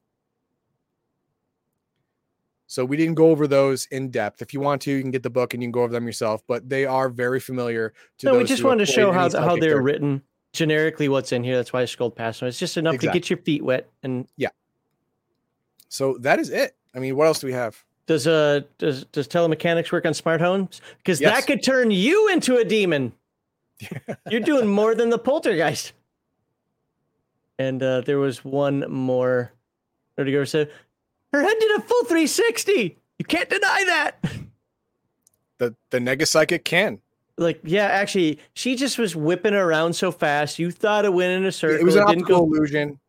So we didn't go over those in depth. If you want to, you can get the book and you can go over them yourself, but they are very familiar to those. We just wanted to show how they're character. Written generically, what's in here. That's why I scrolled past them. It's just enough to get your feet wet. And yeah. So that is it. I mean, what else do we have? Does telemechanics work on smart homes? Because that could turn you into a demon. You're doing more than the poltergeist. And there was one more. Rodriguez said, her head did a full 360. You can't deny that. The Negapsychic can. Like, yeah, actually, she just was whipping around so fast. You thought it went in a circle. It was an optical illusion.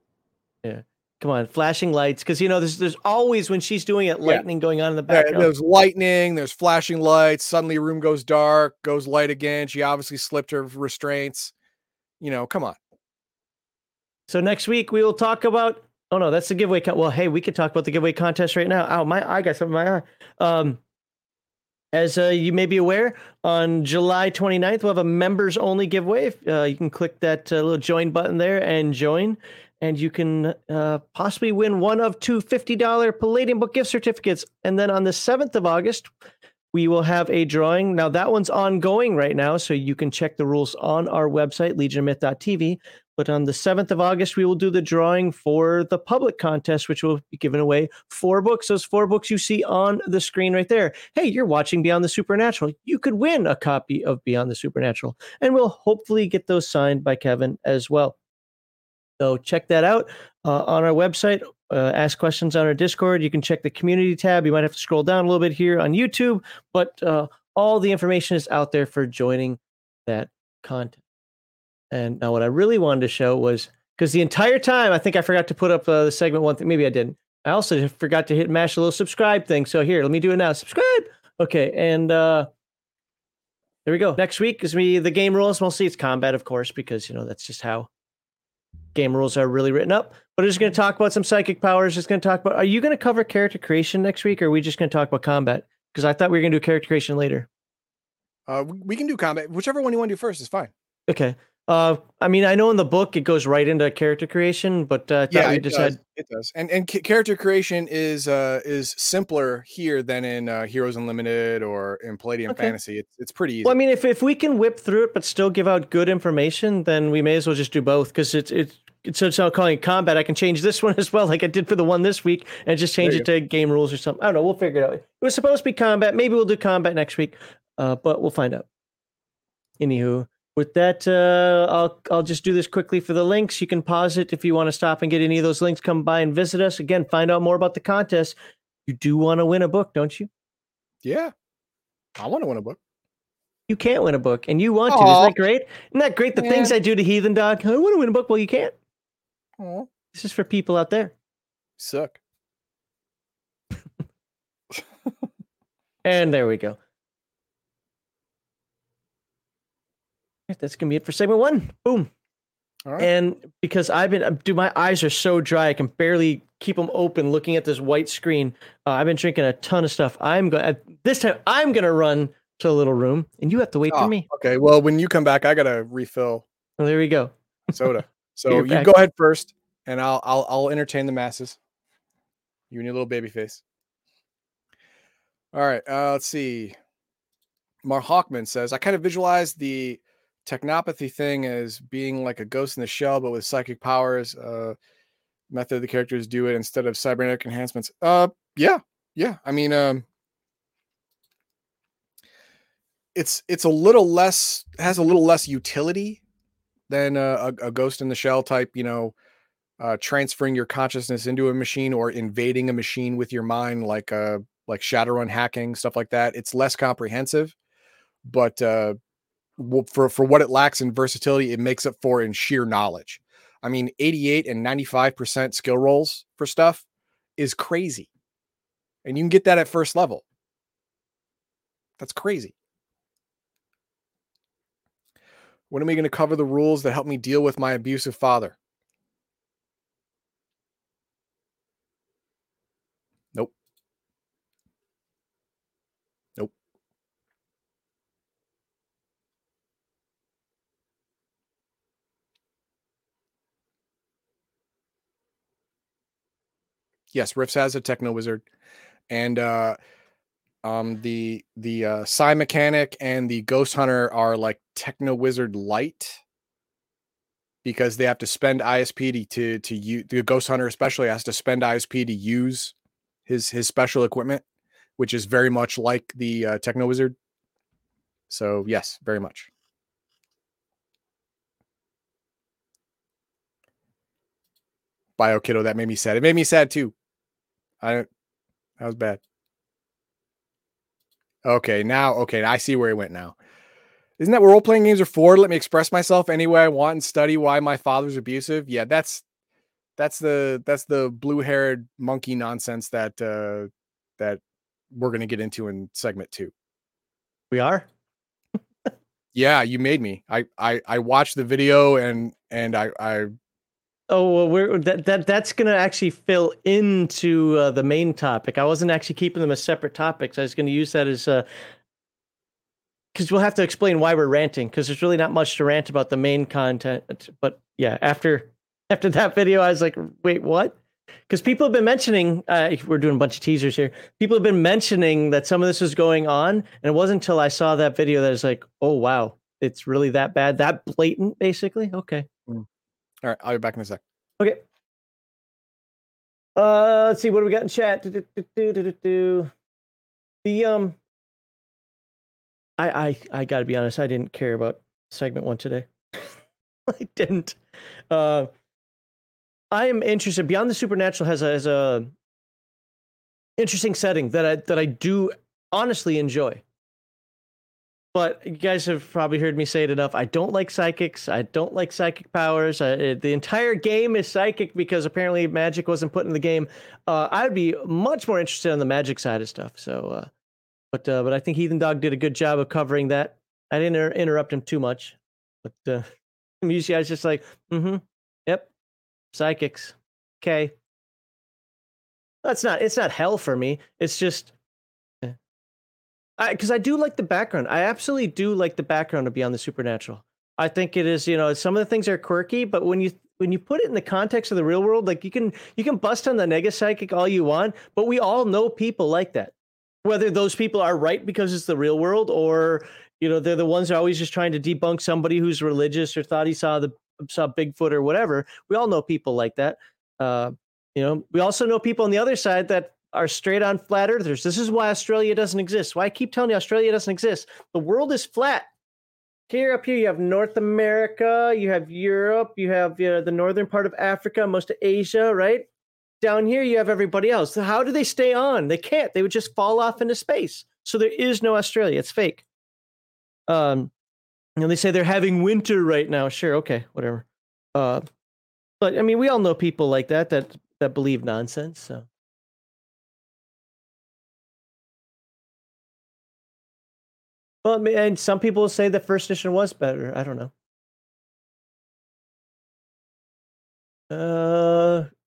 Yeah. Come on, flashing lights. Because, you know, there's always, when she's doing it, lightning going on in the background. Yeah, there's lightning, there's flashing lights. Suddenly, room goes dark, goes light again. She obviously slipped her restraints. You know, come on. So next week, we will talk about... Oh, no, that's the giveaway. Well, hey, we could talk about the giveaway contest right now. Oh, my eye got something in my eye. As you may be aware, on July 29th, we'll have a members-only giveaway. You can click that little join button there and join, and you can possibly win one of two $50 Palladium Book gift certificates. And then on the 7th of August, we will have a drawing. Now, that one's ongoing right now, so you can check the rules on our website, legionmyth.tv. But on the 7th of August, we will do the drawing for the public contest, which will be giving away 4 books. Those 4 books you see on the screen right there. Hey, you're watching Beyond the Supernatural. You could win a copy of Beyond the Supernatural. And we'll hopefully get those signed by Kevin as well. So check that out on our website. Ask questions on our Discord. You can check the community tab. You might have to scroll down a little bit here on YouTube. But all the information is out there for joining that contest. And now what I really wanted to show was, because the entire time, I think I forgot to put up the segment one thing. Maybe I didn't. I also forgot to mash a little subscribe thing. So here, let me do it now. Subscribe. Okay, and there we go. Next week is the game rules. Mostly it's combat, of course, because, you know, that's just how game rules are really written up. But we're just going to talk about some psychic powers. Just going to talk about, are you going to cover character creation next week, or are we just going to talk about combat? Because I thought we were going to do character creation later. We can do combat. Whichever one you want to do first is fine. Okay. I mean, I know in the book it goes right into character creation, but it does. And character creation is simpler here than in Heroes Unlimited or in Palladium Fantasy. It's pretty easy. Well, I mean, if we can whip through it but still give out good information, then we may as well just do both, because it's not calling it combat. I can change this one as well, like I did for the one this week, and just change it to game rules or something. I don't know. We'll figure it out. It was supposed to be combat. Maybe we'll do combat next week, but we'll find out. Anywho. With that, I'll just do this quickly for the links. You can pause it if you want to stop and get any of those links. Come by and visit us. Again, find out more about the contest. You do want to win a book, don't you? Yeah. I want to win a book. You can't win a book, and you want to. Isn't that great? Isn't that great? The things I do to Heathen Dog. I want to win a book. Well, you can't. Aww. This is for people out there. Suck. And there we go. That's gonna be it for segment one. Boom. All right. And because my eyes are so dry, I can barely keep them open looking at this white screen. I've been drinking a ton of stuff. I'm gonna run to the little room, and you have to wait for me. Okay. Well, when you come back, I gotta refill. Well, there we go. Soda. So you go ahead first, and I'll entertain the masses. You and your little baby face. All right. Let's see. Mark Hawkman says, I kind of visualize the technopathy thing is being like a Ghost in the Shell, but with psychic powers. Method the characters do it instead of cybernetic enhancements. Yeah. I mean, it's has a little less utility than a Ghost in the Shell type. You know, transferring your consciousness into a machine or invading a machine with your mind, like Shadowrun hacking, stuff like that. It's less comprehensive, but for what it lacks in versatility, it makes up for in sheer knowledge. I mean, 88 and 95% skill rolls for stuff is crazy. And you can get that at first level. That's crazy. When am I going to cover the rules that help me deal with my abusive father? Yes, Rifts has a techno wizard, and the psi mechanic and the ghost hunter are like techno wizard light, because they have to spend ISP to use. The ghost hunter especially has to spend ISP to use his special equipment, which is very much like the techno wizard. So yes, very much. Bio Kiddo, that made me sad. It made me sad too. That was bad. Okay, I see where he went now. Isn't that what role-playing games are for? Let me express myself any way I want and study why my father's abusive. Yeah, that's the blue-haired monkey nonsense that we're gonna get into in segment 2. We are? Yeah, you made me. I watched the video and I oh, well, that's going to actually fill into the main topic. I wasn't actually keeping them as separate topics. I was going to use that as because we'll have to explain why we're ranting, because there's really not much to rant about the main content. But yeah, after that video, I was like, wait, what? Because people have been mentioning we're doing a bunch of teasers here. People have been mentioning that some of this was going on, and it wasn't until I saw that video that I was like, oh, wow, it's really that bad, that blatant, basically. Okay. All right, I'll be back in a sec. Okay. Let's see, what do we got in chat? I gotta be honest, I didn't care about segment 1 today. I didn't. I am interested. Beyond the Supernatural has a interesting setting that I do honestly enjoy. But you guys have probably heard me say it enough. I don't like psychics. I don't like psychic powers. The entire game is psychic because apparently magic wasn't put in the game. I'd be much more interested on the magic side of stuff. So, But I think Ethan Dog did a good job of covering that. I didn't interrupt him too much, but usually I was just like, mm-hmm, yep, psychics, okay. It's not hell for me. It's just, because I do like the background. I absolutely do like the background of Beyond the Supernatural. I think it is, some of the things are quirky, but when you put it in the context of the real world, like you can bust on the nega psychic all you want, but we all know people like that. Whether those people are right because it's the real world, or they're the ones who are always just trying to debunk somebody who's religious or thought he saw Bigfoot or whatever. We all know people like that. We also know people on the other side that are straight on flat earthers. This is why Australia doesn't exist. Why I keep telling you Australia doesn't exist. The world is flat. Here up here, you have North America, you have Europe, you have the northern part of Africa, most of Asia, right? Down here, you have everybody else. So how do they stay on? They can't. They would just fall off into space. So there is no Australia. It's fake. They say they're having winter right now. Sure, okay, whatever. But I mean, we all know people like that believe nonsense. So. Well, and some people say the first edition was better. I don't know.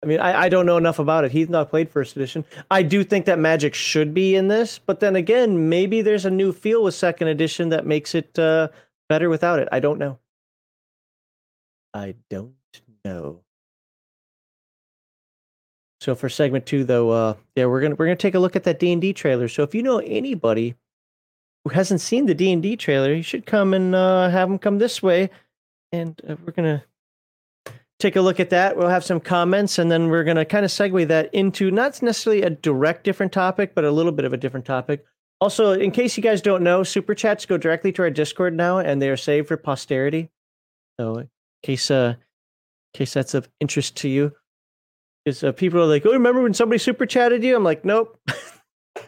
I don't know enough about it. He's not played first edition. I do think that magic should be in this, but then again, maybe there's a new feel with second edition that makes it better without it. I don't know. So for segment 2, though, we're gonna take a look at that D&D trailer. So if you know anybody who hasn't seen the D&D trailer, you should come and have them come this way, and we're gonna take a look at that. We'll have some comments, and then we're gonna kind of segue that into not necessarily a direct different topic, but a little bit of a different topic. Also, in case you guys don't know, super chats go directly to our Discord now, and they are saved for posterity. So in case that's of interest to you, because people are like, "Oh, remember when somebody super chatted you?" I'm like, "Nope."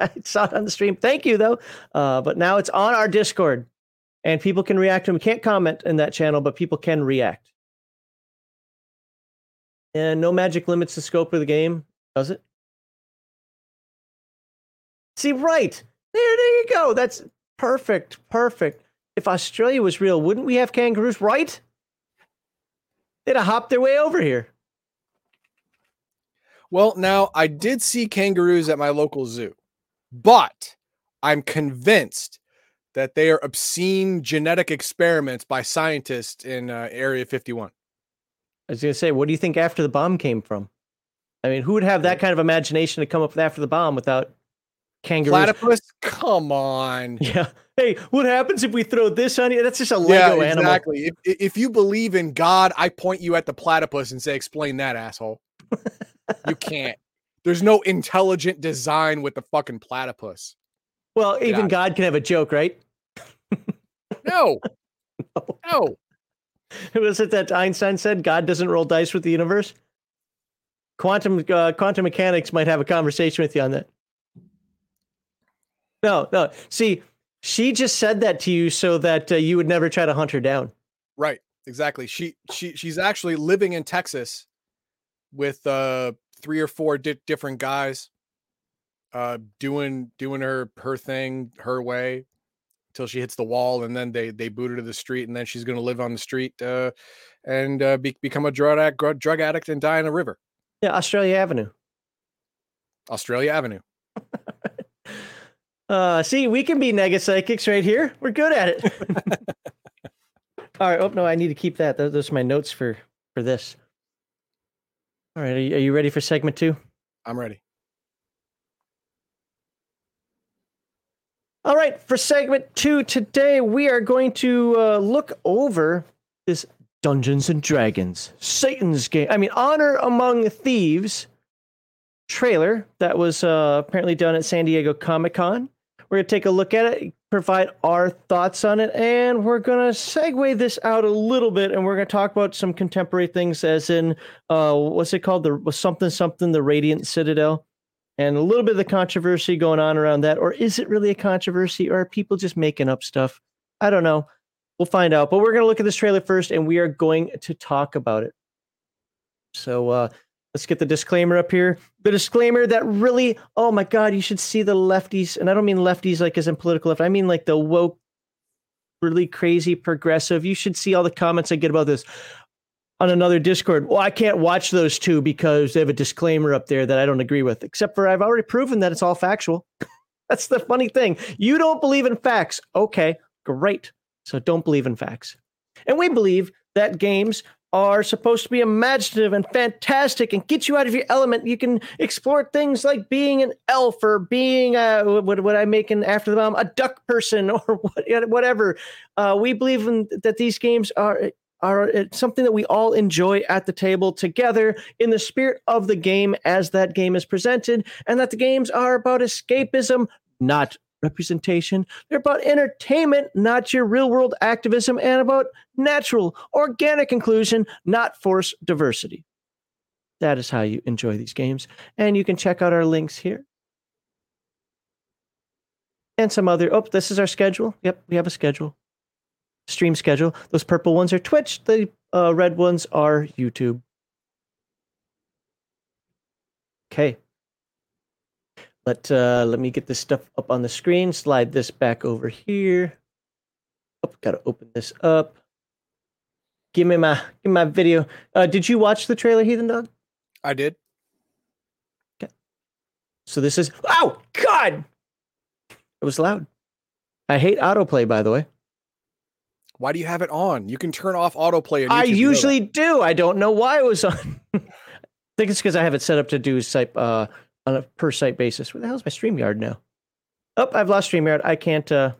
I saw it on the stream. Thank you, though. But now it's on our Discord, and people can react to them. We can't comment in that channel, but people can react. And no magic limits the scope of the game, does it? See, right. There you go. That's perfect, perfect. If Australia was real, wouldn't we have kangaroos, right? They'd have hopped their way over here. Well, now, I did see kangaroos at my local zoo. But I'm convinced that they are obscene genetic experiments by scientists in Area 51. I was going to say, what do you think After the Bomb came from? I mean, who would have that kind of imagination to come up with After the Bomb without kangaroos? Platypus? Come on. Yeah. Hey, what happens if we throw this on you? That's just a Lego animal. Exactly. If you believe in God, I point you at the platypus and say, explain that, asshole. You can't. There's no intelligent design with the fucking platypus. Well, even God can have a joke, right? No. Was it that Einstein said God doesn't roll dice with the universe? Quantum mechanics might have a conversation with you on that. No. See, she just said that to you so that you would never try to hunt her down. Right. Exactly. She's actually living in Texas with 3 or 4 different guys doing her thing her way till she hits the wall, and then they boot her to the street, and then she's going to live on the street and become a drug addict and die in a river. Yeah, Australia Avenue. See, we can be nega psychics right here. We're good at it. All right. Oh no, I need to keep that. Those are my notes for this. All right, are you ready for segment 2? I'm ready. All right, for segment 2 today, we are going to look over this Dungeons and Dragons, Satan's Game. I mean, Honor Among Thieves trailer that was apparently done at San Diego Comic-Con. We're going to take a look at it, provide our thoughts on it, and we're going to segue this out a little bit, and we're going to talk about some contemporary things, as in, what's it called? The Radiant Citadel, and a little bit of the controversy going on around that. Or is it really a controversy, or are people just making up stuff? I don't know. We'll find out, but we're going to look at this trailer first, and we are going to talk about it. So Let's get the disclaimer up here. The disclaimer that really, oh my God, you should see the lefties. And I don't mean lefties like as in political left. I mean like the woke, really crazy progressive. You should see all the comments I get about this on another Discord. Well, I can't watch those two because they have a disclaimer up there that I don't agree with, except for I've already proven that it's all factual. That's the funny thing. You don't believe in facts. Okay, great. So don't believe in facts. And we believe that games are supposed to be imaginative and fantastic and get you out of your element. You can explore things like being an elf or being what I make in After the Bomb, a duck person or whatever. We believe in that these games are something that we all enjoy at the table together in the spirit of the game as that game is presented, and that the games are about escapism, not representation. They're about entertainment, not your real world activism, and about natural, organic inclusion, not forced diversity. That is how you enjoy these games. And you can check out our links here. And some other, oh, this is our schedule. Yep, we have a schedule. Stream schedule. Those purple ones are Twitch. The red ones are YouTube. Okay. Let me get this stuff up on the screen. Slide this back over here. Oh, gotta open this up. Give me my video. Did you watch the trailer, Heathen Dog? I did. Okay. So this is. Oh God! It was loud. I hate autoplay, by the way. Why do you have it on? You can turn off autoplay. I usually do. I don't know why it was on. I think it's because I have it set up to do type. On a per site basis. Where the hell is my StreamYard now? Oh, I've lost StreamYard. I can't. There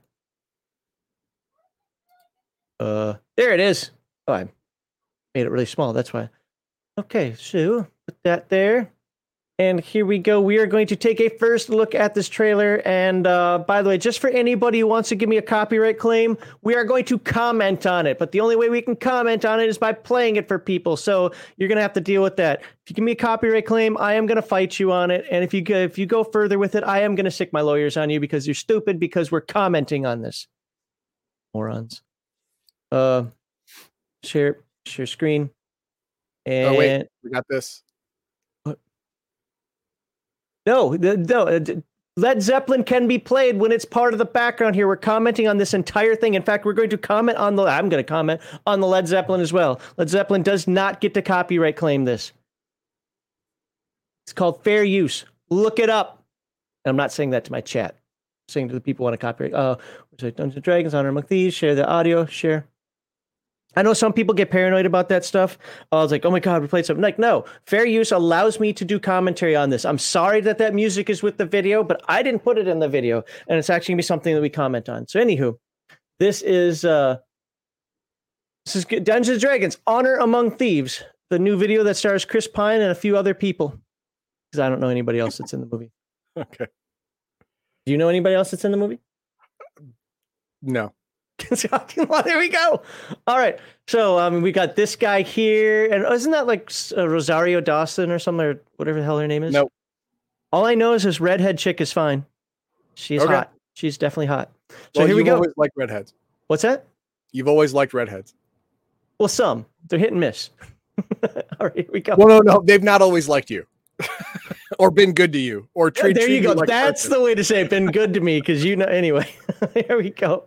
it is. Oh, I made it really small. That's why. Okay, so put that there. And here we go. We are going to take a first look at this trailer. And by the way, just for anybody who wants to give me a copyright claim, we are going to comment on it. But the only way we can comment on it is by playing it for people. So you're going to have to deal with that. If you give me a copyright claim, I am going to fight you on it. And if you go further with it, I am going to stick my lawyers on you because you're stupid because we're commenting on this. Morons. Share screen. And... Oh, wait. We got this. No, Led Zeppelin can be played when it's part of the background here. We're commenting on this entire thing. In fact, we're going to comment on the... I'm going to comment on the Led Zeppelin as well. Led Zeppelin does not get to copyright claim this. It's called fair use. Look it up. And I'm not saying that to my chat. I'm saying to the people who want to copyright. Dungeons and Dragons, Honor Among Thieves, share the audio, share... I know some people get paranoid about that stuff. I was like, oh my God, we played something. Like, no, fair use allows me to do commentary on this. I'm sorry that that music is with the video, but I didn't put it in the video. And it's actually going to be something that we comment on. So anywho, this is Dungeons and Dragons, Honor Among Thieves, the new video that stars Chris Pine and a few other people. Because I don't know anybody else that's in the movie. Okay. Do you know anybody else that's in the movie? No. Well, there we go. All right. So we got this guy here. And isn't that like Rosario Dawson or something or whatever the hell her name is? Nope. All I know is this redhead chick is fine. She's okay. Hot. She's definitely hot. So well, here we go. You've always liked redheads. What's that? You've always liked redheads. Well, some. They're hit and miss. All right. Here we go. Well, no. They've not always liked you. Or been good to you. Or treated you. There you go. Like that's person. The way to say it, been good to me because you know. Anyway, here we go.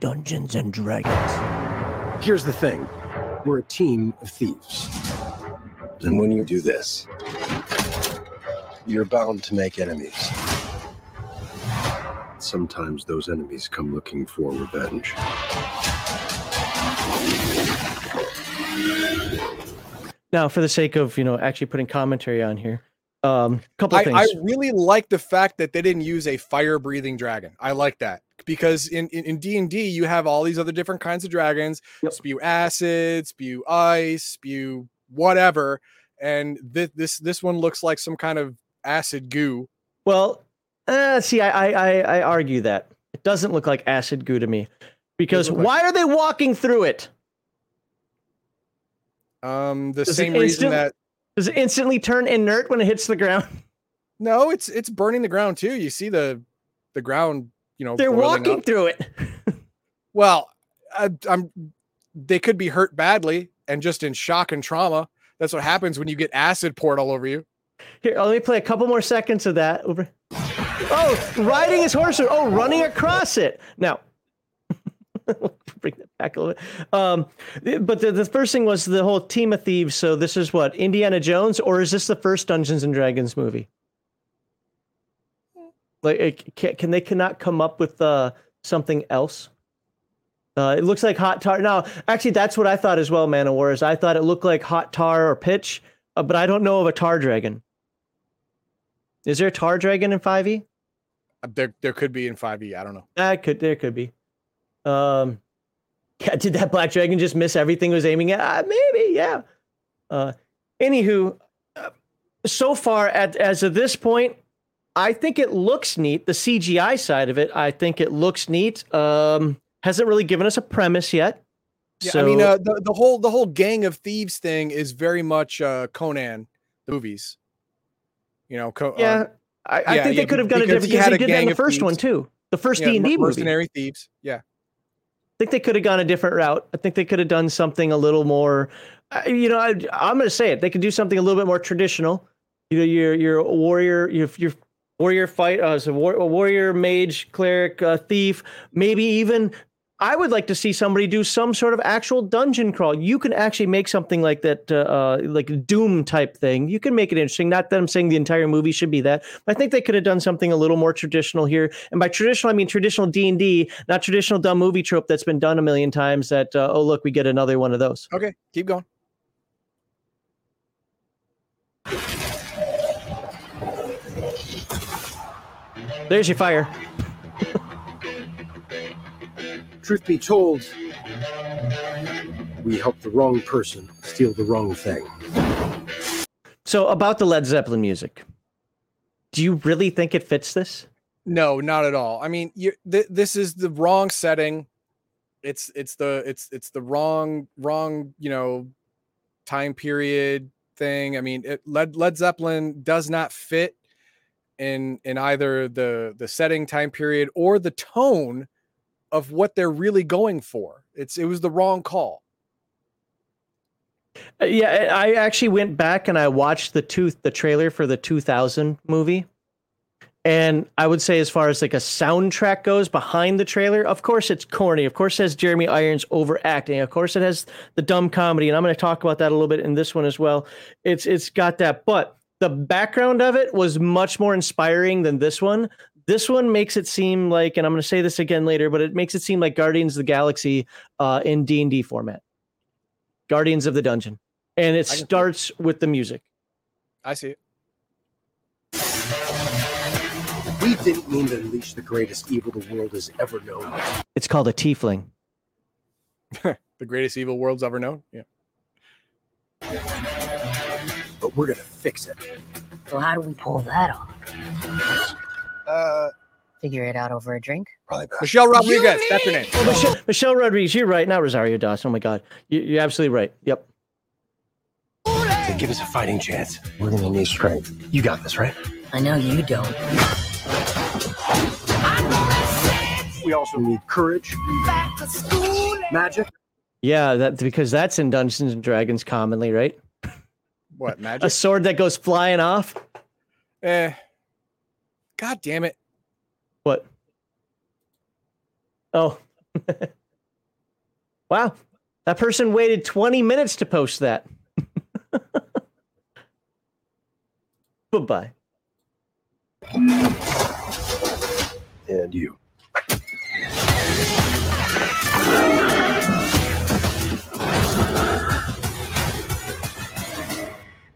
Dungeons and Dragons. Here's the thing. We're a team of thieves. And when you do this, you're bound to make enemies. Sometimes those enemies come looking for revenge. Now, for the sake of, actually putting commentary on here, couple of things. I really like the fact that they didn't use a fire-breathing dragon. I like that. Because in D&D, you have all these other different kinds of dragons. Yep. Spew acid, spew ice, spew whatever. And this one looks like some kind of acid goo. Well, see, I argue that. It doesn't look like acid goo to me. Because why are they walking through it? Does it instantly turn inert when it hits the ground? No, it's burning the ground, too. You see the ground... they're walking up through it. Well, they could be hurt badly and just in shock and trauma. That's what happens when you get acid poured all over you. Here, let me play a couple more seconds of that. Over. Oh, riding his horse. Oh, running across it. Now, bring that back a little bit. But the first thing was the whole team of thieves. So this is what, Indiana Jones, or is this the first Dungeons and Dragons movie? Like, can they cannot come up with something else? It looks like hot tar. Now, actually, that's what I thought as well, Man of War, is I thought it looked like hot tar or pitch, but I don't know of a tar dragon. Is there a tar dragon in 5e? There could be in 5e. I don't know. There could be. Yeah, did that black dragon just miss everything it was aiming at? Maybe, yeah. Anywho, so far as of this point, I think it looks neat. The CGI side of it, I think it looks neat. Hasn't really given us a premise yet. Yeah, so I mean, the whole gang of thieves thing is very much Conan, the movies. You know, I think they could have done it different because he did that in the first one too. The first D&D movie. Mercenary Thieves, yeah. I think they could have gone a different route. I think they could have done something a little more, I'm going to say it. They could do something a little bit more traditional. You know, your warrior, your warrior fight, a warrior, mage, cleric, thief, maybe even. I would like to see somebody do some sort of actual dungeon crawl. You can actually make something like that, like Doom type thing. You can make it interesting. Not that I'm saying the entire movie should be that, but I think they could have done something a little more traditional here. And by traditional, I mean traditional D&D, not traditional dumb movie trope that's been done a million times that, oh, look, we get another one of those. Okay, keep going. There's your fire. Truth be told, we helped the wrong person steal the wrong thing. So about the Led Zeppelin music, do you really think it fits this? No, not at all. I mean, this is the wrong setting. It's the wrong time period thing. I mean, Led Zeppelin does not fit in either the setting, time period, or the tone of what they're really going for. It was the wrong call. Yeah, I actually went back and I watched the trailer for the 2000 movie. And I would say, as far as like a soundtrack goes behind the trailer, of course it's corny. Of course it has Jeremy Irons overacting. Of course it has the dumb comedy. And I'm going to talk about that a little bit in this one as well. It's got that, but the background of it was much more inspiring than this one. This one makes it seem like, and I'm going to say this again later, but it makes it seem like Guardians of the Galaxy in D&D format. Guardians of the Dungeon. And it starts with the music. I see it. We didn't mean to unleash the greatest evil the world has ever known. It's called a tiefling. The greatest evil world's ever known? Yeah. But we're going to fix it. So how do we pull that off? Figure it out over a drink. Michelle Rodriguez, that's her name. Oh, Michelle Rodriguez, you're right. Not Rosario Dawson. Oh my God, you're absolutely right. Yep. To give us a fighting chance, we're gonna need strength. You got this, right? I know you don't. We also need courage, back to school, magic. Yeah, because that's in Dungeons and Dragons commonly, right? What magic? A sword that goes flying off. God damn it. What? Oh. Wow. That person waited 20 minutes to post that. Goodbye. And you.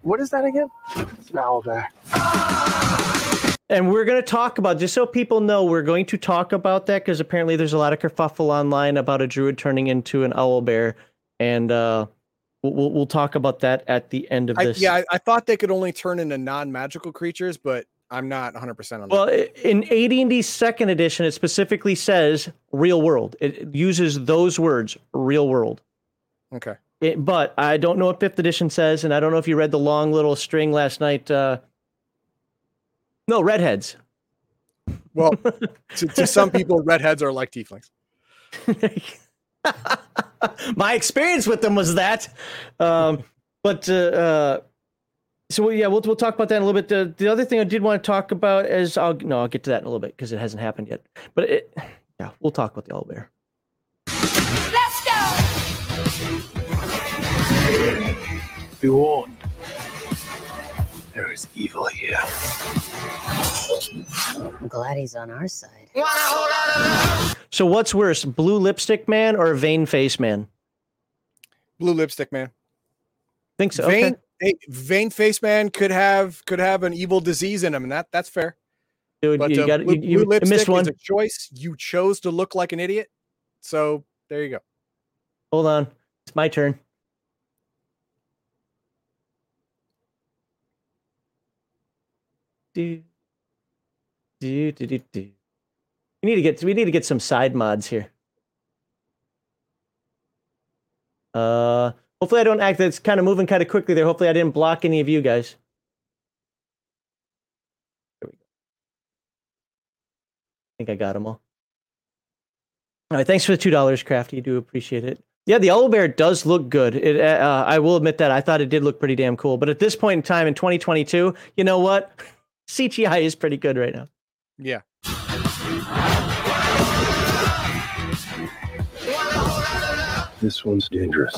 What is that again? It's an owl back. And we're going to talk about, just so people know, we're going to talk about that because apparently there's a lot of kerfuffle online about a druid turning into an owl bear. And we'll talk about that at the end of this. I thought they could only turn into non-magical creatures, but I'm not 100% on that. Well, in AD&D 2nd edition, it specifically says real world. It uses those words, real world. Okay. But I don't know what 5th edition says, and I don't know if you read the long little string last night. No, redheads. Well, to some people, redheads are like tieflings. My experience with them was that. So yeah, we'll talk about that in a little bit. The other thing I did want to talk about is I'll get to that in a little bit because it hasn't happened yet. But we'll talk about the owlbear. Let's go. Be warned, there is evil here. I'm glad he's on our side. So what's worse, blue lipstick man or vein face man? Blue lipstick man. Think so. Okay. Vein face man could have an evil disease in him, and that's fair. Dude, but blue lipstick missed one. Is a choice. You chose to look like an idiot, so there you go. Hold on, it's my turn. Do. We need to get some side mods here. Hopefully I don't act. It's kind of moving kind of quickly there. Hopefully I didn't block any of you guys. There we go. I think I got them all. All right, thanks for the $2, Crafty. Do appreciate it. Yeah, the owlbear does look good. It, I will admit that. I thought it did look pretty damn cool. But at this point in time in 2022, you know what? CGI is pretty good right now. Yeah. This one's dangerous.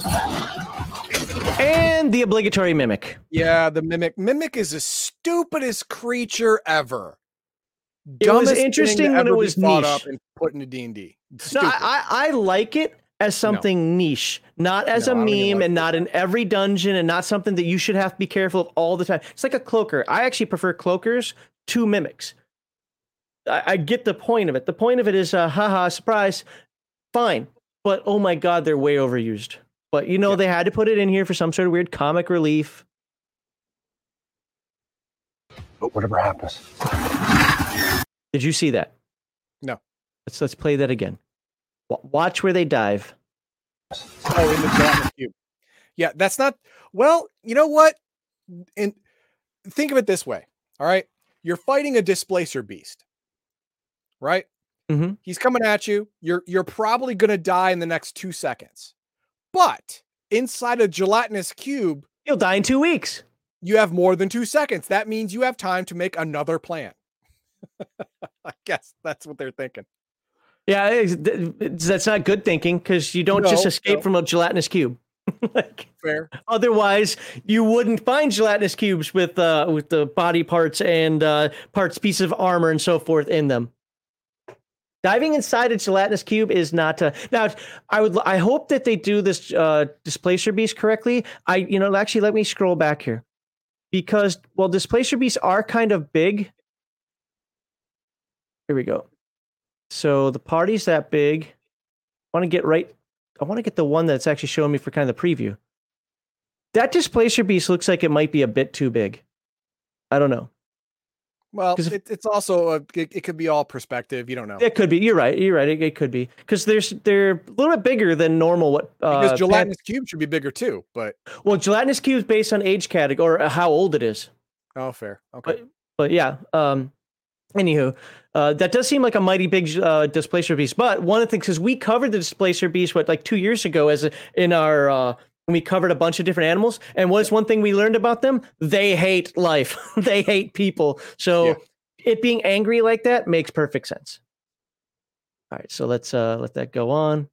And the obligatory mimic. Yeah, the mimic. Mimic is the stupidest creature ever. It was interesting when it was niche. Up and put into D&D. No, I like it as something niche, not as a meme and not in every dungeon and not something that you should have to be careful of all the time. It's like a cloaker. I actually prefer cloakers to mimics. I get the point of it. The point of it is, haha, surprise. Fine. But, oh my God, they're way overused. But, they had to put it in here for some sort of weird comic relief. But whatever happens. Did you see that? No. Let's play that again. Watch where they dive. Oh, in the drama cube. Yeah, that's not... Well, you know what? And think of it this way, all right? You're fighting a displacer beast, right? Mm-hmm. He's coming at you. You're probably going to die in the next 2 seconds. But inside a gelatinous cube... You'll die in 2 weeks. You have more than 2 seconds. That means you have time to make another plan. I guess that's what they're thinking. Yeah, that's not good thinking because you don't just escape from a gelatinous cube. Fair. Otherwise, you wouldn't find gelatinous cubes with the body parts and pieces of armor and so forth in them. Diving inside a gelatinous cube is not... now, I hope that they do this Displacer Beast correctly. Actually, let me scroll back here. Because, well, Displacer Beasts are kind of big. Here we go. So the party's that big. I want to get the one that's actually showing me for kind of the preview. That Displacer Beast looks like it might be a bit too big. I don't know. Well, it's also it could be all perspective. You don't know. It could be. You're right. It could be because they're a little bit bigger than normal. What because gelatinous cube should be bigger too, but gelatinous cubes based on age category or how old it is. Oh, fair. Okay. But yeah. Anywho, that does seem like a mighty big displacer beast. But one of the things is we covered the displacer beast 2 years ago in our when we covered a bunch of different animals. And what is one thing we learned about them? They hate life. They hate people. So it being angry like that makes perfect sense. All right. So let's let that go on.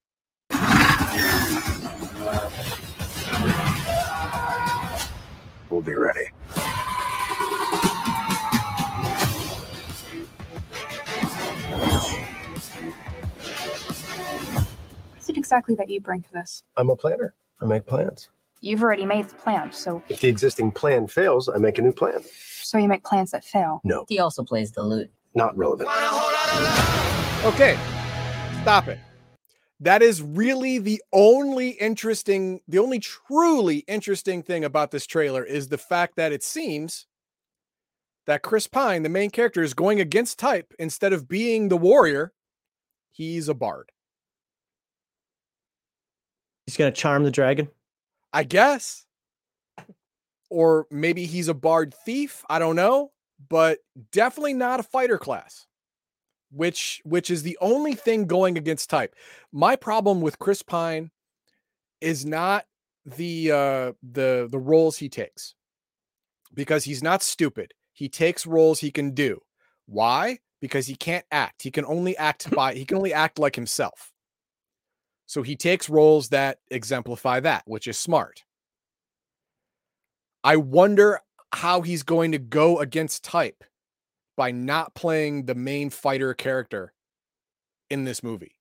We'll be ready. What is it exactly that you bring to this? I'm a planner. I make plans. You've already made the plan, so... If the existing plan fails, I make a new plan. So you make plans that fail? No. He also plays the lute. Not relevant. Okay. Stop it. That is really the only truly interesting thing about this trailer is the fact that it seems that Chris Pine, the main character, is going against type. Instead of being the warrior, he's a bard. He's going to charm the dragon? I guess. Or maybe he's a bard thief. I don't know. But definitely not a fighter class. which is the only thing going against type. My problem with Chris Pine is not the roles he takes, because he's not stupid. He takes roles he can do. Why? Because he can't act. He can only act like himself. So he takes roles that exemplify that, which is smart. I wonder how he's going to go against type by not playing the main fighter character in this movie.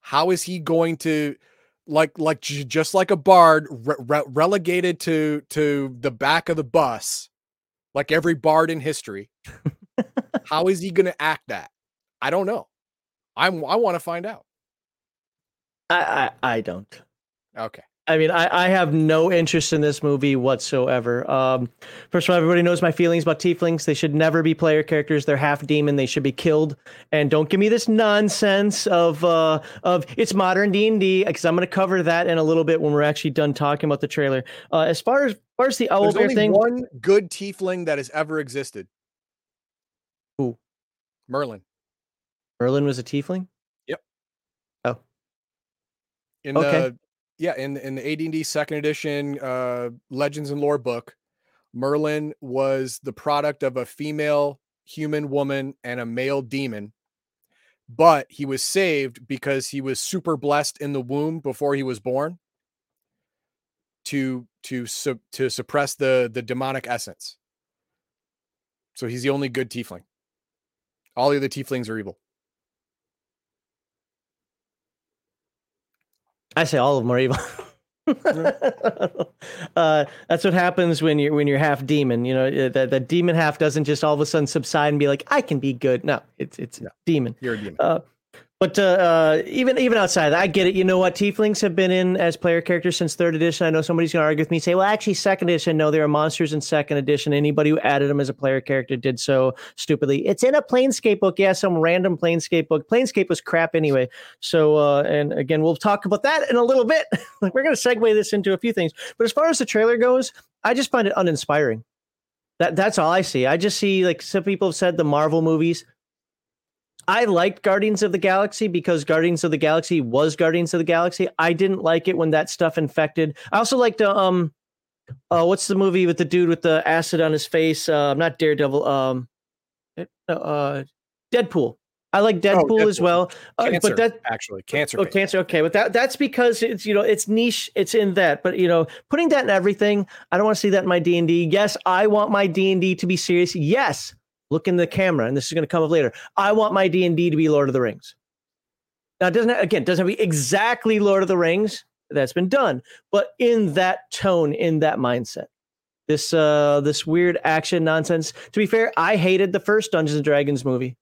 How is he going to, like just like a bard relegated to the back of the bus, like every bard in history? How is he going to act that? I don't know. I want to find out. I don't. Okay. I mean, I have no interest in this movie whatsoever. First of all, everybody knows my feelings about tieflings. They should never be player characters. They're half demon. They should be killed. And don't give me this nonsense of it's modern D&D, because I'm going to cover that in a little bit when we're actually done talking about the trailer. As far as the owlbear thing... There's only one good tiefling that has ever existed. Who? Merlin. Merlin was a tiefling? Yep. Oh. Yeah, in the AD&D second edition Legends and Lore book, Merlin was the product of a female human woman and a male demon, but he was saved because he was super blessed in the womb before he was born to suppress the demonic essence. So he's the only good tiefling. All the other tieflings are evil. I say all of them are evil. That's what happens when you're half demon. You know, that demon half doesn't just all of a sudden subside and be like, I can be good. No, it's a demon. You're a demon. But even outside, I get it. You know what? Tieflings have been in as player characters since third edition. I know somebody's going to argue with me, say, well, actually second edition. No, there are monsters in second edition. Anybody who added them as a player character did so stupidly. It's in a Planescape book. Yeah, some random Planescape book. Planescape was crap anyway. So, and again, we'll talk about that in a little bit. We're going to segue this into a few things. But as far as the trailer goes, I just find it uninspiring. That's all I see. I just see, like some people have said, the Marvel movies. I liked Guardians of the Galaxy because Guardians of the Galaxy was Guardians of the Galaxy. I didn't like it when that stuff infected. I also liked what's the movie with the dude with the acid on his face? Not Daredevil. Deadpool. I like Deadpool as well. Cancer, but that actually cancer. Oh, cancer. Okay, but that's because it's, you know, it's niche. It's in that, but you know, putting that in everything, I don't want to see that in my D&D. Yes, I want my D&D to be serious. Yes. Look in the camera, and this is going to come up later. I want my D&D to be Lord of the Rings. Now, it doesn't have to be exactly Lord of the Rings. That's been done. But in that tone, in that mindset, this weird action nonsense. To be fair, I hated the first Dungeons and Dragons movie.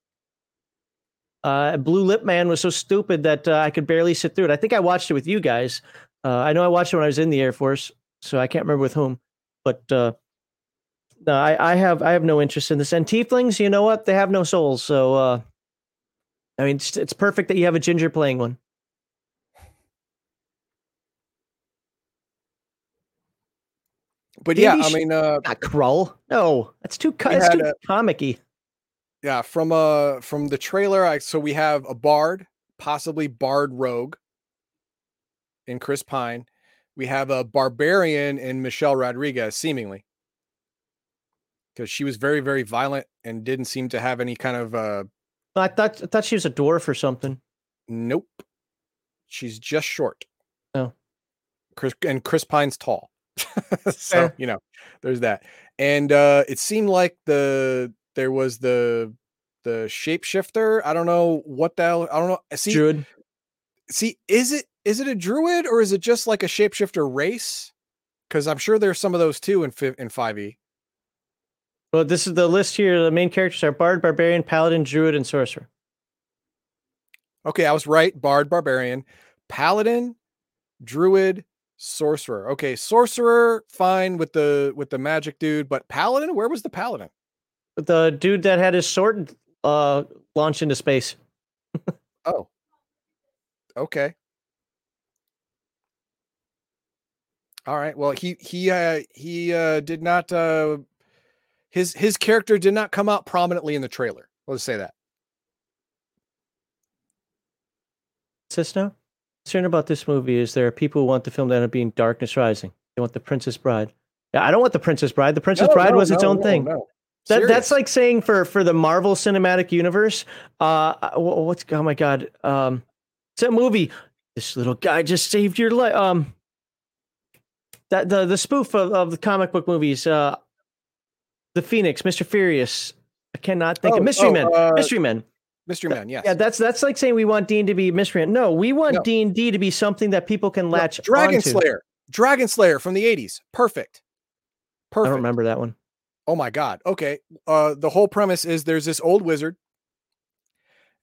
Blue Lip Man was so stupid that I could barely sit through it. I think I watched it with you guys. I know I watched it when I was in the Air Force, so I can't remember with whom. But... no, I have no interest in this. And tieflings, you know what? They have no souls. So, I mean, it's perfect that you have a ginger playing one. But maybe, yeah, I mean... not Krull. No, that's too comic-y. Yeah, from the trailer, so we have a bard, possibly bard rogue in Chris Pine. We have a barbarian in Michelle Rodriguez, seemingly. Because she was very, very violent and didn't seem to have any kind of... I thought she was a dwarf or something. Nope. She's just short. Oh. Chris Pine's tall. So, yeah. You know, there's that. And it seemed like there was the shapeshifter. I don't know what the hell... I don't know. Druid. See, is it a druid or is it just like a shapeshifter race? Because I'm sure there's some of those too in 5e. Well, this is the list here. The main characters are Bard, Barbarian, Paladin, Druid, and Sorcerer. Okay, I was right. Bard, Barbarian, Paladin, Druid, Sorcerer. Okay, Sorcerer, fine with the magic dude, but Paladin? Where was the Paladin? The dude that had his sword launched into space. Oh. Okay. All right. Well, he did not... His character did not come out prominently in the trailer. Let's say that. this now? What's certain about this movie is there are people who want the film to end up being Darkness Rising. They want The Princess Bride. Yeah, I don't want The Princess Bride. The Princess Bride was its own thing. No. That's like saying for the Marvel Cinematic Universe, oh my God. It's a movie. This little guy just saved your life. That the spoof of the comic book movies, The Phoenix, Mr. Furious. I cannot think of Mystery Men. Mystery Men. Mystery Man, yes. Yeah, that's like saying we want D&D to be Mystery Man. No, we want D&D to be something that people can latch onto. Slayer. Dragon Slayer from the 80s. Perfect. I don't remember that one. Oh my God. Okay. The whole premise is there's this old wizard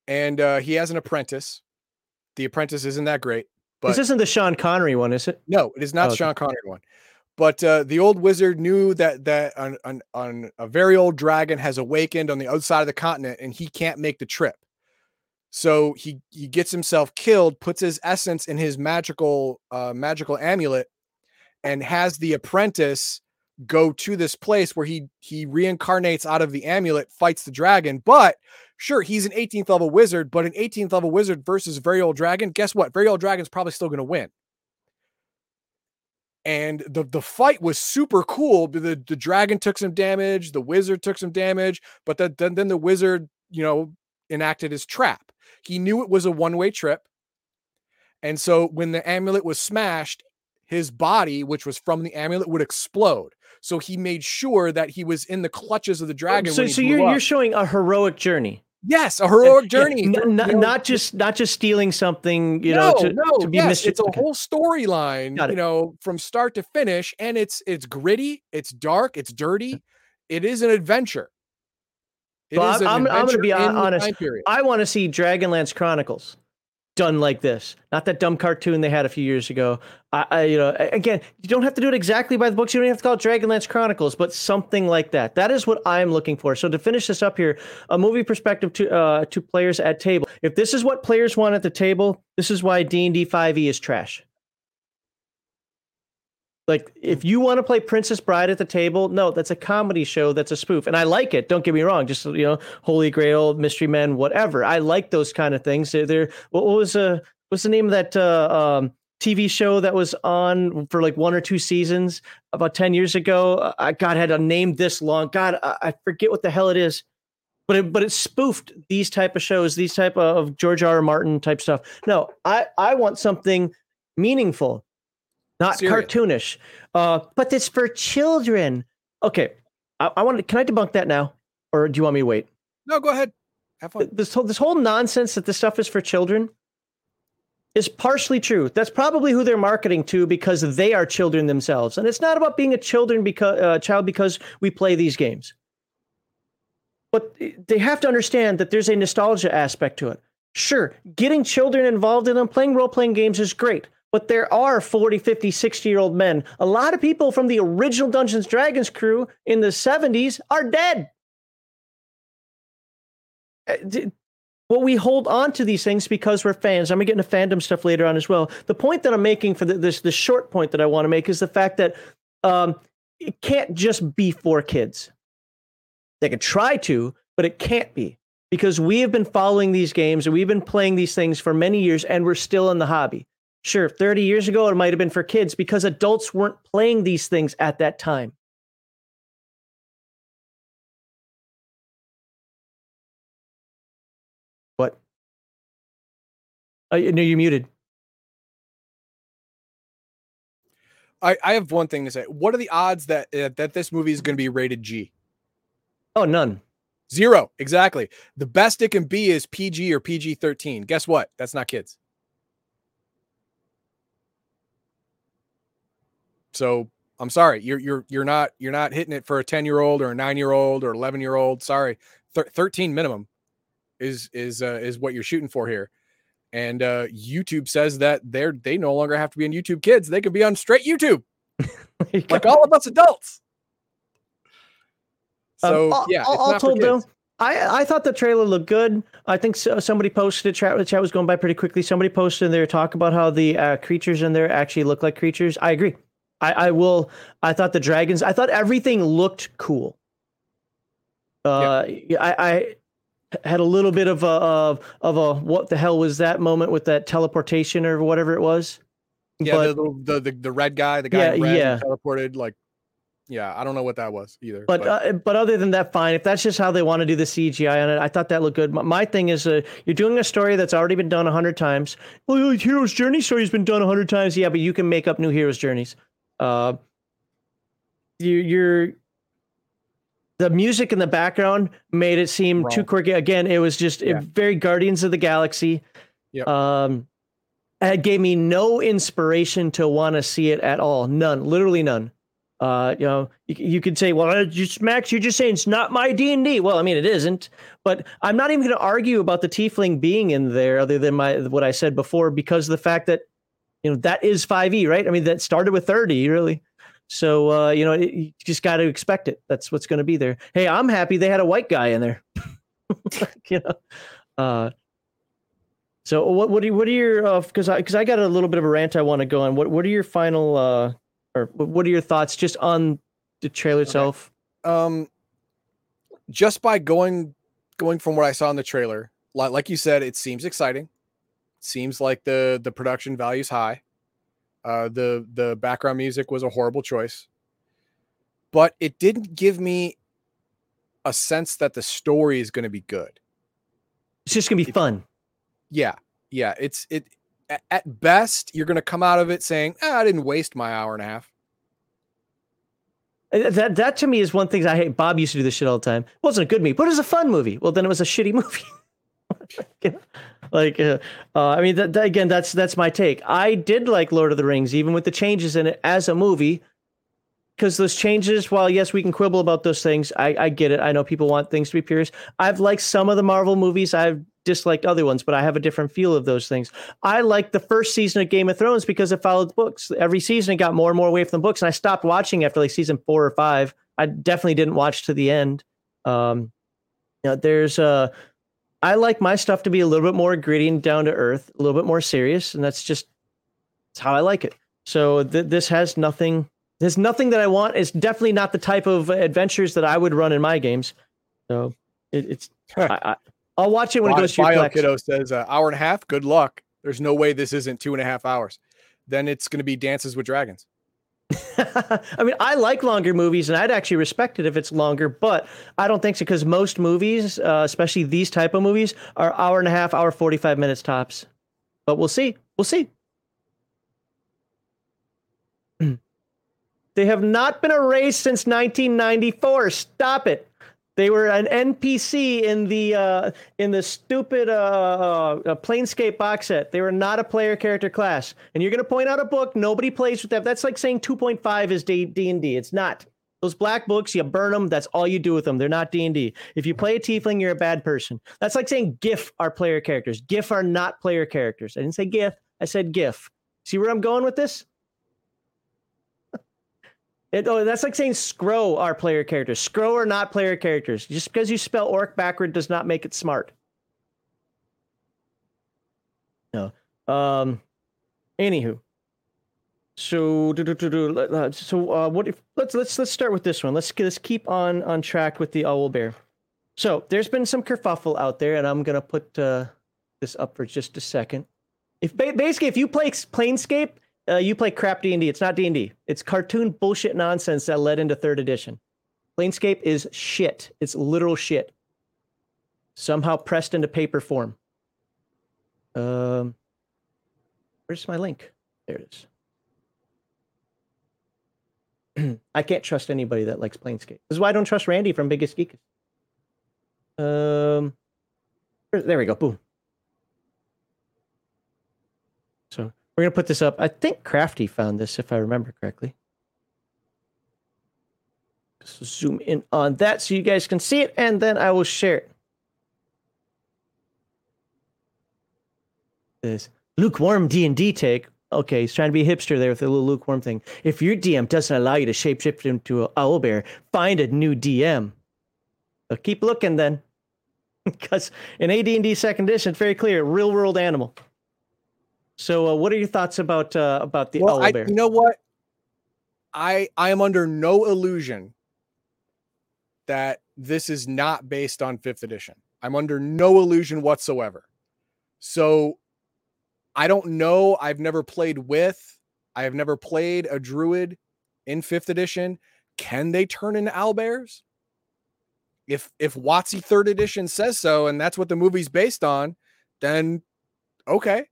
and he has an apprentice. The apprentice isn't that great. But this isn't the Sean Connery one, is it? No, it is not Sean Connery one. But the old wizard knew that on a very old dragon has awakened on the other side of the continent and he can't make the trip. So he gets himself killed, puts his essence in his magical amulet and has the apprentice go to this place where he reincarnates out of the amulet, fights the dragon. But sure, he's an 18th level wizard, but an 18th level wizard versus very old dragon. Guess what? Very old dragon's probably still going to win. And the fight was super cool. The dragon took some damage. The wizard took some damage. But then the wizard, enacted his trap. He knew it was a one-way trip. And so when the amulet was smashed, his body, which was from the amulet, would explode. So he made sure that he was in the clutches of the dragon. So you're showing a heroic journey. Yes, a heroic journey. Not just stealing something, it's a whole storyline, from start to finish, and it's gritty, it's dark, it's dirty. It is an adventure. I'm going to be honest. I want to see Dragonlance Chronicles done like this. Not that dumb cartoon they had a few years ago. Again, you don't have to do it exactly by the books. You don't have to call it Dragonlance Chronicles, but something like that. That is what I'm looking for. So to finish this up here, a movie perspective to players at table. If this is what players want at the table, this is why D&D 5e is trash. Like, if you want to play Princess Bride at the table, no, that's a comedy show. That's a spoof. And I like it. Don't get me wrong. Just, Holy Grail, Mystery Men, whatever. I like those kind of things. What's the name of that TV show that was on for like one or two seasons about 10 years ago? I had a name this long. God, I forget what the hell it is. But it spoofed these type of shows, these type of George R. R. Martin type stuff. No, I want something meaningful. Not serious. Cartoonish, but it's for children. Okay, I wanted. Can I debunk that now, or do you want me to wait? No, go ahead. Have fun. This whole nonsense that this stuff is for children is partially true. That's probably who they're marketing to because they are children themselves, and it's not about being a child because we play these games. But they have to understand that there's a nostalgia aspect to it. Sure, getting children involved in them, playing role-playing games is great. But there are 40, 50, 60-year-old men. A lot of people from the original Dungeons & Dragons crew in the 70s are dead. Well, we hold on to these things because we're fans. I'm going to get into fandom stuff later on as well. The point that I'm making for this short point that I want to make is the fact that it can't just be for kids. They could try to, but it can't be. Because we have been following these games and we've been playing these things for many years and we're still in the hobby. Sure, 30 years ago, it might have been for kids because adults weren't playing these things at that time. What? No, you're muted. I have one thing to say. What are the odds that this movie is going to be rated G? Oh, none. Zero. Exactly. The best it can be is PG or PG-13. Guess what? That's not kids. So I'm sorry, you're not hitting it for a 10-year-old or a 9-year-old or 11-year-old. Sorry, 13 minimum is what you're shooting for here. And YouTube says that they no longer have to be on YouTube Kids; they could be on straight YouTube, like all of us adults. So all told though, I thought the trailer looked good. I think somebody posted, the chat was going by pretty quickly. Somebody posted in there talk about how the creatures in there actually look like creatures. I agree. I thought the dragons, I thought everything looked cool. had a little bit of a what the hell was that moment with that teleportation or whatever it was. Yeah, but, the red guy, the guy in red teleported, like, yeah, I don't know what that was either. But other than that, fine. If that's just how they want to do the CGI on it, I thought that looked good. My thing is, you're doing a story that's already been done 100 times. Well, hero's journey story's been done 100 times. Yeah, but you can make up new hero's journeys. You're the music in the background made it seem wrong. Too quirky. Again, it was just very Guardians of the Galaxy. Yep. It gave me no inspiration to want to see it at all. None, literally none. You know, you could say, well, Max, you're just saying it's not my D&D. Well, I mean, it isn't, but I'm not even going to argue about the tiefling being in there other than what I said before, because of the fact that, you know, that is 5e, right? I mean, that started with 30, really. So, you know, you just got to expect it. That's what's going to be there. Hey, I'm happy they had a white guy in there. You know, so what are your because I got a little bit of a rant I want to go on. What are your final or what are your thoughts just on the trailer itself? Just by going from what I saw in the trailer, like you said, it seems exciting. It seems like the production value's high. The background music was a horrible choice, but it didn't give me a sense that the story is going to be good. It's just going to be fun. Yeah. It's at best you're going to come out of it saying, I didn't waste my hour and a half. That to me is one thing I hate. Bob used to do this shit all the time. It wasn't a good movie, but it was a fun movie. Well, then it was a shitty movie. Like, I mean, again, that's my take. I did like Lord of the Rings, even with the changes in it as a movie, because those changes, while yes, we can quibble about those things, I get it. I know people want things to be purist. I've liked some of the Marvel movies. I've disliked other ones, but I have a different feel of those things. I liked the first season of Game of Thrones because it followed the books. Every season it got more and more away from the books, and I stopped watching after like season 4 or 5. I definitely didn't watch to the end. You know, there's I like my stuff to be a little bit more gritty and down to earth, a little bit more serious, and that's how I like it. So this has nothing. There's nothing that I want. It's definitely not the type of adventures that I would run in my games. So it's. I'll watch it when it goes to your Plex. Kiddo says hour and a half. Good luck. There's no way this isn't 2.5 hours. Then it's going to be Dances with Dragons. I mean, I like longer movies, and I'd actually respect it if it's longer, but I don't think so, because most movies, especially these type of movies, are hour and a half, hour 45 minutes tops. But we'll see. We'll see. They have not been erased since 1994. Stop it. They were an NPC in the stupid Planescape box set. They were not a player character class. And you're going to point out a book nobody plays with that. That's like saying 2.5 is D&D. It's not. Those black books, you burn them. That's all you do with them. They're not D&D. If you play a tiefling, you're a bad person. That's like saying GIF are player characters. GIF are not player characters. I didn't say GIF. I said GIF. See where I'm going with this? That's like saying Skrull are player characters. Skrull are not player characters. Just because you spell orc backward does not make it smart. No. Anywho. So what if let's start with this one. Let's keep on track with the owl bear. So there's been some kerfuffle out there, and I'm gonna put this up for just a second. If you play Planescape. You play crap D&D. It's not D&D. It's cartoon bullshit nonsense that led into 3rd edition. Planescape is shit. It's literal shit. Somehow pressed into paper form. Where's my link? There it is. I can't trust anybody that likes Planescape. This is why I don't trust Randy from Biggest Geek. There we go. Boom. So... we're going to put this up. I think Crafty found this, if I remember correctly. Just zoom in on that so you guys can see it, and then I will share it. This lukewarm D&D take. Okay, he's trying to be a hipster there with a little lukewarm thing. If your DM doesn't allow you to shapeshift into an owlbear, find a new DM. So keep looking then. Because in AD&D 2nd edition, it's very clear, real-world animal. So, what are your thoughts about the owlbear? You know what? I am under no illusion that this is not based on 5th edition. I'm under no illusion whatsoever. So I don't know. I've never played with. I have never played a druid in 5th edition. Can they turn into owlbears? If WotC 3rd edition says so, and that's what the movie's based on, then okay.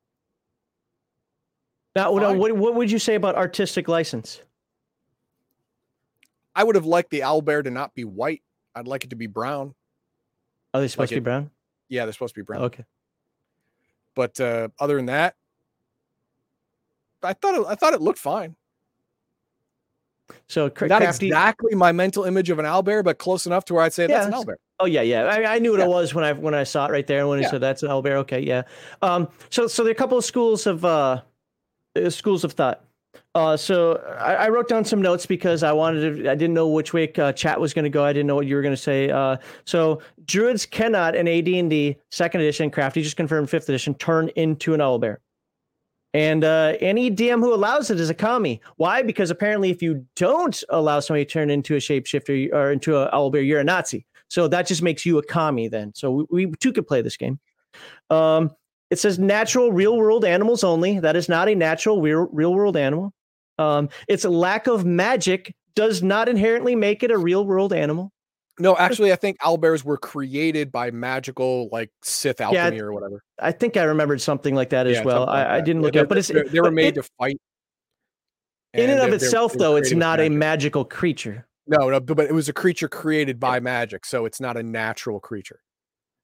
Now, what would you say about artistic license? I would have liked the owlbear to not be white. I'd like it to be brown. Are they supposed to be brown? Yeah, they're supposed to be brown. Okay. But other than that, I thought it looked fine. So not exactly my mental image of an owlbear, but close enough to where I'd say that's an owlbear. Oh yeah. I knew what it was when I saw it right there. And when I said that's an owlbear, okay, yeah. So there are a couple of schools of thought. So I wrote down some notes because I didn't know which way chat was going to go. I didn't know what you were going to say. So druids cannot in AD&D 2nd edition, Crafty just confirmed 5th edition, turn into an owlbear. And any DM who allows it is a commie. Why? Because apparently if you don't allow somebody to turn into a shapeshifter or into an owlbear, you're a Nazi. So that just makes you a commie then. So we too could play this game. It says natural real-world animals only. That is not a natural real-world animal. Its lack of magic does not inherently make it a real-world animal. No, actually, I think owlbears were created by magical, like Sith alchemy or whatever. I think I remembered something like that as well. I didn't look it up, but they were made to fight. In and of itself, though, it's not a magical creature. No, but it was a creature created by magic, so it's not a natural creature.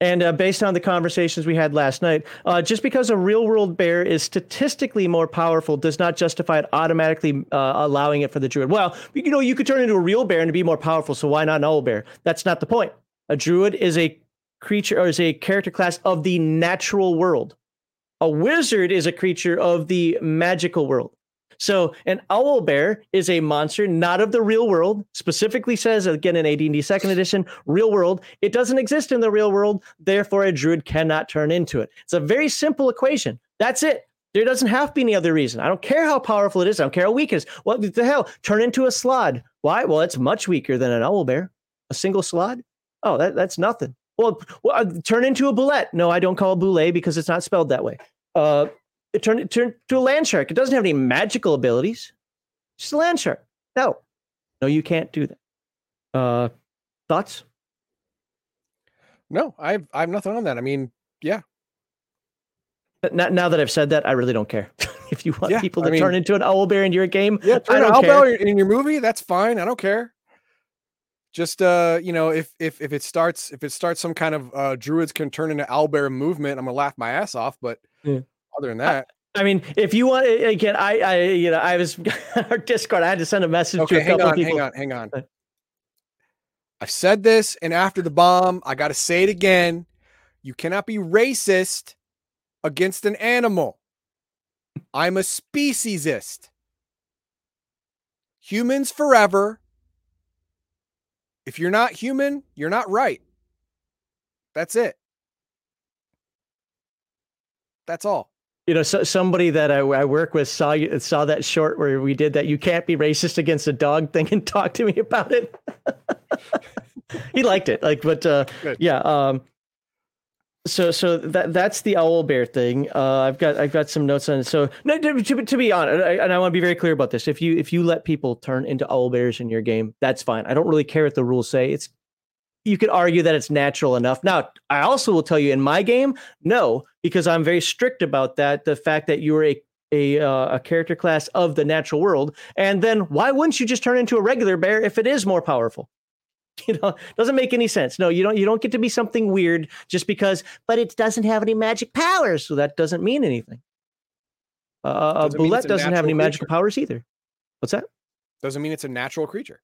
And based on the conversations we had last night, just because a real-world bear is statistically more powerful does not justify it automatically allowing it for the druid. Well, you could turn into a real bear and be more powerful, so why not an owlbear? That's not the point. A druid is a creature or is a character class of the natural world. A wizard is a creature of the magical world. So an owlbear is a monster, not of the real world, specifically says, again, in AD&D 2nd edition, real world. It doesn't exist in the real world. Therefore, a druid cannot turn into it. It's a very simple equation. That's it. There doesn't have to be any other reason. I don't care how powerful it is. I don't care how weak it is. What the hell? Turn into a slod. Why? Well, it's much weaker than an owlbear. A single slod? Oh, that's nothing. Well, turn into a boulette. No, I don't call it boulette because it's not spelled that way. It turned to a land shark. It doesn't have any magical abilities. It's just a land shark. No, you can't do that. Thoughts? No, I've nothing on that. I mean, yeah. Now that I've said that, I really don't care. If you want people to turn into an owlbear in your game, turn an owlbear in your movie. That's fine. I don't care. Just if it starts some kind of druids can turn into owlbear movement, I'm gonna laugh my ass off. But other than that, I mean, if you want, again, I was on our Discord. I had to send a message to a couple of people. Hang on. I've said this, and after the bomb, I got to say it again. You cannot be racist against an animal. I'm a speciesist. Humans forever. If you're not human, you're not right. That's it. That's all. So somebody that I work with saw that short where we did that. You can't be racist against a dog thing and talk to me about it. He liked it. So that's the owlbear thing. I've got some notes on it. So no, to be honest, and I want to be very clear about this. If you let people turn into owlbears in your game, that's fine. I don't really care what the rules say. You could argue that it's natural enough. Now, I also will tell you in my game, no, because I'm very strict about that. The fact that you are a character class of the natural world. And then why wouldn't you just turn into a regular bear if it is more powerful? Doesn't make any sense. No, you don't get to be something weird just because, but it doesn't have any magic powers. So that doesn't mean anything. A boulette doesn't have any magical powers either. What's that? Doesn't mean it's a natural creature.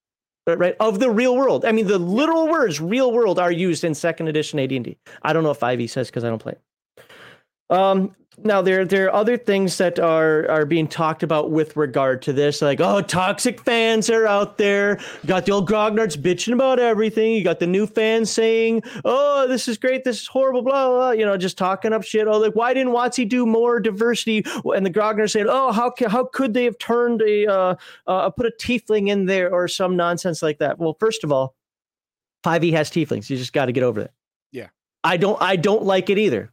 Right, of the real world. I mean, the literal words "real world" are used in 2nd edition AD&D. I don't know if 5e says because I don't play it. Now there are other things that are being talked about with regard to this, like toxic fans are out there. You got the old grognards bitching about everything. You got the new fans saying, "Oh, this is great. This is horrible." Blah blah. Just talking up shit. Oh, like why didn't WotC do more diversity? And the grognards said, "Oh, how could they have turned put a tiefling in there or some nonsense like that?" Well, first of all, 5e has tieflings. You just got to get over that. I don't like it either.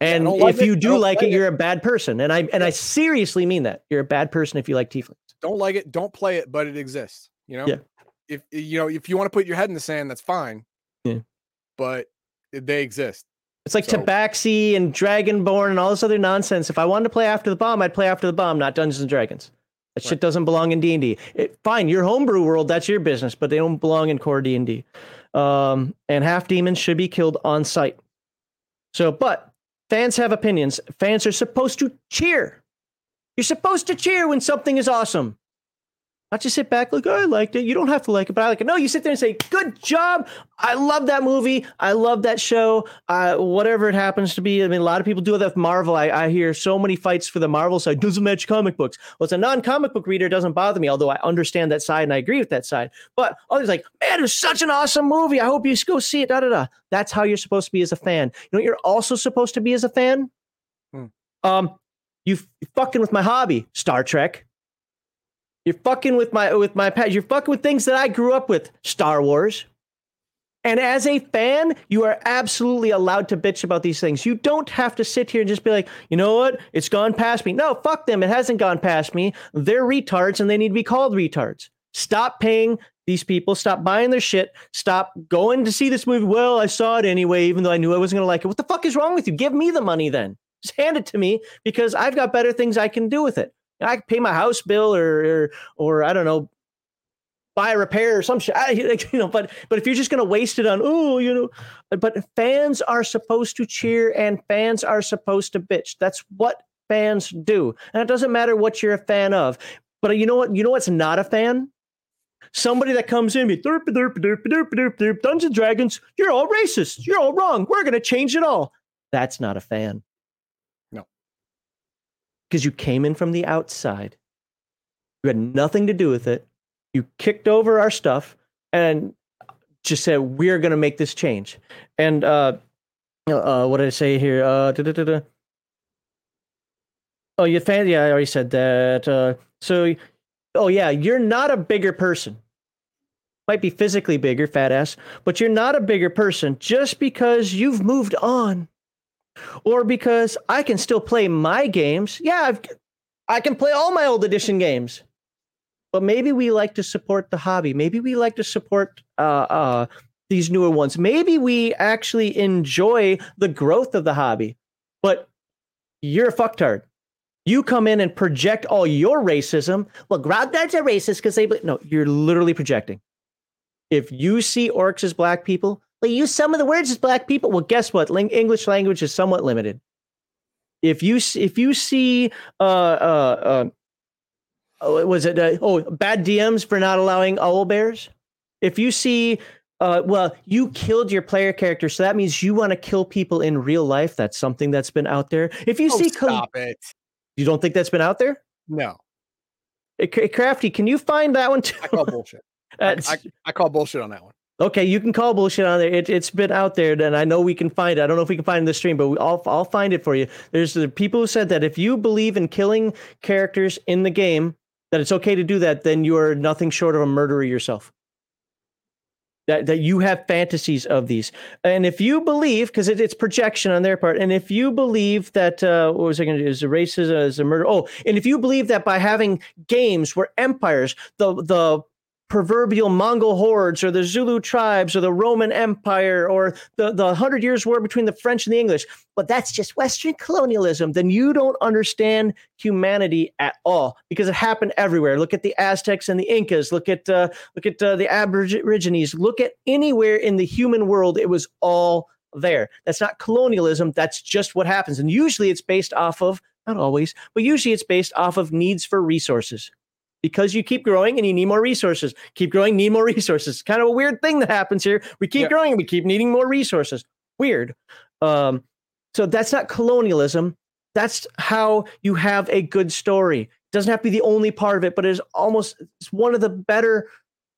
And if you do like it, you're a bad person. And I seriously mean that. You're a bad person if you like tieflings. Don't like it, don't play it, but it exists. You know, yeah. If you know, if you want to put your head in the sand, that's fine. Yeah. But they exist. It's like Tabaxi and Dragonborn and all this other nonsense. If I wanted to play After the Bomb, I'd play After the Bomb, not Dungeons and Dragons. That shit doesn't belong in D&D. Fine, your homebrew world, that's your business, but they don't belong in core D&D. And half demons should be killed on sight. So, but fans have opinions. Fans are supposed to cheer. You're supposed to cheer when something is awesome. Not just sit back, like, oh, I liked it. You don't have to like it, but I like it. No, you sit there and say, good job. I love that movie. I love that show. Whatever it happens to be. I mean, a lot of people do that with Marvel. I hear so many fights for the Marvel side. Doesn't match comic books. Well, as a non-comic book reader, it doesn't bother me, although I understand that side and I agree with that side. But others like, man, it was such an awesome movie. I hope you go see it. Da, da, da. That's how you're supposed to be as a fan. You know what you're also supposed to be as a fan? You fucking with my hobby, Star Trek. You're fucking with my past. You're fucking with things that I grew up with, Star Wars. And as a fan, you are absolutely allowed to bitch about these things. You don't have to sit here and just be like, you know what? It's gone past me. No, fuck them. It hasn't gone past me. They're retards and they need to be called retards. Stop paying these people. Stop buying their shit. Stop going to see this movie. Well, I saw it anyway, even though I knew I wasn't going to like it. What the fuck is wrong with you? Give me the money then. Just hand it to me because I've got better things I can do with it. I can pay my house bill or I don't know, buy a repair or some shit. But if you're just going to waste it on, but fans are supposed to cheer and fans are supposed to bitch. That's what fans do. And it doesn't matter what you're a fan of, but you know what, you know what's not a fan? Somebody that comes in and be Dungeons and Dragons. You're all racist. You're all wrong. We're going to change it all. That's not a fan. Because you came in from the outside. You had nothing to do with it. You kicked over our stuff and just said, we're going to make this change. And what did I say here? Oh, you fan? Yeah, I already said that. You're not a bigger person. Might be physically bigger, fat ass, but you're not a bigger person just because you've moved on. Or because I can still play my games. Yeah, I can play all my old edition games. But maybe we like to support the hobby. Maybe we like to support these newer ones. Maybe we actually enjoy the growth of the hobby. But you're a fucktard. You come in and project all your racism. Well, Grognard's a racist because they... No, you're literally projecting. If you see orcs as black people... They use some of the words as black people. Well, guess what? English language is somewhat limited. If you see, bad DMs for not allowing owl bears? If you see, you killed your player character, so that means you want to kill people in real life. That's something that's been out there. If you see, stop it. You don't think that's been out there? No. Crafty, can you find that one too? I call bullshit. I call bullshit on that one. Okay, you can call bullshit on there. It's been out there, and I know we can find it. I don't know if we can find it in the stream, but I'll find it for you. There's the people who said that if you believe in killing characters in the game, that it's okay to do that, then you are nothing short of a murderer yourself. That you have fantasies of these. And if you believe, because it's projection on their part, and if you believe that, what was I going to do? Is it racism? Is it murder? Oh, and if you believe that by having games where empires, the proverbial Mongol hordes or the Zulu tribes or the Roman Empire or the 100 Years' War between the French and the English, but that's just Western colonialism, then you don't understand humanity at all because it happened everywhere. Look at the Aztecs and the Incas. Look at the Aborigines. Look at anywhere in the human world. It was all there. That's not colonialism. That's just what happens. And usually it's based off of, not always, but usually it's based off of needs for resources. Because you keep growing and you need more resources. Keep growing, need more resources. Kind of a weird thing that happens here. We keep growing and we keep needing more resources. Weird. So that's not colonialism. That's how you have a good story. It doesn't have to be the only part of it, but it's one of the better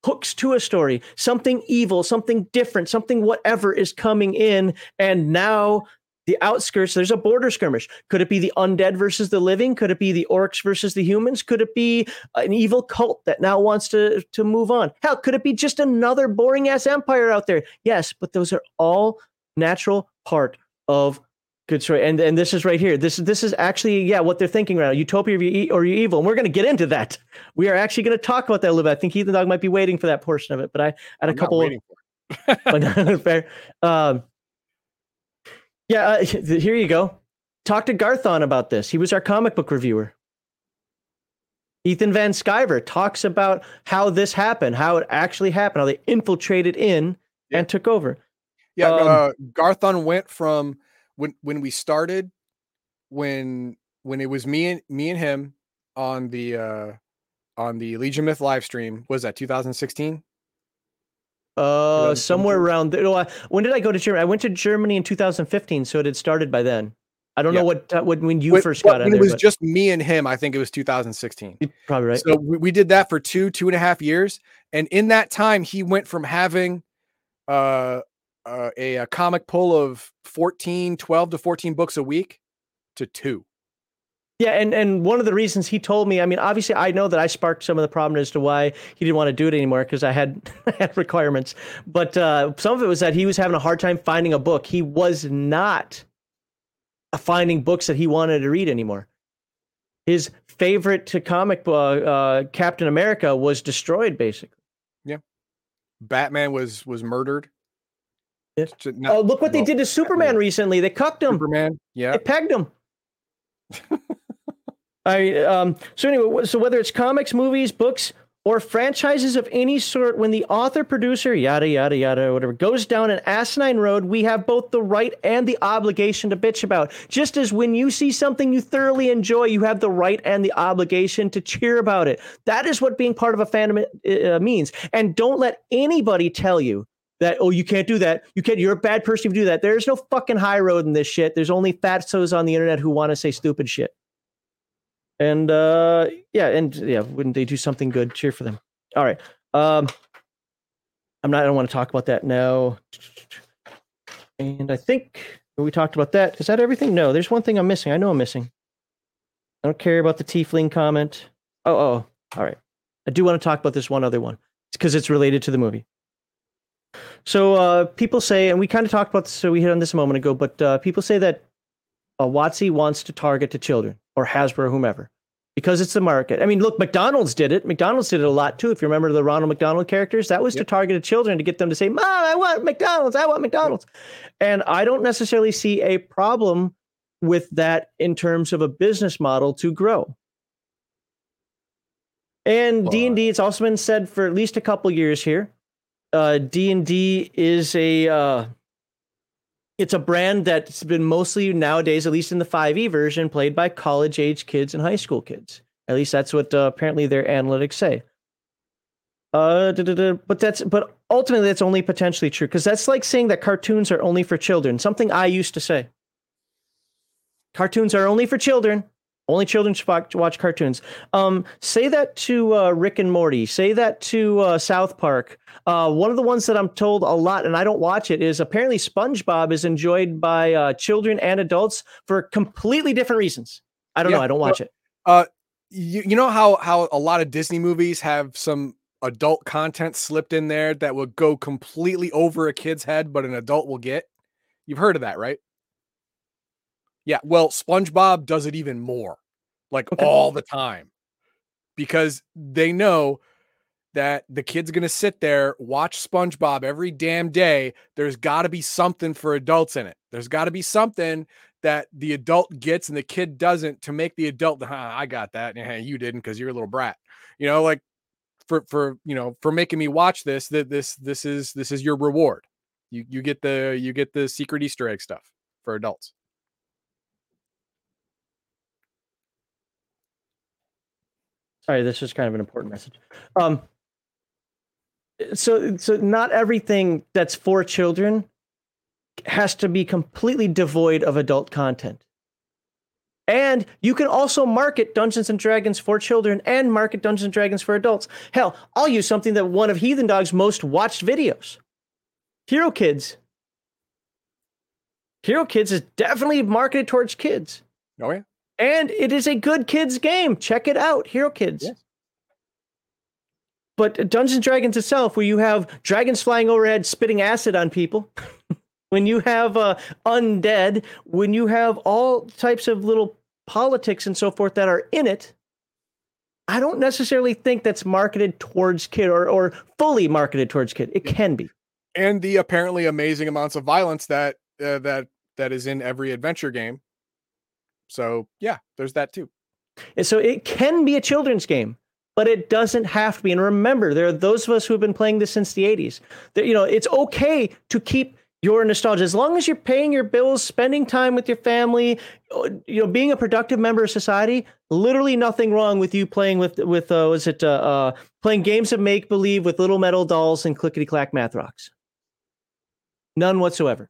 hooks to a story. Something evil, something different, something whatever is coming in. And now... the outskirts, there's a border skirmish. Could it be the undead versus the living? Could it be the orcs versus the humans? Could it be an evil cult that now wants to move on? Hell, could it be just another boring ass empire out there? Yes, but those are all natural part of Good Story. And this is right here. This is actually, yeah, what they're thinking right now. Utopia or you evil. And we're going to get into that. We are actually going to talk about that a little bit. I think Ethan Dog might be waiting for that portion of it, but I had a couple of... fair. Here you go. Talk to Garthon about this. He was our comic book reviewer. Ethan Van Sciver talks about how this happened, how it actually happened, how they infiltrated in and took over. Yeah, Garthon went from when we started, when it was me and him on the Legion Myth live stream. Was that 2016? Somewhere around there. When did I go to Germany? I went to Germany in 2015, so it had started by then. I don't know when you first got in. It was just me and him. I think it was 2016. Probably right. So we did that for two and a half years, and in that time, he went from having a comic pull of 12 to 14 books a week to two. Yeah, and one of the reasons he told me, I mean, obviously I know that I sparked some of the problem as to why he didn't want to do it anymore because I had requirements. But some of it was that he was having a hard time finding a book. He was not finding books that he wanted to read anymore. His favorite comic book, Captain America, was destroyed, basically. Yeah. Batman was murdered. Yeah. Look what they did to Superman recently. They cucked him. Superman, yeah. They pegged him. So whether it's comics, movies, books, or franchises of any sort, when the author, producer, yada, yada, yada, whatever, goes down an asinine road, we have both the right and the obligation to bitch about. Just as when you see something you thoroughly enjoy, you have the right and the obligation to cheer about it. That is what being part of a fandom means. And don't let anybody tell you that, oh, you can't do that. You're a bad person if you do that. There's no fucking high road in this shit. There's only fatsoes on the internet who want to say stupid shit. And wouldn't they do something good? Cheer for them. All right. I don't want to talk about that now. And I think we talked about that. Is that everything? No, there's one thing I'm missing. I know I'm missing. I don't care about the tiefling comment. Oh, all right. I do want to talk about this one other one. It's because it's related to the movie. So people say, and we kind of talked about this, so we hit on this a moment ago, but people say that WotC wants to target to children. Or Hasbro, or whomever, because it's the market. I mean, look, McDonald's did it. McDonald's did it a lot too. If you remember the Ronald McDonald characters, that was to target children to get them to say, "Mom, I want McDonald's. I want McDonald's." And I don't necessarily see a problem with that in terms of a business model to grow. And D&D, it's also been said for at least a couple years here. D&D is it's a brand that's been mostly nowadays, at least in the 5e version, played by college-age kids and high school kids. At least that's what apparently their analytics say. But ultimately, that's only potentially true, because that's like saying that cartoons are only for children. Something I used to say. Cartoons are only for children. Only children should watch cartoons. Say that to Rick and Morty. Say that to South Park. One of the ones that I'm told a lot, and I don't watch it, is apparently SpongeBob is enjoyed by children and adults for completely different reasons. I don't know. I don't watch it. You know how a lot of Disney movies have some adult content slipped in there that will go completely over a kid's head, but an adult will get? You've heard of that, right? Yeah, well, SpongeBob does it even more, all the time, because they know that the kid's going to sit there, watch SpongeBob every damn day. There's got to be something for adults in it. There's got to be something that the adult gets and the kid doesn't to make the adult, I got that, and you didn't because you're a little brat. You know, like for making me watch this, that this is your reward. You get the secret Easter egg stuff for adults. Sorry, this is kind of an important message. So not everything that's for children has to be completely devoid of adult content. And you can also market Dungeons and Dragons for children and market Dungeons and Dragons for adults. Hell, I'll use something that one of Heathen Dog's most watched videos. Hero Kids. Hero Kids is definitely marketed towards kids. Oh, yeah. And it is a good kids game. Check it out, Hero Kids. Yes. But Dungeons and Dragons itself, where you have dragons flying overhead, spitting acid on people, when you have undead, when you have all types of little politics and so forth that are in it, I don't necessarily think that's marketed towards kid or fully marketed towards kid. It can be. And the apparently amazing amounts of violence that that is in every adventure game. So yeah, there's that too. And so it can be a children's game, but it doesn't have to be. And remember, there are those of us who have been playing this since the 80s. That, you know, it's okay to keep your nostalgia as long as you're paying your bills, spending time with your family, you know, being a productive member of society. Literally nothing wrong with you playing with playing games of make believe with little metal dolls and clickety clack math rocks. None whatsoever.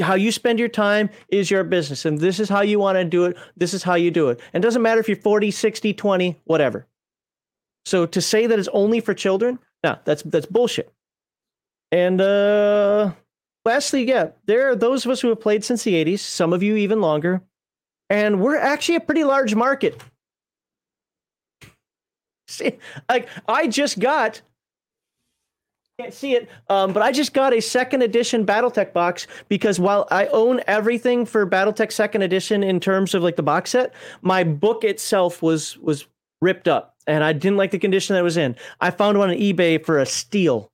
How you spend your time is your business, and this is how you want to do it. This is how you do it. And it doesn't matter if you're 40, 60, 20, whatever. So to say that it's only for children, no, that's bullshit. And lastly, yeah, there are those of us who have played since the 80s, some of you even longer, and we're actually a pretty large market. See, like I just got... can't see it, but I just got a second edition BattleTech box, because while I own everything for BattleTech second edition in terms of like the box set, my book itself was ripped up and I didn't like the condition that it was in. I found one on eBay for a steal,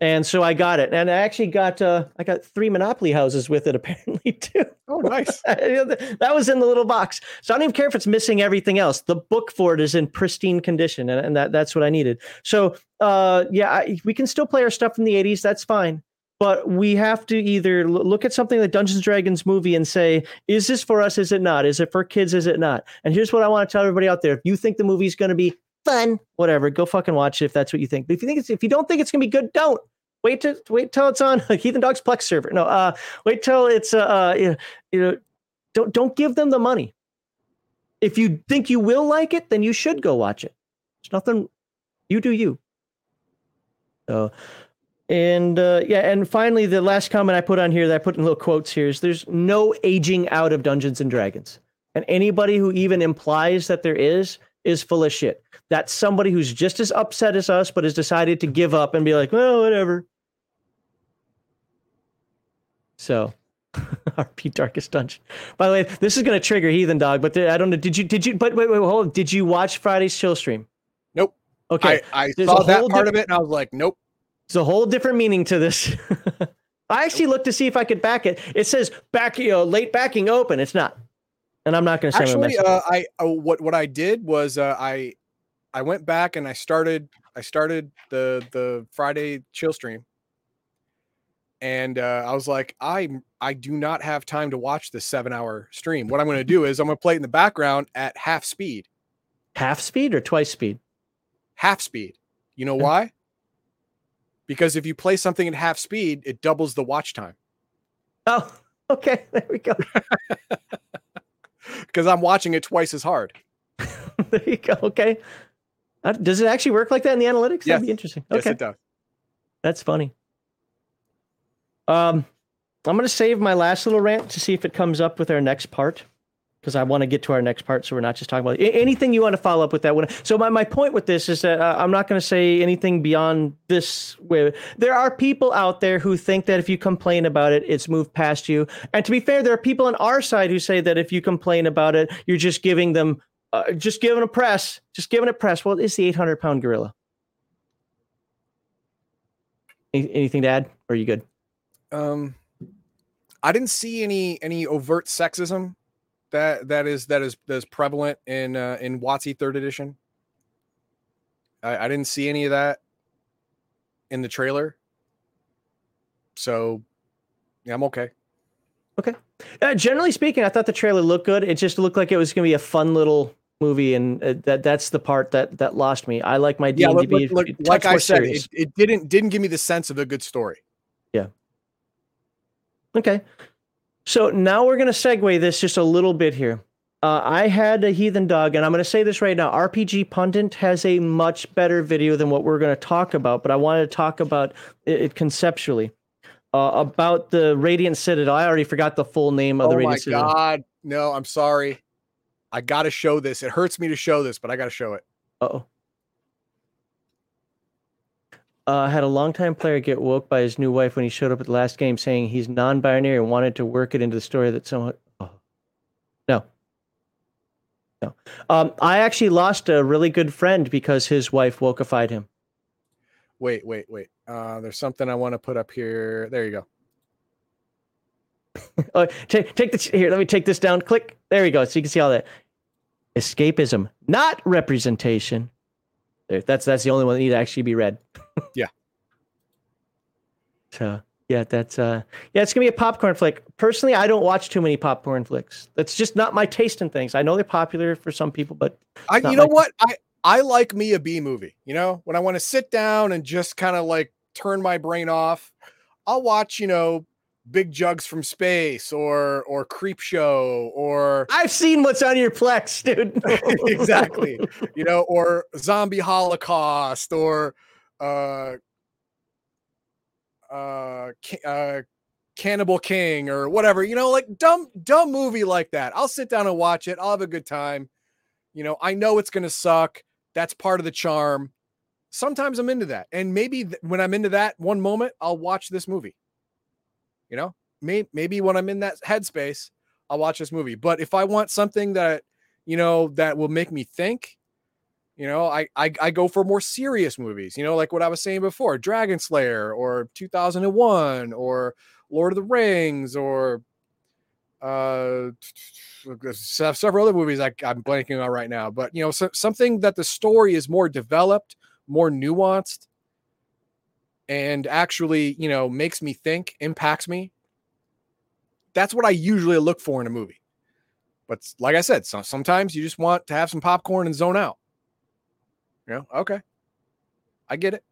and so I got it, and I actually got I got three Monopoly houses with it apparently too. Oh, nice. That was in the little box, so I don't even care if it's missing everything else. The book for it is in pristine condition, and that's what I needed. So we can still play our stuff from the 80s. That's fine, but we have to either look at something like Dungeons and Dragons movie and say, is this for us? Is it not? Is it for kids? Is it not? And here's what I want to tell everybody out there: if you think the movie's going to be fun, whatever, go fucking watch it if that's what you think. But if you don't think it's gonna be good, don't wait till it's on like Heathen Dog's Plex server. No, wait till it's don't give them the money. If you think you will like it, then you should go watch it. There's nothing, you do you. So and finally, the last comment I put on here that I put in little quotes here is there's no aging out of Dungeons and Dragons, and anybody who even implies that there is full of shit. That's somebody who's just as upset as us, but has decided to give up and be like, well, whatever. So, RP Darkest Dungeon. By the way, this is going to trigger Heathen Dog, but I don't know. Did you, but wait, hold on. Did you watch Friday's chill stream? Nope. Okay. I saw that part of it and I was like, nope. It's a whole different meaning to this. I actually looked to see if I could back it. It says back, late backing open. It's not. And I'm not going to say what what I did was I went back and I started the Friday chill stream, and I was like, I do not have time to watch this 7-hour stream. What I'm going to do is I'm going to play it in the background at half speed. Half speed or twice speed? Half speed. You know why? Because if you play something at half speed, it doubles the watch time. Oh, okay. There we go. Because I'm watching it twice as hard. There you go. Okay. Does it actually work like that in the analytics? Yes. That'd be interesting. Okay. Yes, it does. That's funny. I'm going to save my last little rant to see if it comes up with our next part, because I want to get to our next part, so we're not just talking about it. Anything you want to follow up with that one. So my point with this is that I'm not going to say anything beyond this. Where there are people out there who think that if you complain about it, it's moved past you. And to be fair, there are people on our side who say that if you complain about it, you're just giving them, just giving it press. Well, it's the 800-pound gorilla. Anything to add? Or are you good? I didn't see any overt sexism that is prevalent in WotC 3rd edition. I didn't see any of that in the trailer, so yeah, I'm okay. Okay. Generally speaking, I thought the trailer looked good. It just looked like it was going to be a fun little movie, and that's the part that lost me. I like my D&D. Like I said, it didn't give me the sense of a good story. Yeah. Okay. So now we're going to segue this just a little bit here. I had a Heathen Dog, and I'm going to say this right now. RPG Pundit has a much better video than what we're going to talk about, but I wanted to talk about it conceptually, about the Radiant Citadel. I already forgot the full name of the Radiant Citadel. Oh, my God. No, I'm sorry. I got to show this. It hurts me to show this, but I got to show it. Uh-oh. Had a longtime player get woke by his new wife when he showed up at the last game saying he's non-binary and wanted to work it into the story that someone... Oh. No. I actually lost a really good friend because his wife wokeified him. Wait. There's something I want to put up here. There you go. Oh, take this here. Let me take this down. Click. There we go. So you can see all that. Escapism, not representation. There, that's the only one that needs to actually be read. Yeah. So yeah, that's it's gonna be a popcorn flick. Personally, I don't watch too many popcorn flicks. That's just not my taste in things. I know they're popular for some people, but I like me a B movie. You know, when I want to sit down and just kind of like turn my brain off, I'll watch, Big Jugs from Space or Creep Show or I've seen what's on your Plex, dude. Exactly. Or Zombie Holocaust or Cannibal King or whatever, like dumb movie like that. I'll sit down and watch it. I'll have a good time. I know it's going to suck. That's part of the charm. Sometimes I'm into that. And maybe when I'm into that one moment, I'll watch this movie. Maybe when I'm in that headspace, I'll watch this movie. But if I want something that, that will make me think, I go for more serious movies, like what I was saying before, Dragon Slayer or 2001 or Lord of the Rings or several other movies I'm blanking on right now. But, something that the story is more developed, more nuanced, and actually, makes me think, impacts me. That's what I usually look for in a movie. But like I said, sometimes you just want to have some popcorn and zone out. Okay. I get it.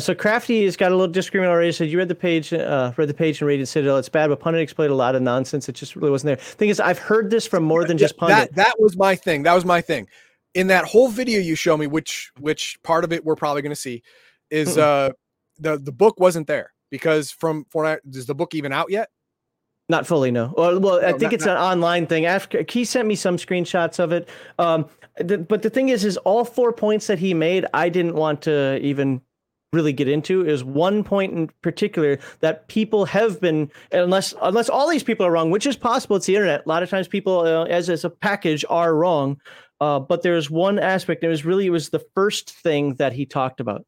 So Crafty has got a little disagreement already. Said you read the page in Radiant Citadel. It's bad, but Pundit explained a lot of nonsense. It just really wasn't there. Thing is, I've heard this from more than just Pundit. That was my thing. In that whole video you show me, which part of it we're probably going to see, is the book wasn't there because is the book even out yet? Not fully, no. Well, I think it's an online thing. After he sent me some screenshots of it, but the thing is all 4 points that he made, I didn't want to even really get into. Is one point in particular that people have been, unless all these people are wrong, which is possible. It's the internet. A lot of times people, as a package, are wrong. But there's one aspect, and it was the first thing that he talked about.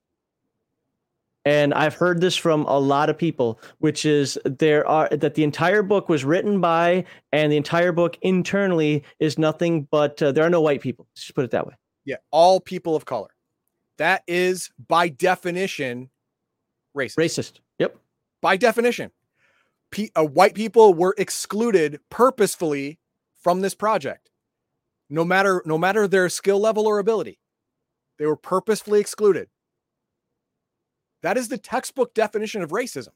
And I've heard this from a lot of people, which is that the entire book was written by, and the entire book internally is nothing but there are no white people. Let's just put it that way. Yeah, all people of color. That is, by definition, racist. Yep. By definition. White people were excluded purposefully from this project. No matter their skill level or ability, they were purposefully excluded. That is the textbook definition of racism.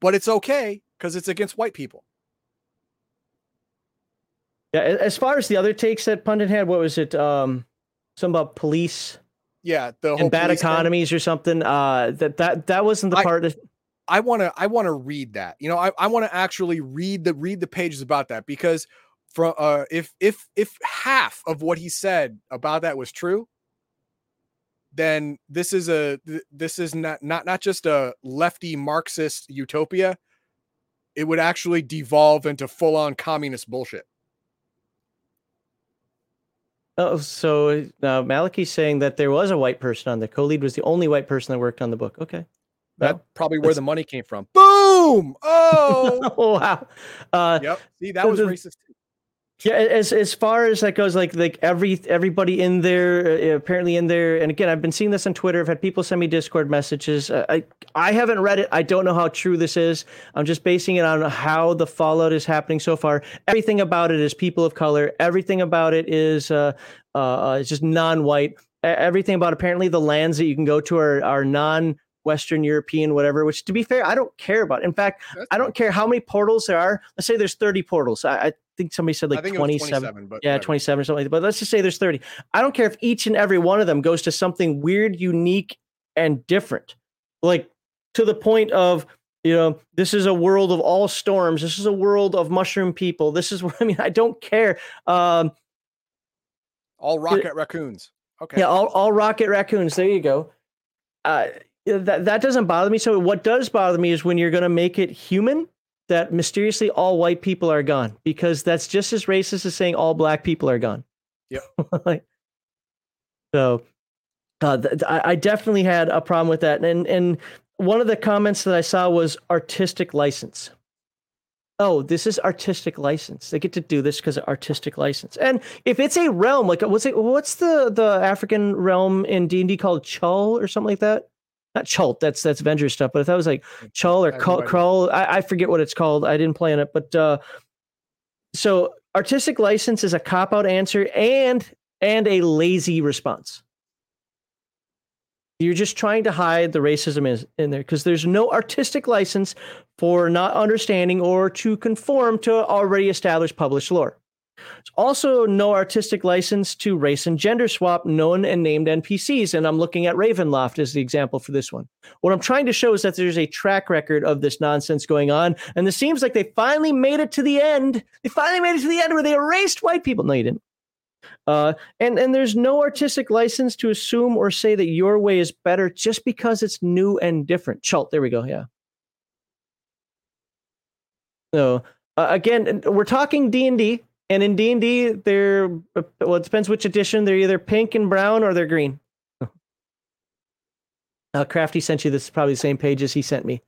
But it's okay because it's against white people. Yeah. As far as the other takes that Pundit had, what was it? Some about police. Yeah, the whole and bad economies thing. Or something. That wasn't the part. I want to read that. I want to actually read the pages about that because. From if half of what he said about that was true, then this is not just a lefty Marxist utopia. It would actually devolve into full-on communist bullshit. So Maliki's saying that there was a white person on the co-lead, was the only white person that worked on the book. Okay. That's probably where the money came from. Boom! Oh! Wow. Yep. See, that was racist. Yeah, as far as that goes, like everybody in there, apparently in there, and again, I've been seeing this on Twitter. I've had people send me Discord messages. I haven't read it. I don't know how true this is. I'm just basing it on how the fallout is happening so far. Everything about it is people of color. Everything about it is it's just non-white. Everything about apparently the lands that you can go to are non-Western European, whatever, which to be fair, I don't care about. In fact, I don't care how many portals there are. Let's say there's 30 portals. I think somebody said like 27, but yeah, whatever. 27 or something like that. But let's just say there's 30. I don't care if each and every one of them goes to something weird, unique, and different. Like to the point of, this is a world of all storms. This is a world of mushroom people. This is what I mean. I don't care. All rocket raccoons. Okay. Yeah, all rocket raccoons. There you go. That doesn't bother me. So what does bother me is when you're going to make it human, that mysteriously all white people are gone, because that's just as racist as saying all black people are gone. Yeah. So I definitely had a problem with that. And one of the comments that I saw was artistic license. Oh, this is artistic license. They get to do this because of artistic license. And if it's a realm, like what's the African realm in D&D called Chul or something like that? Not Chult, that's Venger stuff. But if that was like Chul or Krull, I forget what it's called. I didn't play on it. But so artistic license is a cop-out answer and a lazy response. You're just trying to hide the racism in there because there's no artistic license for not understanding or to conform to already established published lore. There's also no artistic license to race and gender swap known and named NPCs. And I'm looking at Ravenloft as the example for this one. What I'm trying to show is that there's a track record of this nonsense going on. And it seems like they finally made it to the end. They finally made it to the end where they erased white people. No, you didn't. And there's no artistic license to assume or say that your way is better just because it's new and different. Chult, there we go. Yeah. So again, we're talking D&D, and in D&D, they're well, it depends which edition. They're either pink and brown or they're green. Crafty sent you this is probably the same page as he sent me,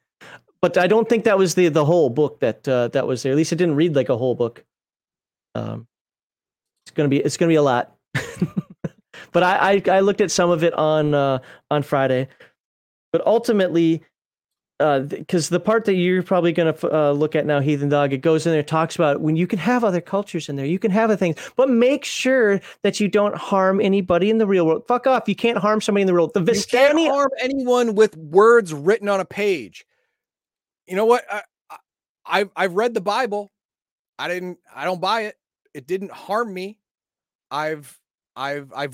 but I don't think that was the whole book that was there. At least it didn't read like a whole book. It's gonna be a lot, but I looked at some of it on Friday, but ultimately, because the part that you're probably gonna look at now, Heathen Dog, it goes in there, talks about when you can have other cultures in there, you can have a thing, but make sure that you don't harm anybody in the real world. Fuck off! You can't harm somebody in the real world. You can't harm anyone with words written on a page. You know what? I've read the Bible. I don't buy it. It didn't harm me. I've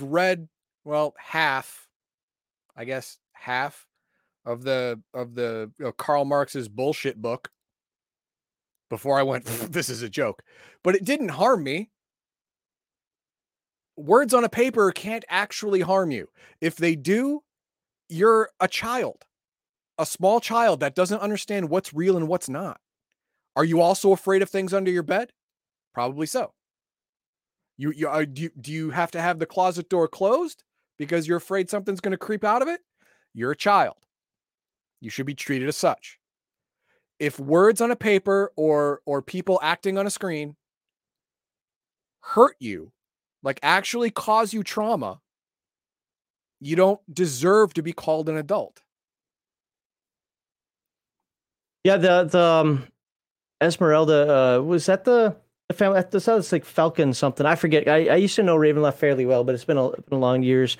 read, well, half of the Karl Marx's bullshit book before I went, this is a joke, but it didn't harm me. Words on a paper can't actually harm you. If they do, you're a child, a small child that doesn't understand what's real and what's not. Are you also afraid of things under your bed? Probably so. Do you have to have the closet door closed because you're afraid something's going to creep out of it? You're a child. You should be treated as such. If words on a paper or people acting on a screen hurt you, like actually cause you trauma, you don't deserve to be called an adult. Yeah, the Esmeralda, was that the family, that's like Falcon something. I forget. I used to know Ravenloft fairly well, but it's been a long years.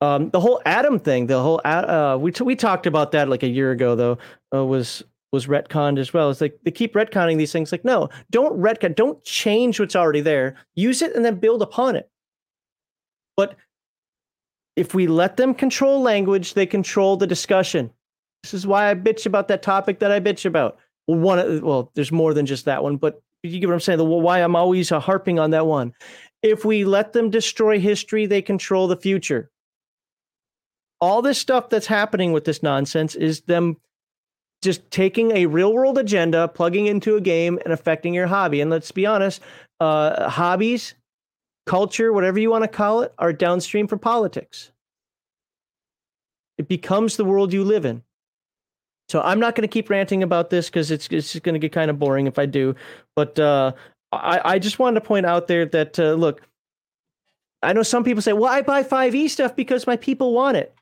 The whole Adam thing, we talked about that like a year ago though, was retconned as well. It's like they keep retconning these things. Like, no, don't retcon. Don't change what's already there. Use it and then build upon it. But if we let them control language, they control the discussion. This is why I bitch about that topic that I bitch about. Well, there's more than just that one, but you get what I'm saying? Why I'm always harping on that one. If we let them destroy history, they control the future. All this stuff that's happening with this nonsense is them just taking a real world agenda, plugging into a game and affecting your hobby. And let's be honest, hobbies, culture, whatever you want to call it, are downstream from politics. It becomes the world you live in. So I'm not going to keep ranting about this because it's going to get kind of boring if I do. But I just wanted to point out there that, look, I know some people say, well, I buy 5e stuff because my people want it.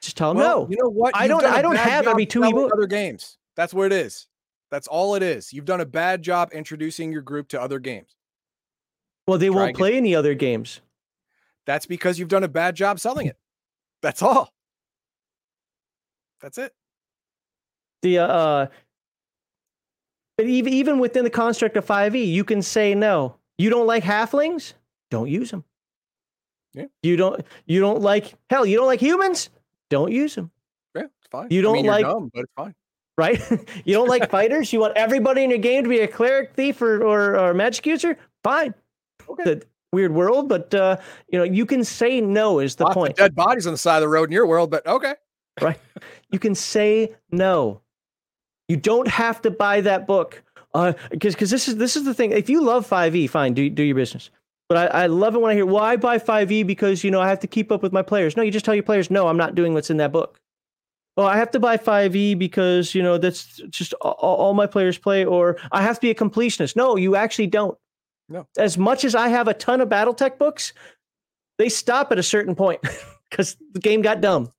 Just tell them, no. You know what? I don't have every 2e book. Other games. That's what it is. That's all it is. You've done a bad job introducing your group to other games. Well, they won't play any other games. That's because you've done a bad job selling it. That's all. That's it. But even within the construct of 5e, you can say no. You don't like halflings? Don't use them. Yeah. You don't like hell. You don't like humans? Don't use them. Yeah, it's fine. You don't like dumb, but it's fine, right? You don't like fighters. You want everybody in your game to be a cleric, thief, or magic user? Fine. Okay. The, weird world, but you know, you can say no is the point. Lots of dead bodies on the side of the road in your world, but okay. Right. You can say no. You don't have to buy that book. Because this is the thing. If you love 5e, fine, do your business. But I love it when I hear, well, I buy 5e because, you know, I have to keep up with my players. No, you just tell your players, no, I'm not doing what's in that book. Oh, I have to buy 5e because, you know, that's just all my players play, or I have to be a completionist. No, you actually don't. No. As much as I have a ton of BattleTech books, they stop at a certain point because the game got dumb.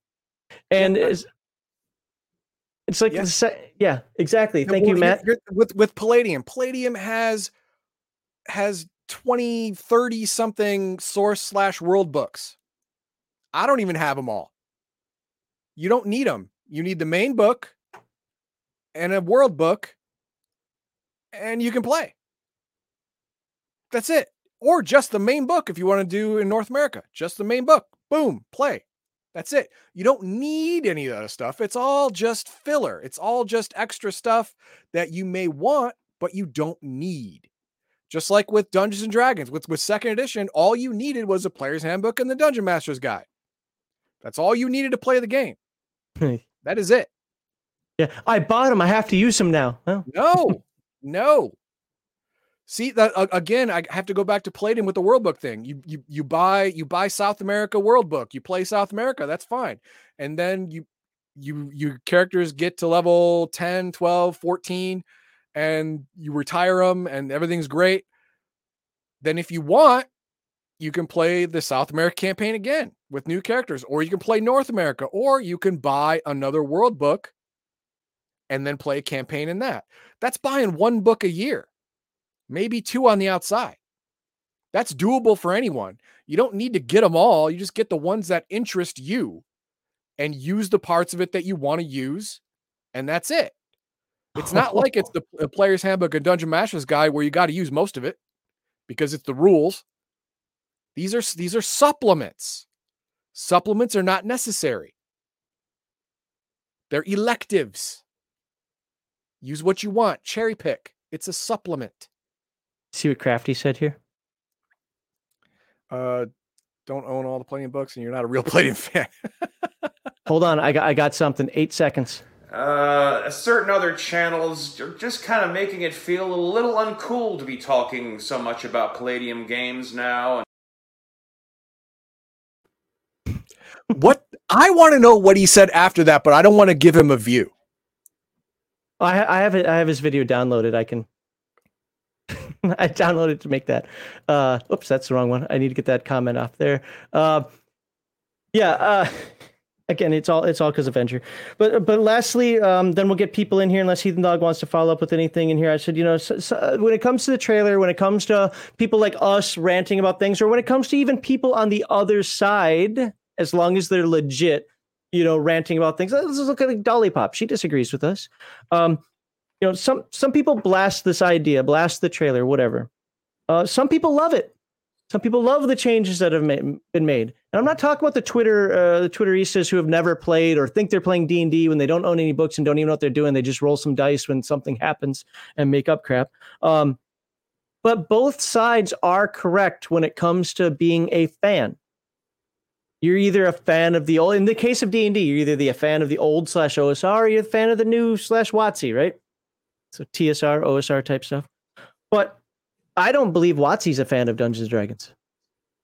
And yeah. It's like, yeah exactly. Thank you, Matt. With Palladium has 20, 30 something source/world books. I don't even have them all. You don't need them. You need the main book and a world book, and you can play. That's it. Or just the main book if you want to do in North America. Just the main book. Boom, play. That's it. You don't need any of that stuff. It's all just filler. It's all just extra stuff that you may want, but you don't need. Just like with Dungeons and Dragons, with second edition, all you needed was a player's handbook and the Dungeon Master's Guide. That's all you needed to play the game. That is it. Yeah, I bought them. I have to use them now. Oh. No. See that again. I have to go back to Palladium with the world book thing. You buy South America world book. You play South America. That's fine. And then your characters get to level 10, 12, 14, and you retire them, and everything's great. Then, if you want, you can play the South America campaign again with new characters, or you can play North America, or you can buy another world book and then play a campaign in that. That's buying one book a year, maybe two on the outside. That's doable for anyone. You don't need to get them all. You just get the ones that interest you and use the parts of it that you want to use. And that's it. It's not like it's the player's handbook and Dungeon Master's Guide where you got to use most of it because it's the rules. These are supplements. Supplements are not necessary. They're electives. Use what you want. Cherry pick. It's a supplement. See what Crafty said here? Don't own all the Palladium books, and you're not a real Palladium fan. Hold on. I got something. 8 seconds. Certain other channels are just kind of making it feel a little uncool to be talking so much about Palladium games now. What I want to know what he said after that, but I don't want to give him a view. I have his video downloaded. I downloaded to make that. Oops, that's the wrong one. I need to get that comment off there. Again, it's all because of Venger. But lastly, then we'll get people in here unless Heathen Dog wants to follow up with anything in here. I said, you know, so when it comes to the trailer, when it comes to people like us ranting about things, or when it comes to even people on the other side, as long as they're legit, you know, ranting about things. Let's look at Dolly Pop. She disagrees with us. You know, some people blast this idea, blast the trailer, whatever. Some people love it. Some people love the changes that have been made. And I'm not talking about the Twitteristas who have never played or think they're playing D&D when they don't own any books and don't even know what they're doing. They just roll some dice when something happens and make up crap. But both sides are correct when it comes to being a fan. You're either a fan of the old, in the case of D&D, you're either a fan of the old /OSR or you're a fan of the new /WotC, right? So TSR, OSR type stuff. But I don't believe WotC's a fan of Dungeons & Dragons.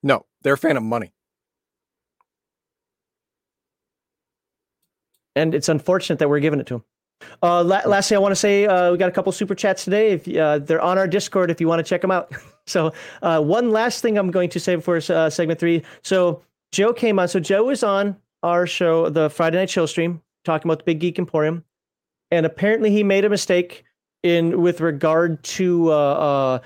No, they're a fan of money. And it's unfortunate that we're giving it to them. Lastly, I want to say we got a couple super chats today. If they're on our Discord if you want to check them out. So one last thing I'm going to say before segment 3. So Joe came on. So Joe was on our show, the Friday Night Show stream, talking about the Big Geek Emporium. And apparently he made a mistake with regard to,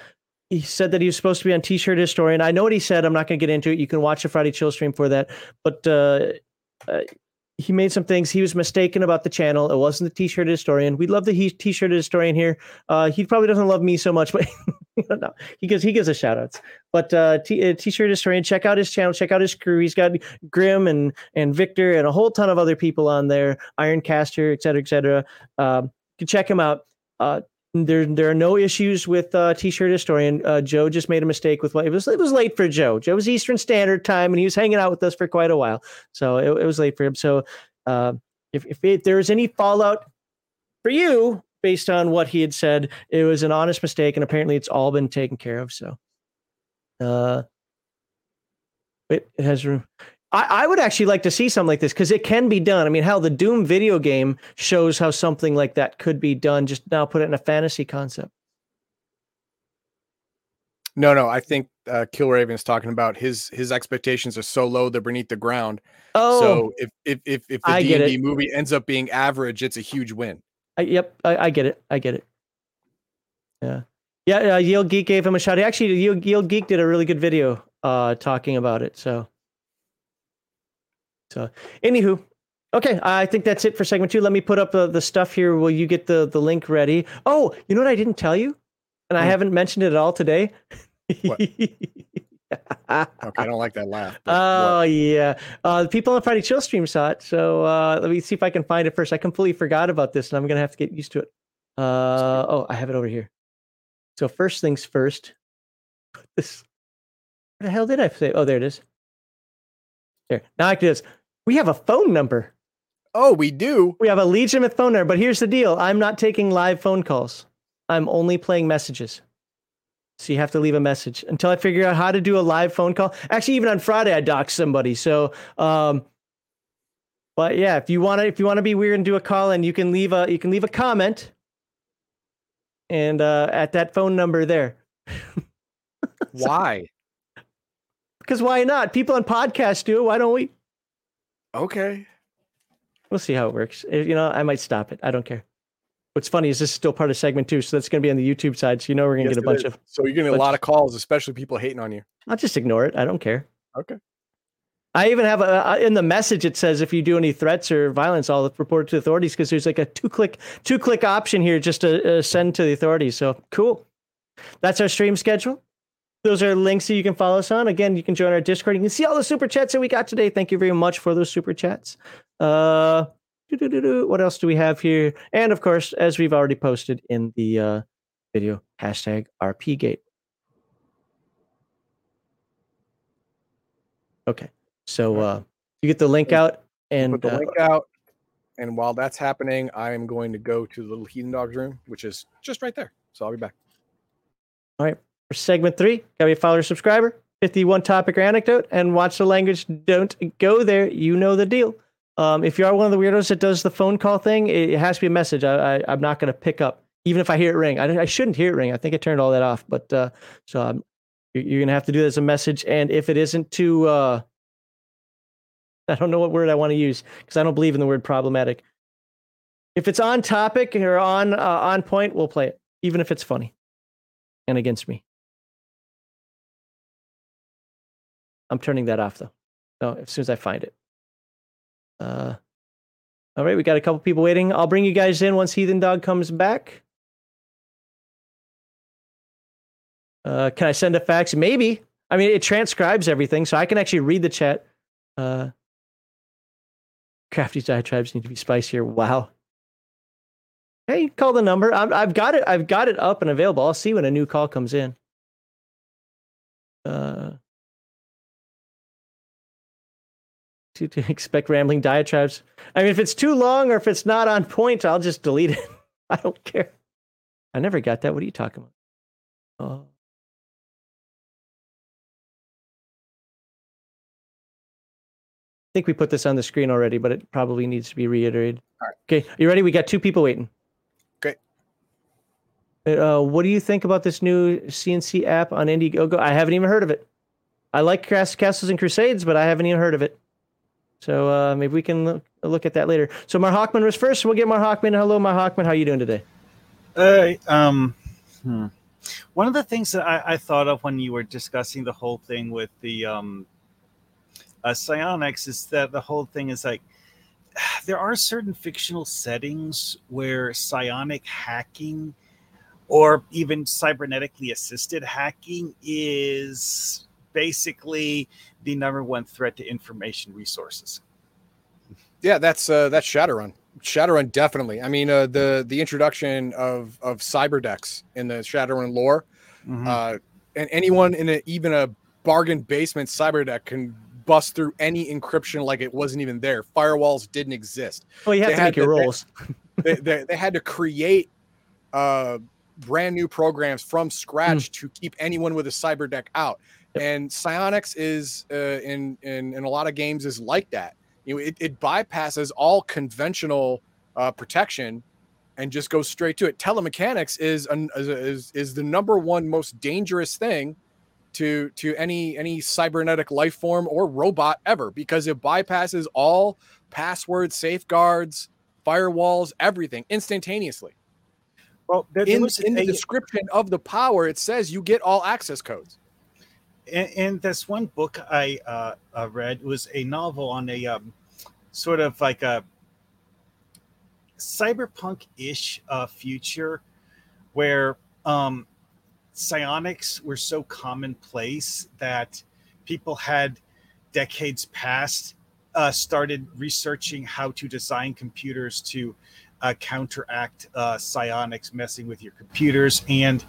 he said that he was supposed to be on T-shirt Historian. I know what he said. I'm not going to get into it. You can watch the Friday Chill stream for that. But he made some things. He was mistaken about the channel. It wasn't the T-shirt Historian. We love the T-shirt Historian here. He probably doesn't love me so much, but no, he gives us shout outs. But T-shirt Historian, check out his channel, check out his crew. He's got Grim and Victor and a whole ton of other people on there, Ironcaster, et cetera, et cetera. You can check him out. There are no issues with T-shirt Historian. Joe just made a mistake with what it was late for Joe. Joe was Eastern Standard Time, and he was hanging out with us for quite a while, so it was late for him. So if there is any fallout for you based on what he had said, it was an honest mistake, and apparently it's all been taken care of. So it has room. I would actually like to see something like this because it can be done. I mean, how the Doom video game shows how something like that could be done. Just now put it in a fantasy concept. No. I think Killraven's talking about his expectations are so low they're beneath the ground. Oh, so if the D&D movie ends up being average, it's a huge win. I get it. Yeah. Yeah. Yield Geek gave him a shout. Actually, Yield Geek did a really good video talking about it. So, anywho, okay, I think that's it for segment 2. Let me put up the stuff here while you get the link ready. Oh, you know what I didn't tell you? And I haven't mentioned it at all today. What? Okay, I don't like that laugh. Oh, yeah. The people on Friday Chill Stream saw it, so let me see if I can find it first. I completely forgot about this, and I'm going to have to get used to it. Oh, I have it over here. So first things first. Where the hell did I say? Oh, there it is. There. Now I can do this. We have a phone number. Oh, we do. We have a legitimate phone number, but here's the deal. I'm not taking live phone calls. I'm only playing messages. So you have to leave a message until I figure out how to do a live phone call. Actually, even on Friday, I doxed somebody. So, but yeah, if you want to be weird and do a call in, you can leave a comment. And, at that phone number there. Why? Because why not? People on podcasts do it. Why don't we? Okay. We'll see how it works. I might stop it. I don't care. What's funny is this is still part of segment 2, so that's going to be on the YouTube side. So we're going to get a bunch of... So you're going to get a lot of calls, especially people hating on you. I'll just ignore it. I don't care. Okay. I even have in the message, it says, if you do any threats or violence, I'll report to authorities, because there's like a two-click option here just to send to the authorities. So cool. That's our stream schedule. Those are links that you can follow us on. Again, you can join our Discord. You can see all the super chats that we got today. Thank you very much for those super chats. What else do we have here? And of course, as we've already posted in the video, hashtag RPGate. Okay, so you get the link out and put the link out. And while that's happening, I am going to go to the little Heathen Dog's room, which is just right there. So I'll be back. All right. For segment 3, gotta be a follower, subscriber, 51 topic or anecdote, and watch the language. Don't go there. You know the deal. If you are one of the weirdos that does the phone call thing, it has to be a message. I'm not going to pick up, even if I hear it ring. I shouldn't hear it ring. I think I turned all that off. But you're going to have to do that as a message. And if it isn't too, I don't know what word I want to use because I don't believe in the word problematic. If it's on topic or on point, we'll play it, even if it's funny and against me. I'm turning that off, though. No, as soon as I find it. All right, we got a couple people waiting. I'll bring you guys in once Heathen Dog comes back. Can I send a fax? Maybe. I mean, it transcribes everything, so I can actually read the chat. Crafty diatribes need to be spicier. Wow. Hey, call the number. I've got it up and available. I'll see when a new call comes in. To expect rambling diatribes. I mean, if it's too long or if it's not on point, I'll just delete it. I don't care. I never got that. What are you talking about? Oh. I think we put this on the screen already, but it probably needs to be reiterated. All right. Okay, are you ready? We got 2 people waiting. Great. What do you think about this new CNC app on Indiegogo? I haven't even heard of it. I like Castles and Crusades, but I haven't even heard of it. So maybe we can look at that later. So Mar Hawkman was first. We'll get Mar Hawkman. Hello, Mar Hawkman. How are you doing today? One of the things that I thought of when you were discussing the whole thing with the psionics is that the whole thing is like there are certain fictional settings where psionic hacking or even cybernetically assisted hacking is basically the number one threat to information resources. Yeah, that's Shadowrun. Shadowrun, definitely. I mean, the introduction of cyber decks in the Shadowrun lore, mm-hmm. And anyone in even a bargain basement cyber deck can bust through any encryption like it wasn't even there. Firewalls didn't exist. Well, you have to make your rules. They had to create brand new programs from scratch to keep anyone with a cyber deck out. Yep. And psionics is in a lot of games is like that. You know, it bypasses all conventional protection and just goes straight to it. Telemechanics is the number one most dangerous thing to any cybernetic life form or robot ever, because it bypasses all passwords, safeguards, firewalls, everything instantaneously. Well, in the description of the power, it says you get all access codes. And this one book I read was a novel on a sort of like a cyberpunk-ish future where psionics were so commonplace that people had decades past started researching how to design computers to counteract psionics messing with your computers, and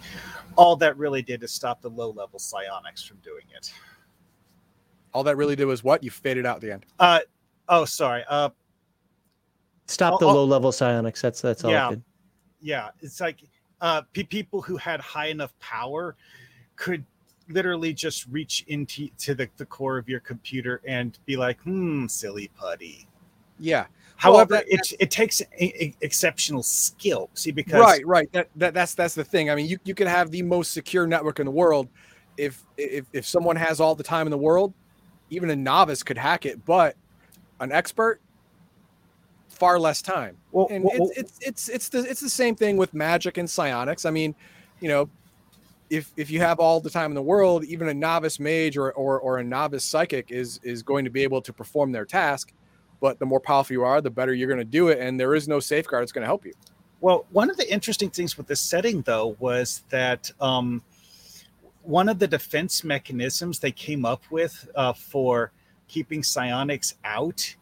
all that really did is stop the low-level psionics from doing it. All that really did was what? You faded out at the end. Stop the low-level psionics. That's all. Yeah, it did. Yeah. It's like people who had high enough power could literally just reach into the core of your computer and be like, silly putty. Yeah. However, it takes exceptional skill. See, because right. That's the thing. I mean, you could have the most secure network in the world, if someone has all the time in the world, even a novice could hack it. But an expert, far less time. Well, and it's the same thing with magic and psionics. I mean, you know, if you have all the time in the world, even a novice mage or a novice psychic is going to be able to perform their task. But the more powerful you are, the better you're going to do it. And there is no safeguard that's going to help you. Well, one of the interesting things with this setting, though, was that one of the defense mechanisms they came up with for keeping psionics out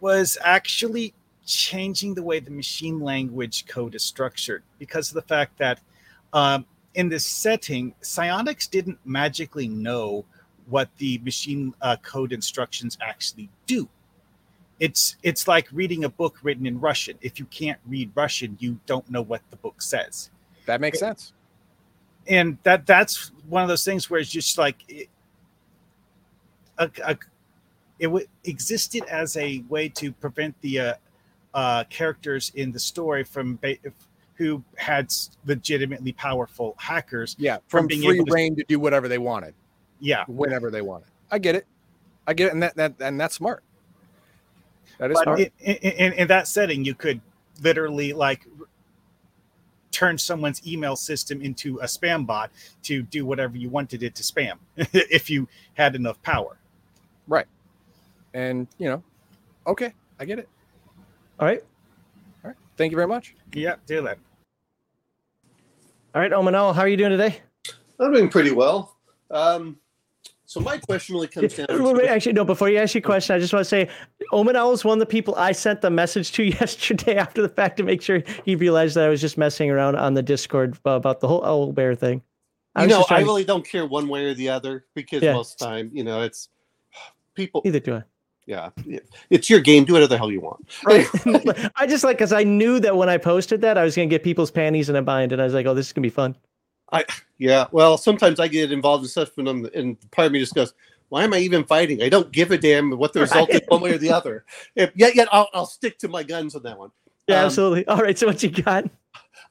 was actually changing the way the machine language code is structured, because of the fact that in this setting, psionics didn't magically know what the machine code instructions actually do. It's like reading a book written in Russian. If you can't read Russian, you don't know what the book says. That makes sense. And that's one of those things where it's just like it existed as a way to prevent the characters in the story who had legitimately powerful hackers from being free reign to do whatever they wanted. Yeah, whenever they wanted. I get it, and that that's smart. That is hard. In that setting, you could literally like turn someone's email system into a spam bot to do whatever you wanted it to spam if you had enough power. Right. And, you know, okay, I get it. All right. Thank you very much. Yeah, do that. All right, Omanel, how are you doing today? I'm doing pretty well. So my question really comes down to... Actually, no, before you ask your question, I just want to say Omen Owl is one of the people I sent the message to yesterday after the fact to make sure he realized that I was just messing around on the Discord about the whole owl bear thing. I really don't care one way or the other, because most of the time, you know, it's people... Neither do I. Yeah. It's your game. Do whatever the hell you want. Right? I just like, because I knew that when I posted that, I was going to get people's panties in a bind, and I was like, oh, this is going to be fun. Well, sometimes I get involved in stuff and part of me just goes, why am I even fighting? I don't give a damn what the result is one way or the other. Yet I'll stick to my guns on that one. Yeah, absolutely. All right, so what you got?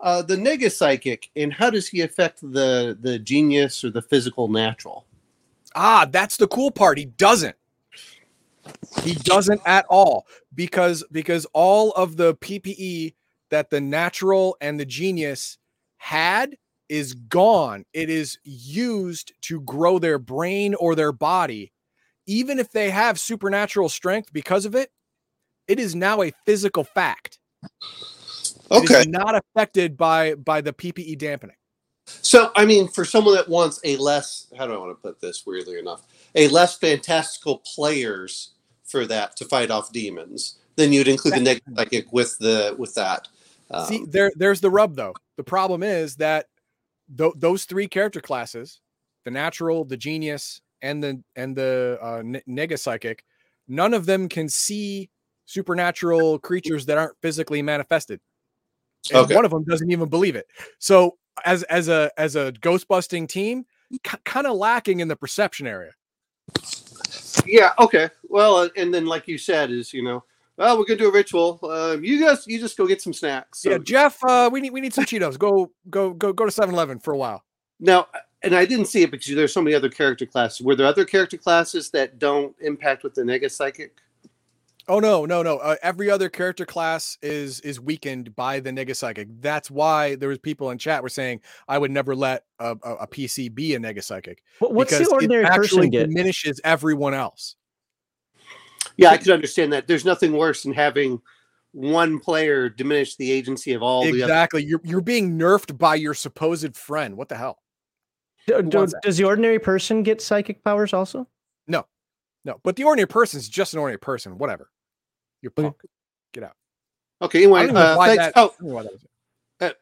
The nega psychic, and how does he affect the genius or the physical natural? Ah, that's the cool part. He doesn't. He doesn't at all, because all of the PPE that the natural and the genius had is gone. It is used to grow their brain or their body. Even if they have supernatural strength because of it, it is now a physical fact. Okay. It is not affected by the PPE dampening. So, I mean, for someone that wants a less, how do I want to put this weirdly enough, a less fantastical players for that to fight off demons, then you'd include the negative psychic with that. See, there's the rub though. The problem is that those three character classes, the natural, the genius, and the nega psychic, none of them can see supernatural creatures that aren't physically manifested. And okay. One of them doesn't even believe it. So as a ghost busting team, kind of lacking in the perception area. Yeah. Okay. Well, and then like you said, is we're gonna do a ritual. You just go get some snacks. So. Yeah, Jeff. We need some Cheetos. Go to 7-Eleven for a while. Now, and I didn't see it because there's so many other character classes. Were there other character classes that don't impact with the nega psychic? Oh no. Every other character class is weakened by the nega psychic. That's why there was people in chat were saying I would never let a PC be a nega psychic. What's the ordinary person actually get? Diminishes everyone else. Yeah, I could understand that. There's nothing worse than having one player diminish the agency of all the other. Exactly. You're being nerfed by your supposed friend. What the hell? Does the ordinary person get psychic powers also? No, but the ordinary person is just an ordinary person. Whatever. You're punk. Get out. Okay, anyway.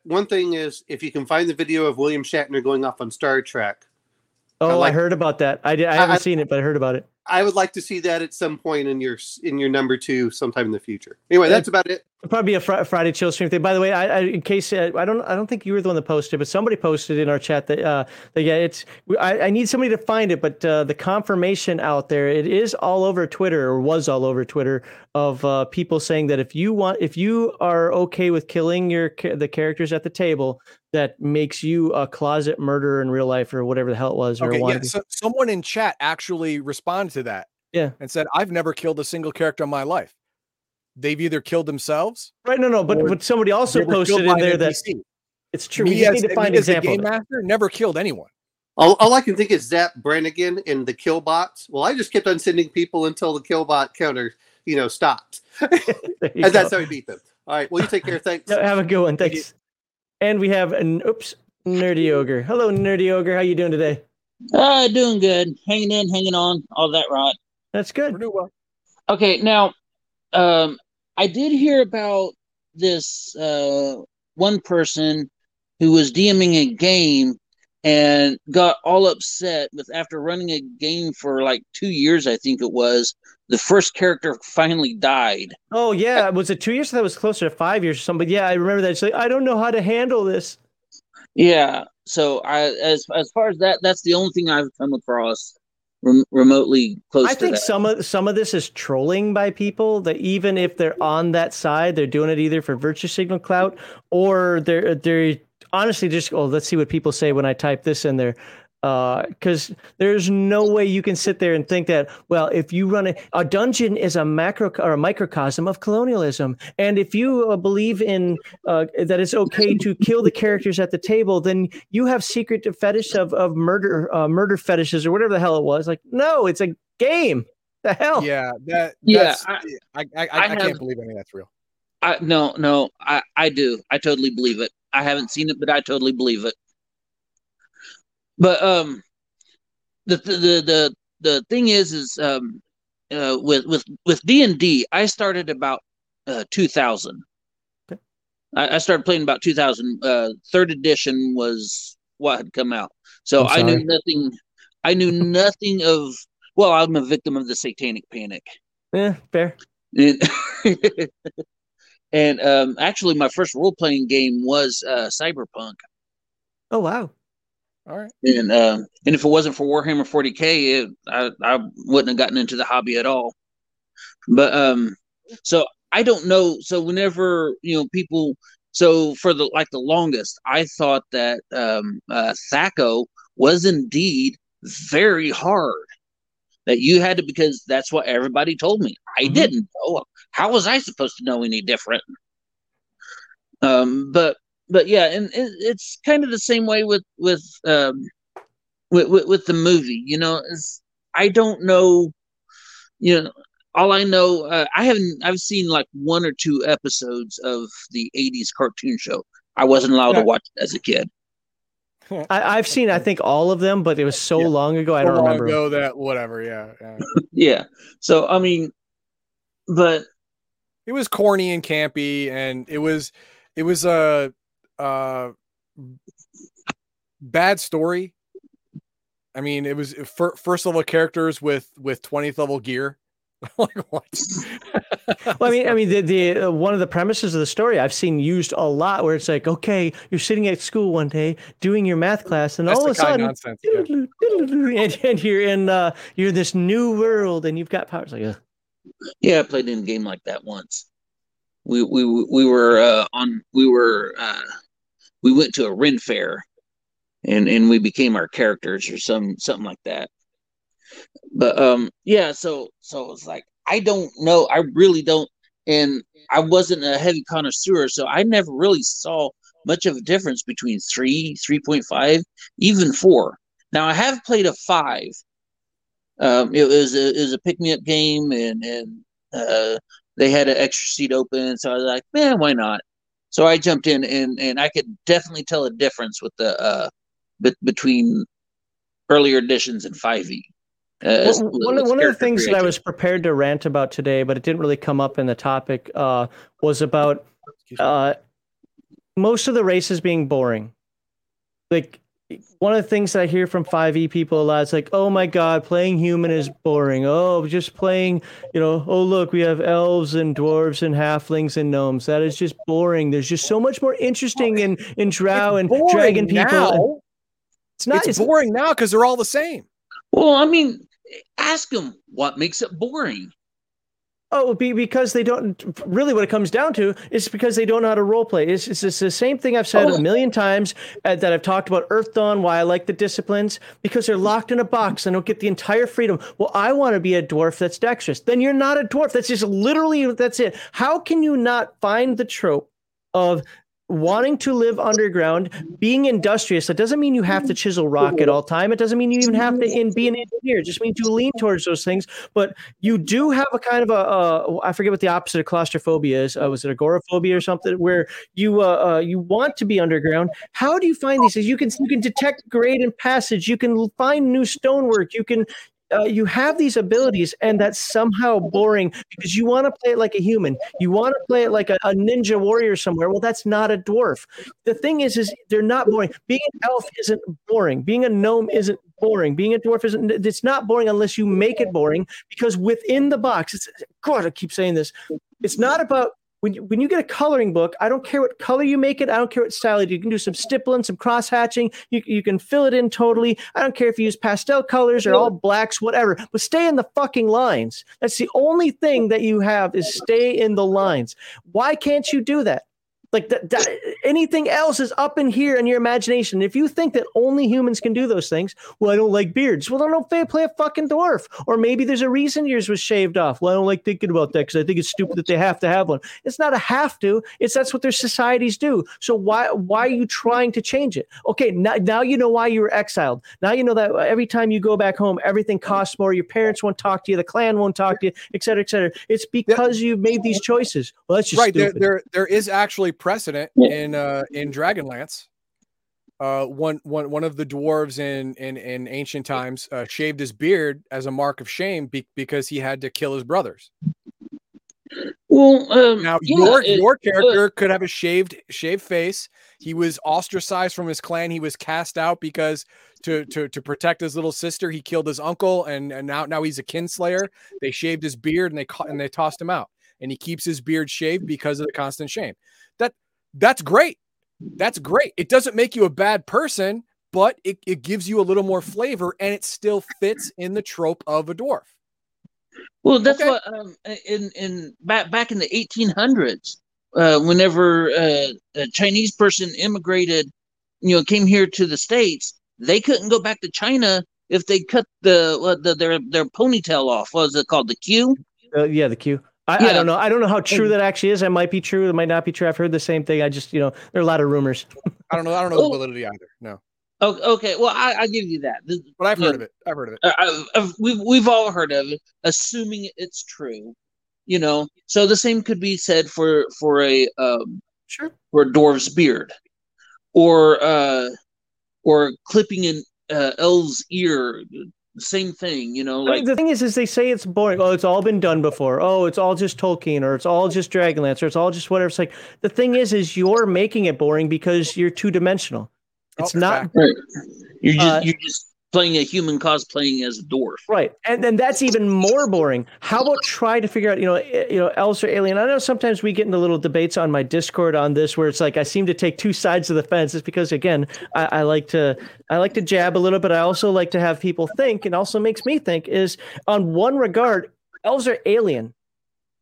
One thing is, if you can find the video of William Shatner going off on Star Trek. Oh, I heard about that. I haven't seen it, but I heard about it. I would like to see that at some point in your number two sometime in the future. Anyway, that's about it. It'll probably be a Friday chill stream thing. By the way, I don't think you were the one that posted, but somebody posted in our chat that I need somebody to find it, but the confirmation out there, it is all over Twitter or was all over Twitter of people saying that if you are okay with killing the characters at the table, that makes you a closet murderer in real life or whatever the hell it was. Okay, or yeah. So someone in chat actually responded to that. Yeah. And said, I've never killed a single character in my life. They've either killed themselves. Right. No, but somebody also posted in there that it's true. We need to find an example. Game master never killed anyone. All I can think is Zap Brannigan and the kill bots. Well, I just kept on sending people until the kill bot counter, stopped. And that's how we beat them. All right. Well, you take care. Thanks. No, have a good one. Thanks. And we have Nerdy Ogre. Hello, Nerdy Ogre. How you doing today? Doing good. Hanging in, hanging on, all that rot. That's good. We're doing well. Okay, now, I did hear about this one person who was DMing a game and got all upset with, after running a game for like 2 years, I think it was, the first character finally died. Oh, yeah. Was it 2 years? That was closer to 5 years or something. But yeah, I remember that. It's like, I don't know how to handle this. Yeah. So as far as that, that's the only thing I've come across remotely close to that. I think some of this is trolling by people that even if they're on that side, they're doing it either for virtue signal clout or they're honestly just, let's see what people say when I type this in there. Because there's no way you can sit there and think that, well, if you run a dungeon is a macro or a microcosm of colonialism. And if you believe in that it's okay to kill the characters at the table, then you have secret fetish of murder fetishes or whatever the hell it was. Like, no, it's a game. The hell? Yeah. I can't believe any of that's real. I do. I totally believe it. I haven't seen it, but I totally believe it. But the thing is with D&D, I started about 2000. Okay. I started playing about 2000. Third edition was what had come out, so I knew nothing. I knew nothing of. Well, I'm a victim of the Satanic Panic. Yeah, fair. And actually, my first role playing game was Cyberpunk. Oh wow. All right, and if it wasn't for Warhammer 40K, I wouldn't have gotten into the hobby at all. But so I don't know. So whenever people, so for the longest, I thought that Thaco was indeed very hard. That you had to, because that's what everybody told me. I didn't know. How was I supposed to know any different? But yeah, and it's kind of the same way with the movie. I don't know. All I know, I've seen like one or two episodes of the 80s cartoon show. I wasn't allowed to watch it as a kid. I've seen, I think, all of them, but it was so long ago. I don't remember. Long ago that whatever. Yeah. Yeah. So I mean, but it was corny and campy, and it was a bad story. I mean, it was first level characters with 20th level gear. Like, what? Well, I mean, the one of the premises of the story I've seen used a lot, where it's like, okay, you're sitting at school one day doing your math class, and that's all of a sudden, and you're in this new world, and you've got powers. Like, yeah, I played in a game like that once. We went to a Ren fair, and we became our characters or something like that. But yeah, so it's like, I don't know. I really don't. And I wasn't a heavy connoisseur, so I never really saw much of a difference between 3, 3.5, even 4. Now, I have played a 5. It was a pick-me-up game, and they had an extra seat open, so I was like, man, why not? So I jumped in, and I could definitely tell a difference with the between earlier editions and 5e. One of the things creation that I was prepared to rant about today, but it didn't really come up in the topic, was about most of the races being boring. Like, one of the things that I hear from 5e people a lot is like, oh my God, playing human is boring. Oh, just playing, oh look, we have elves and dwarves and halflings and gnomes. That is just boring. There's just so much more interesting in drow and dragon people. Now. It's boring now because they're all the same. Well, I mean, ask them what makes it boring. Oh, because they don't really. What it comes down to is because they don't know how to role play. It's the same thing I've said a million times that I've talked about Earth Dawn. Why I like the disciplines, because they're locked in a box and don't get the entire freedom. Well, I want to be a dwarf that's dexterous. Then you're not a dwarf. That's just literally that's it. How can you not find the trope of wanting to live underground, being industrious? That doesn't mean you have to chisel rock at all time. It doesn't mean you even have to be an engineer. It just means you lean towards those things. But you do have a kind of a I forget what the opposite of claustrophobia is. Was it agoraphobia or something? Where you want to be underground. How do you find these things? You can detect grade and passage. You can find new stonework. You can. You have these abilities, and that's somehow boring because you want to play it like a human. You want to play it like a ninja warrior somewhere. Well, that's not a dwarf. The thing is they're not boring. Being an elf isn't boring. Being a gnome isn't boring. Being a dwarf isn't. It's not boring unless you make it boring, because within the box, God, I keep saying this. It's not about. When you get a coloring book, I don't care what color you make it. I don't care what style you do. You can do some stippling, some cross-hatching. You can fill it in totally. I don't care if you use pastel colors or all blacks, whatever. But stay in the fucking lines. That's the only thing that you have is stay in the lines. Why can't you do that? Like, anything else is up in here in your imagination. If you think that only humans can do those things, well, I don't like beards. Well, I don't play a fucking dwarf. Or maybe there's a reason yours was shaved off. Well, I don't like thinking about that because I think it's stupid that they have to have one. It's not a have to. It's that's what their societies do. So why are you trying to change it? Okay, now you know why you were exiled. Now you know that every time you go back home, everything costs more. Your parents won't talk to you. The clan won't talk to you, et cetera, et cetera. It's because you've made these choices. Well, that's just right. Stupid. There is actually precedent in Dragonlance. One of the dwarves in ancient times shaved his beard as a mark of shame because he had to kill his brothers. Well, now your character could have a shaved face. He was ostracized from his clan. He was cast out because to protect his little sister, he killed his uncle, and now he's a kinslayer. They shaved his beard and they tossed him out. And he keeps his beard shaved because of the constant shame. That's great. That's great. It doesn't make you a bad person, but it gives you a little more flavor, and it still fits in the trope of a dwarf. Well, that's okay. What back in the 1800s, whenever a Chinese person immigrated, came here to the States, they couldn't go back to China if they cut their ponytail off. What was it called? The queue? Yeah, the queue. I don't know. I don't know how true that actually is. It might be true. It might not be true. I've heard the same thing. I just, there are a lot of rumors. I don't know the validity either. No. Oh, okay. Well, I give you that. But I've heard of it. I've heard of it. We've all heard of it, assuming it's true. So the same could be said for a for a dwarf's beard, or clipping an elf's ear same thing, you know. Like, I mean, the thing is they say it's boring. Oh, it's all been done before. Oh, it's all just Tolkien, or it's all just Dragonlance, or it's all just whatever. It's like, the thing is you're making it boring because you're two-dimensional. It's not right. You're just playing a human cosplaying as a dwarf. Right. And then that's even more boring. How about try to figure out, you know, Elves or Alien? I know sometimes we get into little debates on my Discord on this where it's like I seem to take two sides of the fence. It's because, again, I like to jab a little bit. I also like to have people think, and also makes me think, is on one regard, Elves are Alien.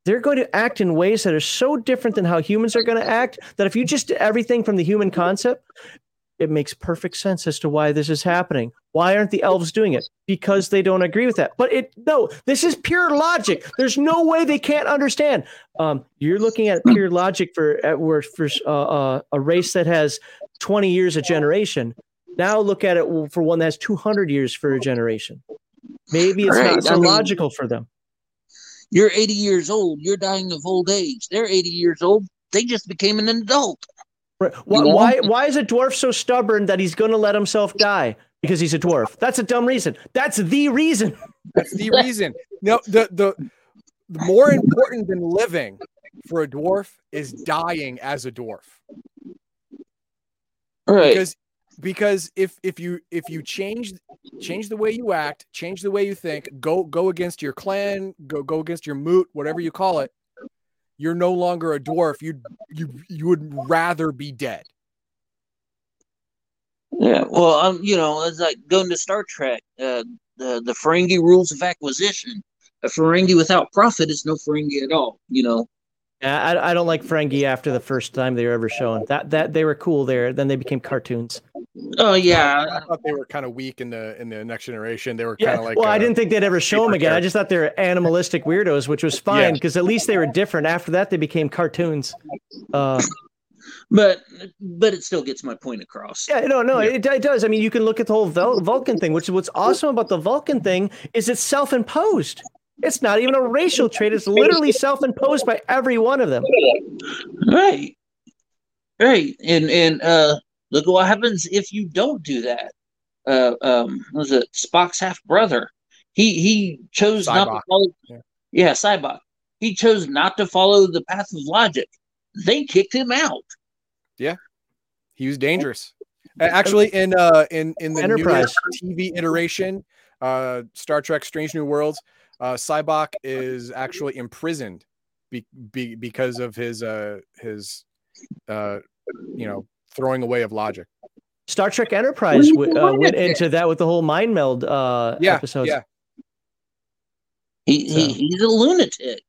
They're going to act in ways that are so different than how humans are going to act that if you just do everything from the human concept, it makes perfect sense as to why this is happening. Why aren't the elves doing it? Because they don't agree with that. But this is pure logic. There's no way they can't understand. You're looking at pure logic for a race that has 20 years a generation. Now look at it for one that has 200 years for a generation. Maybe it's not so logical for them. You're 80 years old. You're dying of old age. They're 80 years old. They just became an adult. Right. Why is a dwarf so stubborn that he's going to let himself die? Because he's a dwarf. That's a dumb reason. That's the reason. That's the reason. No, the more important than living for a dwarf is dying as a dwarf. All right. Because if you change the way you act, change the way you think, go against your clan, go against your moot, whatever you call it, you're no longer a dwarf. You would rather be dead. Yeah, well, you know, it's like going to Star Trek. The Ferengi rules of acquisition. A Ferengi without profit is no Ferengi at all. You know. Yeah, I don't like Ferengi after the first time they were ever shown. That they were cool there. Then they became cartoons. Oh yeah, I thought they were kind of weak in the Next Generation. They were kind of like. Well, I didn't think they'd ever show them again. Character. I just thought they were animalistic weirdos, which was fine because at least they were different. After that, they became cartoons. But it still gets my point across. Yeah, no, yeah. It does. I mean, you can look at the whole Vulcan thing, which is what's awesome about the Vulcan thing is it's self-imposed. It's not even a racial trait. It's literally self-imposed by every one of them. Right, right, and. Look what happens if you don't do that. Was it Spock's half brother? He chose Cybok. Not to follow. Yeah, Cybok. He chose not to follow the path of logic. They kicked him out. Yeah, he was dangerous. Actually, in the Enterprise TV iteration, Star Trek: Strange New Worlds, Cybok is actually imprisoned because of his throwing away of logic. Star Trek Enterprise went into that with the whole mind meld episodes. Yeah. He's a lunatic.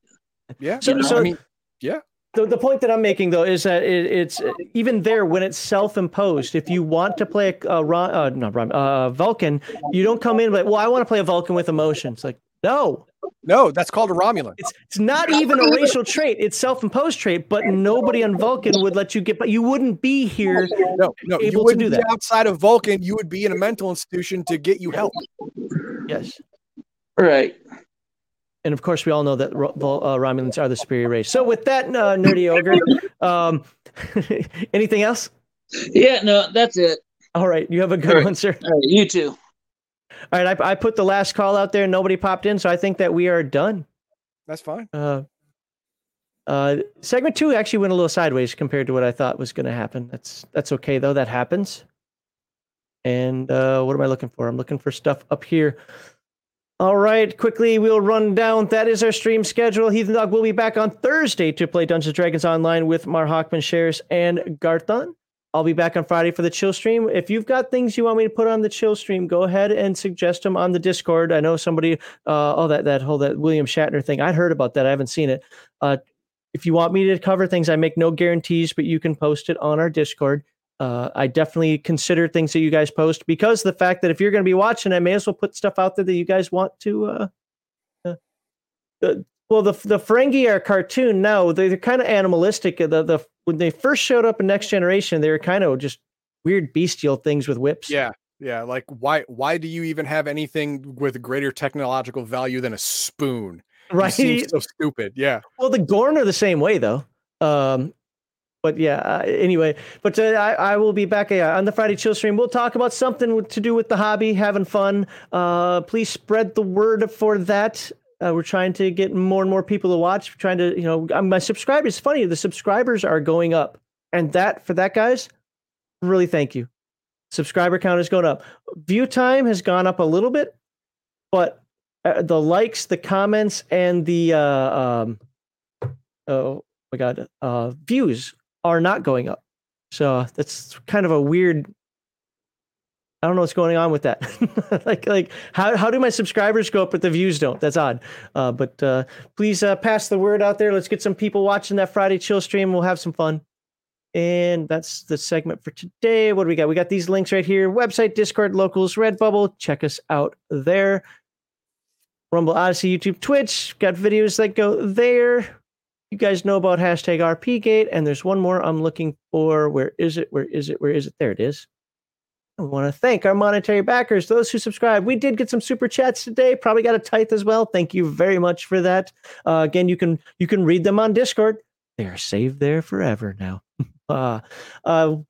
Yeah. So I mean, yeah. The point that I'm making though is that it's even there when it's self-imposed. If you want to play a Vulcan, you don't come in like, well, I want to play a Vulcan with emotions. Like, no, that's called a Romulan. It's not even a racial trait. It's self-imposed trait, but nobody on Vulcan would let you get, but you wouldn't be here. No, you wouldn't do that. Outside of Vulcan, you would be in a mental institution to get you help. Yes. Right. And of course, we all know that Romulans are the superior race. So with that, nerdy ogre, anything else? Yeah, no, that's it. All right. You have a good one, sir. All right, you too. All right, I put the last call out there and nobody popped in, so I think that we are done. That's fine. Segment 2 actually went a little sideways compared to what I thought was going to happen. That's okay, though. That happens. And what am I looking for? I'm looking for stuff up here. All right, quickly, we'll run down. That is our stream schedule. Heathen Dog will be back on Thursday to play Dungeons & Dragons Online with Mar Hawkman, Shares, and Garthon. I'll be back on Friday for the chill stream. If you've got things you want me to put on the chill stream, go ahead and suggest them on the Discord. I know somebody, that whole William Shatner thing. I heard about that. I haven't seen it. If you want me to cover things, I make no guarantees, but you can post it on our Discord. I definitely consider things that you guys post because the fact that if you're going to be watching, I may as well put stuff out there that you guys want to, well, the Ferengi are cartoon now. They're kind of animalistic. When they first showed up in Next Generation, they were kind of just weird bestial things with whips. Yeah. Like, why do you even have anything with greater technological value than a spoon? Right. It seems so stupid. Yeah. Well, the Gorn are the same way, though. But yeah, anyway, but I will be back on the Friday Chill stream. We'll talk about something to do with the hobby, having fun. Please spread the word for that. We're trying to get more and more people to watch. We're trying to, my subscribers, it's funny, the subscribers are going up. And that, for that, guys, really thank you. Subscriber count has gone up. View time has gone up a little bit, but the likes, the comments, and the, views are not going up. So that's kind of a weird, I don't know what's going on with that. like how do my subscribers go up but the views don't? That's odd. But please pass the word out there. Let's get some people watching that Friday Chill stream. We'll have some fun. And that's the segment for today. What do we got? We got these links right here. Website, Discord, Locals, Redbubble. Check us out there. Rumble, Odyssey, YouTube, Twitch. Got videos that go there. You guys know about hashtag RPGate, and there's one more I'm looking for. Where is it? There it is. I want to thank our monetary backers, those who subscribe. We did get some super chats today. Probably got a tithe as well. Thank you very much for that. Again, you can read them on Discord. They are saved there forever now. So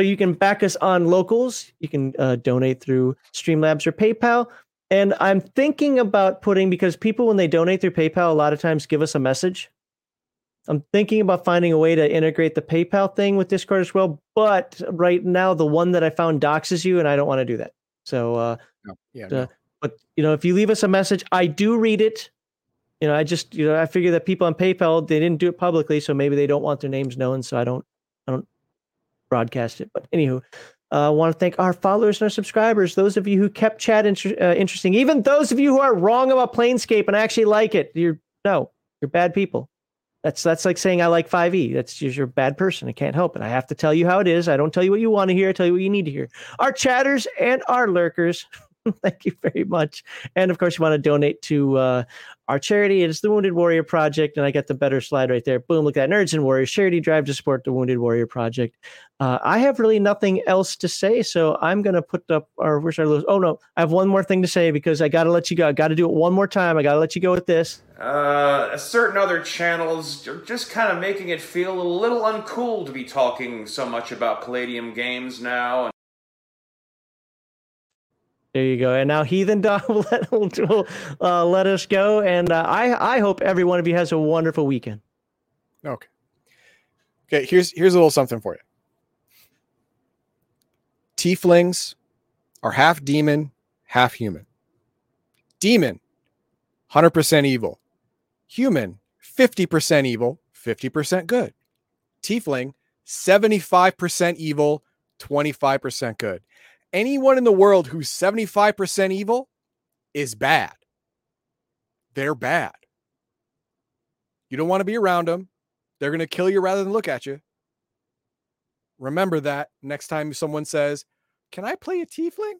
you can back us on Locals. You can donate through Streamlabs or PayPal. And I'm thinking about putting, because people, when they donate through PayPal, a lot of times give us a message. I'm thinking about finding a way to integrate the PayPal thing with Discord as well. But right now, the one that I found doxes you, and I don't want to do that. So, no. But if you leave us a message, I do read it. I figure that people on PayPal, they didn't do it publicly, so maybe they don't want their names known. So I don't broadcast it. But anywho. I want to thank our followers and our subscribers, those of you who kept chat interesting, even those of you who are wrong about Planescape and actually like it. You're bad people. That's like saying I like 5e. You're a bad person. I can't help it. I have to tell you how it is. I don't tell you what you want to hear. I tell you what you need to hear. Our chatters and our lurkers, thank you very much. And of course, you want to donate to our charity. It's the Wounded Warrior Project. And I got the better slide right there. Boom, look at that. Nerds and Warriors charity drive to support the Wounded Warrior Project. I have really nothing else to say. So I'm going to put up where's our list? Oh, no. I have one more thing to say because I got to let you go. I got to do it one more time. I got to let you go with this. Certain other channels are just kind of making it feel a little uncool to be talking so much about Palladium games now. There you go. And now Heathen Dog will let us go. And I hope every one of you has a wonderful weekend. Okay. Okay, here's a little something for you. Tieflings are half demon, half human. Demon, 100% evil. Human, 50% evil, 50% good. Tiefling, 75% evil, 25% good. Anyone in the world who's 75% evil is bad. They're bad. You don't want to be around them. They're going to kill you rather than look at you. Remember that next time someone says, "Can I play a tiefling?"